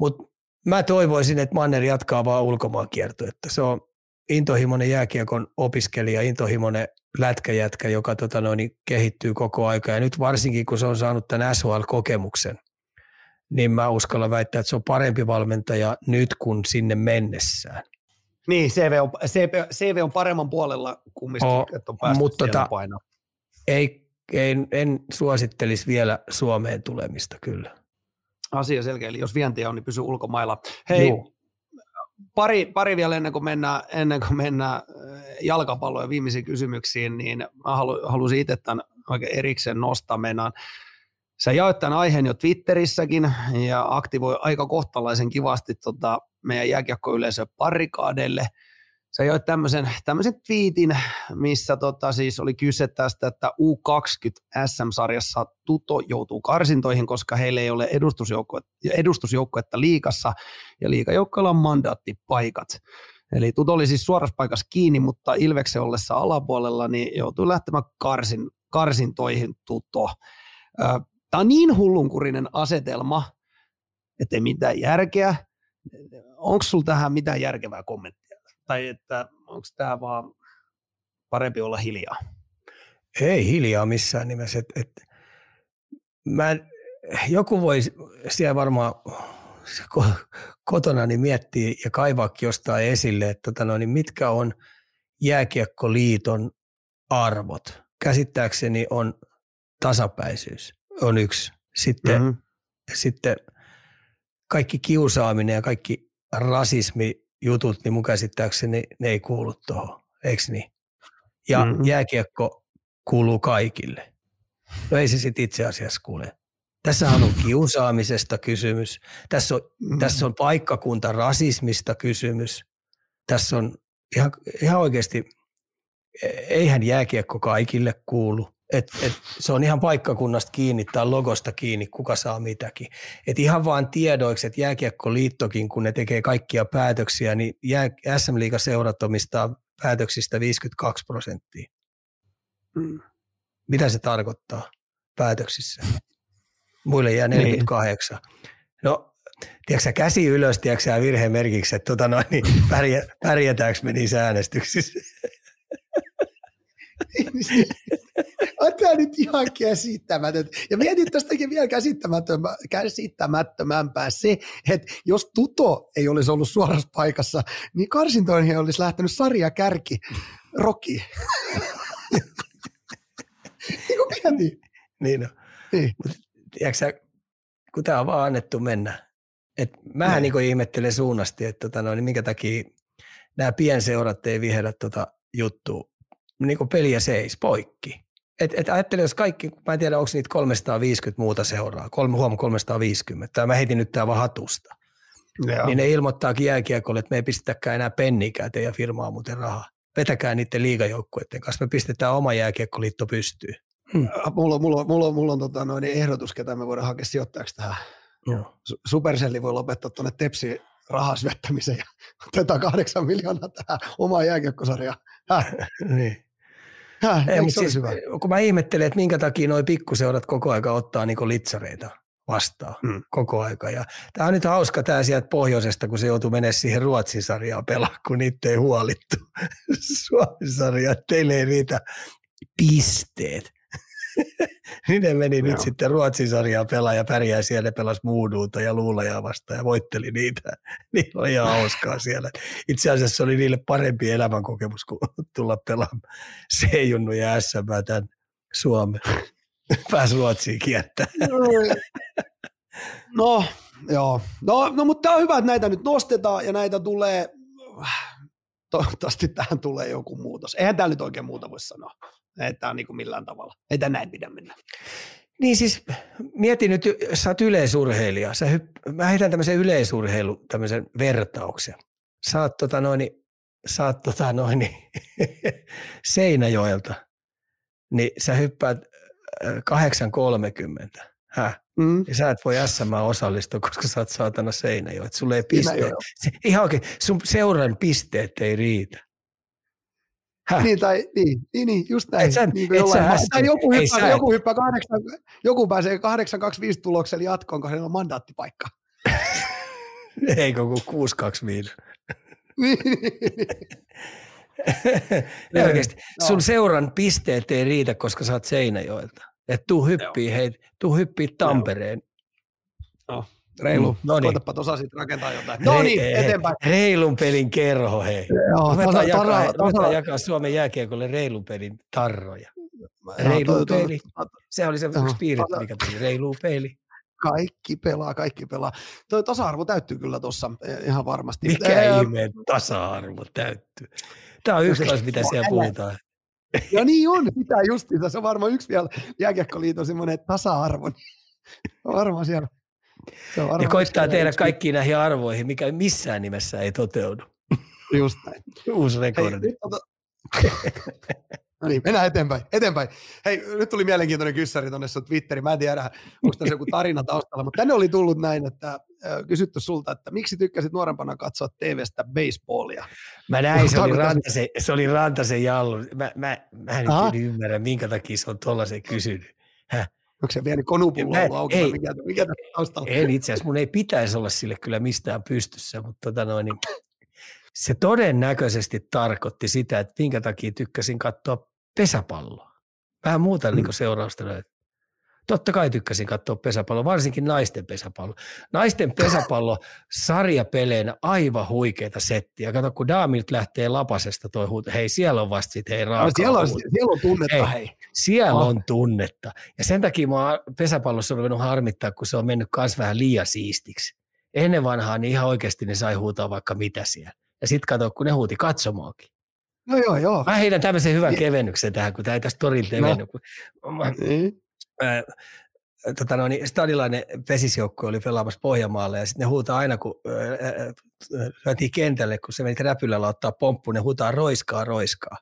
Mutta mä toivoisin, että Manner jatkaa vaan ulkomaankiertuetta. Se on intohimoinen jääkiekon opiskelija, intohimoinen lätkäjätkä, joka tota noin, kehittyy koko aika. Ja nyt varsinkin, kun se on saanut tämän S H L-kokemuksen, niin mä uskallan väittää, että se on parempi valmentaja nyt kuin sinne mennessään. Niin, C V on, C V, C V on paremman puolella kumminkin, oh, että on päästy mutta siellä painaa. Ei, ei, en suosittelisi vielä Suomeen tulemista kyllä. Asia selkeä, eli jos vientiä on, niin pysy ulkomailla. Hei, pari, pari vielä ennen kuin mennään, ennen kuin mennään jalkapalloon ja viimeisiin kysymyksiin, niin mä halu, halusin itse tämän oikein erikseen nostaa. Mennään. Sä jaoit tämän aiheen jo Twitterissäkin ja aktivoi aika kohtalaisen kivasti tota meidän jääkiekkoyleisön barrikadeille. Sä jaoit tämmöisen, tämmöisen twiitin, missä tota siis oli kyse tästä, että U kaksikymmentä S M-sarjassa Tuto joutuu karsintoihin, koska heillä ei ole edustusjoukkuetta, edustusjoukkuetta liigassa ja liigajoukkoilla on mandaattipaikat. Eli Tuto oli siis suorassa paikassa kiinni, mutta Ilveksen ollessa alapuolella niin joutuu lähtemään karsin, karsintoihin Tuto. Tämä on niin hullunkurinen asetelma, ettei mitään järkeä. Onko sulla tähän mitään järkevää kommenttia? Tai että onko tämä vaan parempi olla hiljaa? Ei hiljaa missään nimessä. Et, et, mä en, joku voi siellä varmaan kotona niin miettiä ja kaivaa jostain esille, että tota no, niin mitkä on Jääkiekkoliiton arvot. Käsittääkseni on tasapäisyys, on yksi. Sitten, mm-hmm. sitten kaikki kiusaaminen ja kaikki rasismi, jutut, niin mun käsittääkseni ne ei kuulu tuohon, eikö niin? Ja mm-hmm. jääkiekko kuuluu kaikille. No ei se sitten itse asiassa kuule. Tässähän on kiusaamisesta kysymys. Tässä on, mm-hmm. tässä on paikkakuntarasismista kysymys. Tässä on ihan, ihan oikeasti, eihän jääkiekko kaikille kuulu. Et, et, se on ihan paikkakunnasta kiinni tai logosta kiinni, kuka saa mitäkin. Et ihan vaan tiedoiksi, että Jääkiekkoliittokin, kun ne tekee kaikkia päätöksiä, niin jää, S M-liigan seurat omistaa päätöksistä viisikymmentäkaksi prosenttia. Mm. Mitä se tarkoittaa päätöksissä? Muille jää neljäkymmentäkahdeksan. Niin. No, tiedätkö käsi ylös, tiedätkö virhemerkiksi, että tota noin, niin pärjä, pärjätäänkö me niissä äänestyksissä? Tämä on nyt ihan käsittämätöntä. Ja mietin tästäkin vielä käsittämättömämpää se, että jos Tuto ei olisi ollut suorassa paikassa, niin karsintoihin olisi lähtenyt sarja kärki Roki. Niin kuin mietin. Niin on. Niin. Mut, tiiäksä, kun tämä on vaan annettu mennä. Et mähän niin ihmettelen suunnasti, että tota, no, niin minkä takia nämä pienseurat ei vihelä tota juttua. Niin kuin peliä seis, poikki. Et, et ajattele, jos kaikki, mä en tiedä, onko niitä kolmesataaviisikymmentä muuta seuraa, kolme, huom kolmesataaviisikymmentä, tai mä heitin nyt tää vaan hatusta. Jaa. Niin ne ilmoittaakin jääkiekolle, että me ei pistetäkään enää penniikään teidän firmaa muuten rahaa. Vetäkää niiden liigajoukkueiden kanssa, me pistetään oma jääkiekkoliitto pystyyn. Hmm. Mulla on, mulla on, mulla on, mulla on tota noin ehdotus, ketä me voidaan hakea sijoittajaksi tähän. Joo. Supercelli voi lopettaa tuonne Tepsiin rahasvettämisen ja otetaan kahdeksan miljoonaa tähän omaan jääkiekkosarjaan. Niin. Häh, ei, mutta siis, kun mä ihmettelen, että minkä takia noi pikkuseurat koko aika ottaa niinku litsareita vastaan mm. koko aika. Ja tää on nyt hauska tää sieltä pohjoisesta, kun se joutuu menemään siihen Ruotsin sarjaan pelaa, kun niitä ei huolittu. Suomen sarjaa, teille ei riitä pisteet. Niin ne meni no. nyt sitten Ruotsin sarjaan pelaa ja pärjää siellä, pelasi Mooduuta ja Luulajaa vastaan ja voitteli niitä. Niillä oli ihan hauskaa siellä. Itse asiassa se oli niille parempi elämänkokemus kuin tulla pelaamaan C-junnu ja S M tämän Suomen. Pääsi Ruotsiin kiertämään. No, joo. No, no mutta tämä on hyvä, että näitä nyt nostetaan ja näitä tulee, toivottavasti tähän tulee joku muutos. Eihän tämä nyt oikein muuta voi sanoa. Että on niin kuin millään tavalla. Ei tämä näin pidä mennä. Niin siis mieti nyt, sä oot yleisurheilija. Sä hypp- Mä heitän tämmöisen yleisurheilu, tämmöisen vertauksen. Sä oot tota noin, sä oot tota noin Seinäjoelta. Niin sä hyppäät kahdeksan kolmekymmentä. Häh? Mm. Ja sä et voi ässämään osallistua, koska sä oot saatana Seinäjoen, että sulle ei pisteet. Se, ihan oikein, sun seuran pisteet ei riitä. Häh? Niin, tai, niin, niin, just näin. Et sä, niin, et sä tai joku hyppää, joku, hyppää kahdeksan, joku pääsee kahdeksan kaksikymmentäviisi tuloksella jatkoon, koska se on mandaattipaikka. Ei, kun kuusi kaksikymmentäviisi. Niin, niin, oikeasti, no. Sun seuran pisteet ei riitä, koska sä oot Seinäjoelta. Että tuu hyppii, hei, tuu hyppii Tampereen. No, reilu. No niin. Koetapa tuossa sitten rakentaa jotain. No niin, eteenpäin. Reilun pelin kerho, hei. Joo, ruvetaan jakaa, ruvetaan jakaa Suomen jääkiekolle reilun pelin tarroja. Reilu peli. Se oli se yksi piirre, mikä tuli. Reilu peli. Kaikki pelaa, kaikki pelaa. Tuo tasa-arvo täyttyy kyllä tuossa ihan varmasti. Mikä ihmeen tasa-arvo täyttyy? Tämä on yksi taas, mitä siellä puhutaan. Ja niin on, pitää justiinsa. Se on varmaan yksi vielä Jääkiekkoliiton semmoinen tasa-arvo. Varmaan siellä. Varmaan ja koittaa tehdä kaikkiin näihin arvoihin, mikä missään nimessä ei toteudu. Just näin. Uusi rekordi. No niin, mennään eteenpäin. eteenpäin. Hei, nyt tuli mielenkiintoinen kyssäri tuonne sun Twitteriin. Mä en tiedä, onko tässä joku tarina taustalla, mutta tänne oli tullut näin, että kysytty sulta, että miksi tykkäsit nuorempana katsoa T V:stä baseballia? Mä näin, se oli, Rantasen, se oli Rantasen jallun. Mä, mä, mä en Aha. nyt ymmärrä, minkä takia se on tollaisen kysynyt. Häh? Onko se vielä konupullo ollut auki? Ei, mikä, mikä taustalla? En itse asiassa, mun ei pitäisi olla sille kyllä mistään pystyssä, mutta tota noin, niin se todennäköisesti tarkoitti sitä, että minkä takia tykkäsin katsoa pesäpalloa. Vähän muuta niin kuin seurausta löytyy. Totta kai tykkäsin katsoa pesäpalloa, varsinkin naisten pesäpalloa. Naisten pesäpallo sarjapeleinä aivan huikeita settiä. Kato, kun daamilta lähtee lapasesta toi huuto. Hei, siellä on vasta sitten, hei raakaa. No, siellä, on, siellä on tunnetta, hei. hei. Siellä oh. on tunnetta. Ja sen takia minua pesäpallossa on mennyt harmittaa, kun se on mennyt myös vähän liian siistiksi. Ennen vanhaa niin ihan oikeasti ne sai huutaa vaikka mitä siellä. Ja sitten kato, kun ne huuti katsomaankin. No joo, joo. Mä heidän tämmöisen hyvän kevennyksen tähän, kun tämä ei tästä torilta evennyt. No. Mä, mm. ää, tota no, niin stadilainen pesisjoukkue oli pelaamassa Pohjanmaalle, ja sitten ne huutaa aina, kun lähtiin kentälle, kun se meni räpylällä ottaa pomppuun, ne huutaa roiskaa, roiskaa,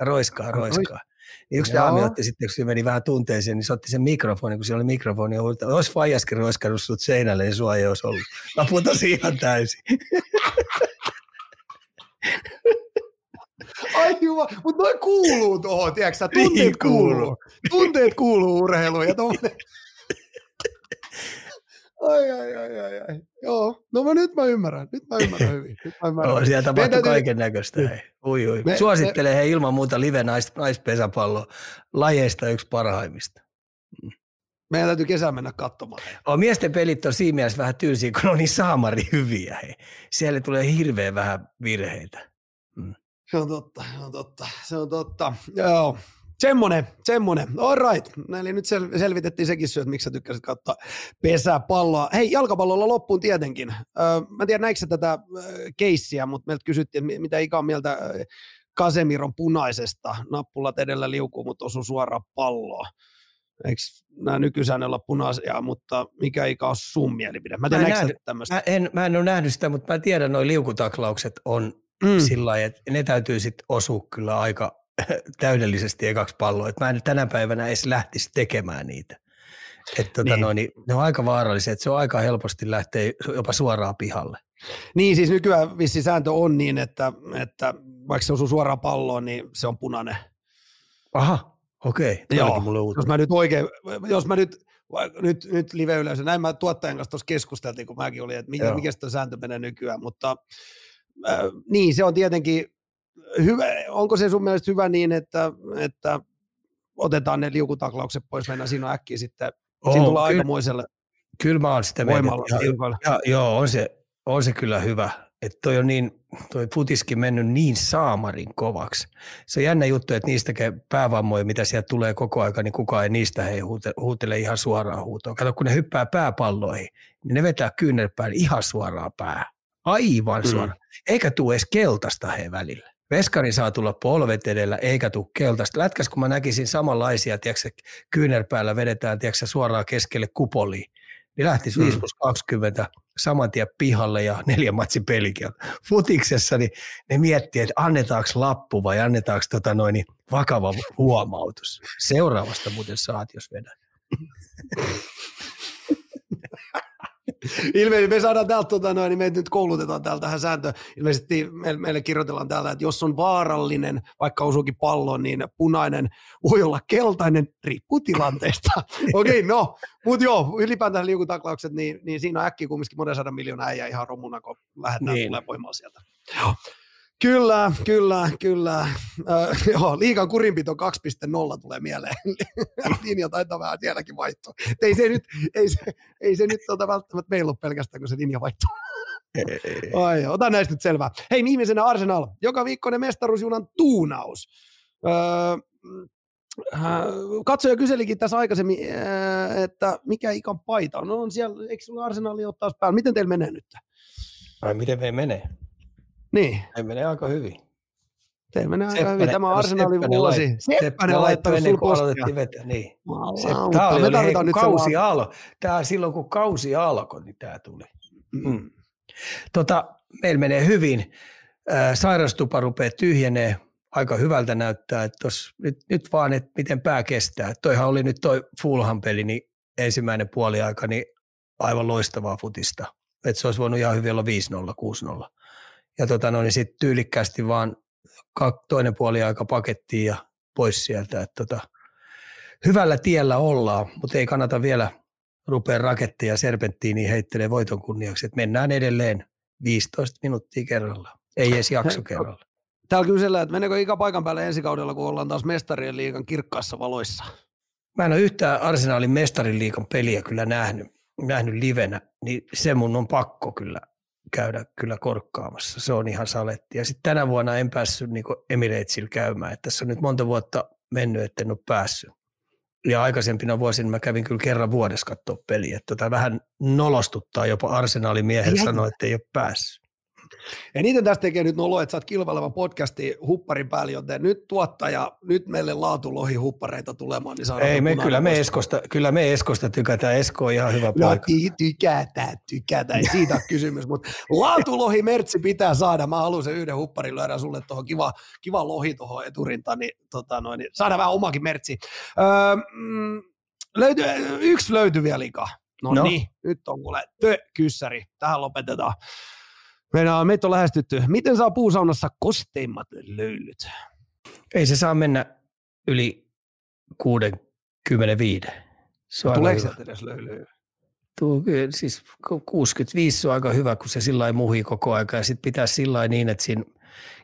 roiskaa, roiskaa. Rois. Niin yksi daami otti sitten, kun se meni vähän tunteeseen, niin se otti sen mikrofonin, kun siellä oli mikrofoni, ja huutaa, olisi faijaskin roiskannut sut seinälle, niin sua ei olisi ollut. Mä putosin ihan täysin. Ai hyvä, mutta noin kuuluu tuohon, tiedätkö sä, tunteet kuuluu. Tunteet kuuluu urheiluun ja tommoinen. Ai, ai, ai, ai, ai. Joo, no mä nyt mä ymmärrän, nyt mä ymmärrän hyvin. Nyt mä ymmärrän. No, siellä tapahtui kaiken näköistä, hei. Ui, ui. Me, Suosittelen me... hei ilman muuta live nais, naispesäpallo lajeista yksi parhaimmista. Meidän täytyy kesään mennä katsomaan. O, miesten pelit on siinä mielessä vähän tylsiä, kun on niin saamari hyviä. Hei. Siellä tulee hirveän vähän virheitä. Mm. Se on totta, se on totta, se on totta. Joo, semmonen, semmonen. All right. Eli nyt sel- selvitettiin sekin syy, että miksi sä tykkäsit katsoa pesäpalloa. Hei, jalkapallolla loppuun tietenkin. Öö, mä en tiedä, näikö sä tätä keissiä, mutta meiltä kysyttiin, että mitä Ika on mieltä Casemiron punaisesta. Nappulat edellä liukuu, mutta osuu suoraan palloon. Eikö nämä nykyisään olla punaisia, mutta mikä ikä on sun mielipide? Mä, mä, nähdy, mä, en, mä en ole nähnyt sitä, mutta mä tiedän, noi liukutaklaukset on mm. sillä lailla, että ne täytyy sitten osua kyllä aika täydellisesti ekaksi palloa. Et mä en tänä päivänä edes lähtisi tekemään niitä. Et tota niin. No, niin, ne on aika vaarallisia, että se on aika helposti lähtee jopa suoraan pihalle. Niin, siis nykyään vissi sääntö on niin, että, että vaikka se osuu suoraan palloon, niin se on punainen. Aha. Okei, joo, jos mä nyt oikein, jos mä nyt, nyt, nyt live-yleisö, näin mä tuottajan kanssa tuossa keskusteltiin, kun mäkin olin, että mikä, mikä sitä sääntö menee nykyään, mutta äh, niin, se on tietenkin hyvä, onko se sun mielestä hyvä niin, että, että otetaan ne liukutaklaukset pois, mennään siinä äkkiä sitten, oh, siinä tullaan aikamoiselle voimalla. Ja, joo, on se, on se kyllä hyvä, että toi on niin, toi futiskin mennyt niin saamarin kovaksi. Se on jännä juttu, että niistäkin päävammoja, mitä sieltä tulee koko aika, niin kukaan ei niistä hei huutele, huutele ihan suoraan huutoon. Kato, kun ne hyppää pääpalloihin, niin ne vetää kyynärpään ihan suoraan päähän. Aivan suoraan. Mm. Eikä tule edes keltaista hei välillä. Veskari saa tulla polvet edellä, eikä tule keltaista. Lätkäs, kun mä näkisin samanlaisia, tiedätkö, kyynärpäällä vedetään tiedätkö, suoraan keskelle kupoliin. Niin lähtisi viisi plus kaksikymmentä saman tien pihalle ja neljä matsin pelikieltä. Futiksessa niin ne miettii, että annetaanko lappu vai annetaanko tota noin vakava huomautus. Seuraavasta muuten saat, jos vedät. Ilmeisesti me saadaan täältä, tota noin, niin meitä nyt koulutetaan täältä tähän sääntöön. Ilmeisesti meille kirjoitellaan täältä, että jos on vaarallinen, vaikka osuukin pallon, niin punainen voi olla keltainen, riippuu tilanteesta. Okei, okay, no, mutta joo, ylipäätään liukutaklaukset, niin, niin siinä on äkkiä kumminkin monen sadan miljoonaa äijä ihan romuna, kun lähdetään niin. Tulee voimaa sieltä. Joo. Kyllä, kyllä, kyllä. Öö, joo, liigan kurinpito kaksi piste nolla tulee mieleen. Linja taitaa vähän sielläkin vaihtua. Ei se nyt, ei se, ei se nyt tota välttämättä meillä ole pelkästään, kun se linja vaihtuu. Ai, ota näistä nyt selvää. Hei, viimeisenä Arsenal. Joka viikkoinen mestaruusjunan tuunaus. Öö, Katsoja kyselikin tässä aikaisemmin, että mikä ikan paita on. No on siellä, eikö sulla Arsenalia ole taas päällä? Miten teillä menee nyt? Ai, miten meillä menee? Niin. Ei mene aika hyvin. Teillä menee aika Seppänen, hyvin. Tämä Arsenalin vuosi. Seppänen laittoi ennen kuin aloitettiin vetää. Niin. Tämä oli, oli hei, kun kausi alkoi. Silloin kun kausi alkoi, niin tämä tuli. Mm. Mm. Tota, meillä menee hyvin. Äh, sairastupa rupeaa tyhjenee. Aika hyvältä näyttää. Että tos, nyt, nyt vaan, että miten pää kestää. Toihan oli nyt toi Fulham-peli, niin ensimmäinen puoliaika, niin aivan loistavaa futista. Että se olisi voinut ihan hyvin olla viisi nolla, kuusi nolla. Ja tota no, niin sitten tyylikkäästi vaan toinen puoli aika pakettiin ja pois sieltä. Että tota, hyvällä tiellä ollaan, mutta ei kannata vielä rupea raketteja serpenttiin niin heittelee voiton kunniaksi. Et mennään edelleen viisitoista minuuttia kerrallaan, ei edes jakso kerralla. Täällä kysellään, että meneekö ikä paikan päälle ensi kaudella, kun ollaan taas mestarien liigan kirkkaassa valoissa? Mä en ole yhtään Arsenalin mestarin liigan peliä kyllä nähnyt, nähnyt livenä, niin se mun on pakko kyllä. käydä kyllä korkkaamassa. Se on ihan saletti. Ja sitten tänä vuonna en päässyt niin Emiratesilla käymään. Et tässä on nyt monta vuotta mennyt, että en ole päässyt. Ja aikaisempina vuosina mä kävin kyllä kerran vuodessa katsoa peliä. Että tota vähän nolostuttaa jopa Arsenalin miehen sanoa, että ei ole päässyt. Ja niitä tästä tekee nyt nolo, että sä oot kilpailevan podcastin hupparin päälle, joten nyt tuottaja, nyt meille laatulohi huppareita tulemaan. Niin ei, me, kyllä, me Eskosta, kyllä me Eskosta tykätään. Esko on ihan hyvä paikka. No tykätään, tykätään. Ei siitä ole kysymys, mutta laatulohi mertsi pitää saada. Mä haluan sen yhden hupparin löydä sulle tuohon kiva, kiva lohi tuohon eturintaan. Niin, tota noin, niin saadaan vähän omakin mertsi. Öö, mm, löyty, yksi löytyy vielä liikaa. No, no niin, nyt on kuule tö-kyssäri. Tähän lopetetaan. Meina, meitä on lähestytty. Miten saa puusaunassa kosteimmat löylyt? Ei se saa mennä yli kuusikymmentäviisi. Tuleeko sieltä edes löylyä? Tuo, siis kuusikymmentäviisi on aika hyvä, kun se sillä muhii koko aika. Ja sitten pitää sillä niin, että siinä,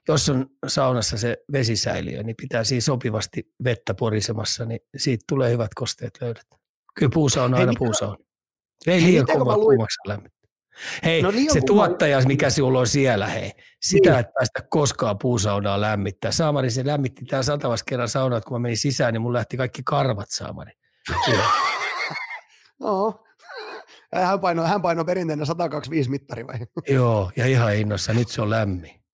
jos on saunassa se vesisäiliö, niin pitää siinä sopivasti vettä porisemassa, niin siitä tulee hyvät kosteet löydät. Kyllä puusauna on aina puusauna. Ei liian kovaa kuumaksi lämmin. Hei, no niin, se tuottaja, mä... mikä sinulla on siellä, hei, sitä niin. Et päästä koskaan puusaunaa lämmittää. Saamari se lämmitti tämän satavassa kerran saunaa, kun mä menin sisään, niin mun lähti kaikki karvat saamari. Joo. Hän painoi, hän painoi perinteinen sata kaksikymmentäviisi mittari vai? Joo, ja ihan innossa, nyt se on lämmin.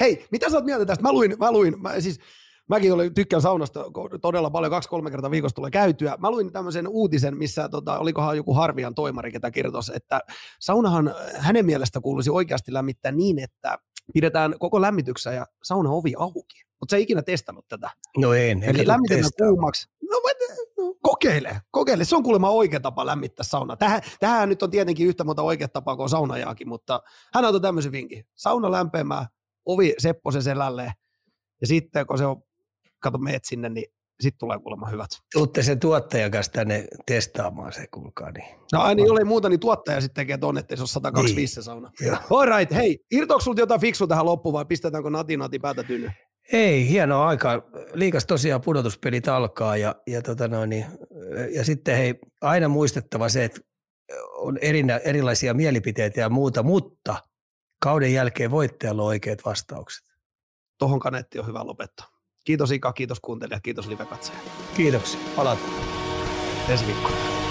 Hei, mitä sä oot mieltä tästä? Mä luin, mä luin, mä, siis... Mäkin olen, tykkään saunasta todella paljon, kaksi-kolme kertaa viikossa tulee käytyä. Mä luin tämmöisen uutisen, missä tota, olikohan joku Harvian toimari, ketä kertoisi, että saunahan hänen mielestä kuuluisi oikeasti lämmittää niin, että pidetään koko lämmityksen ja saunan ovi auki. Oletko sä ikinä testannut tätä? No en. Eli lämmitetään kuumaksi. No, no kokeile, kokeile. Se on kuulemma oikea tapa lämmittää saunaa. Tähän, tähän nyt on tietenkin yhtä monta oikea tapaa kuin saunajaakin, mutta hän antoi tämmöisen vinkin. Sauna lämpimään, ovi sepposen selälleen ja sitten kun se on kato, meet sinne, niin sitten tulee kuulemma hyvät. Tuutte sen tuottajan kanssa tänne testaamaan se, kuulkaa. Niin. No aina jollei muuta, niin tuottaja sitten tekee tuonne, ettei se ole sata kaksikymmentäviisi niin. Sauna. All right, hei, irtoako sinulta jotain fiksua tähän loppuun vai pistetäänkö nati nati päätä tyny? Ei, hienoa aikaa. Liikas tosiaan pudotuspelit alkaa ja, ja, tota noin, ja sitten hei, aina muistettava se, että on erinä, erilaisia mielipiteitä ja muuta, mutta kauden jälkeen voittajalla on oikeat vastaukset. Tohon kanetti on hyvä lopettaa. Kiitos Ika, kiitos kuuntelijat, kiitos live-katsojat. Kiitoksia, palataan. Ensi viikkoon.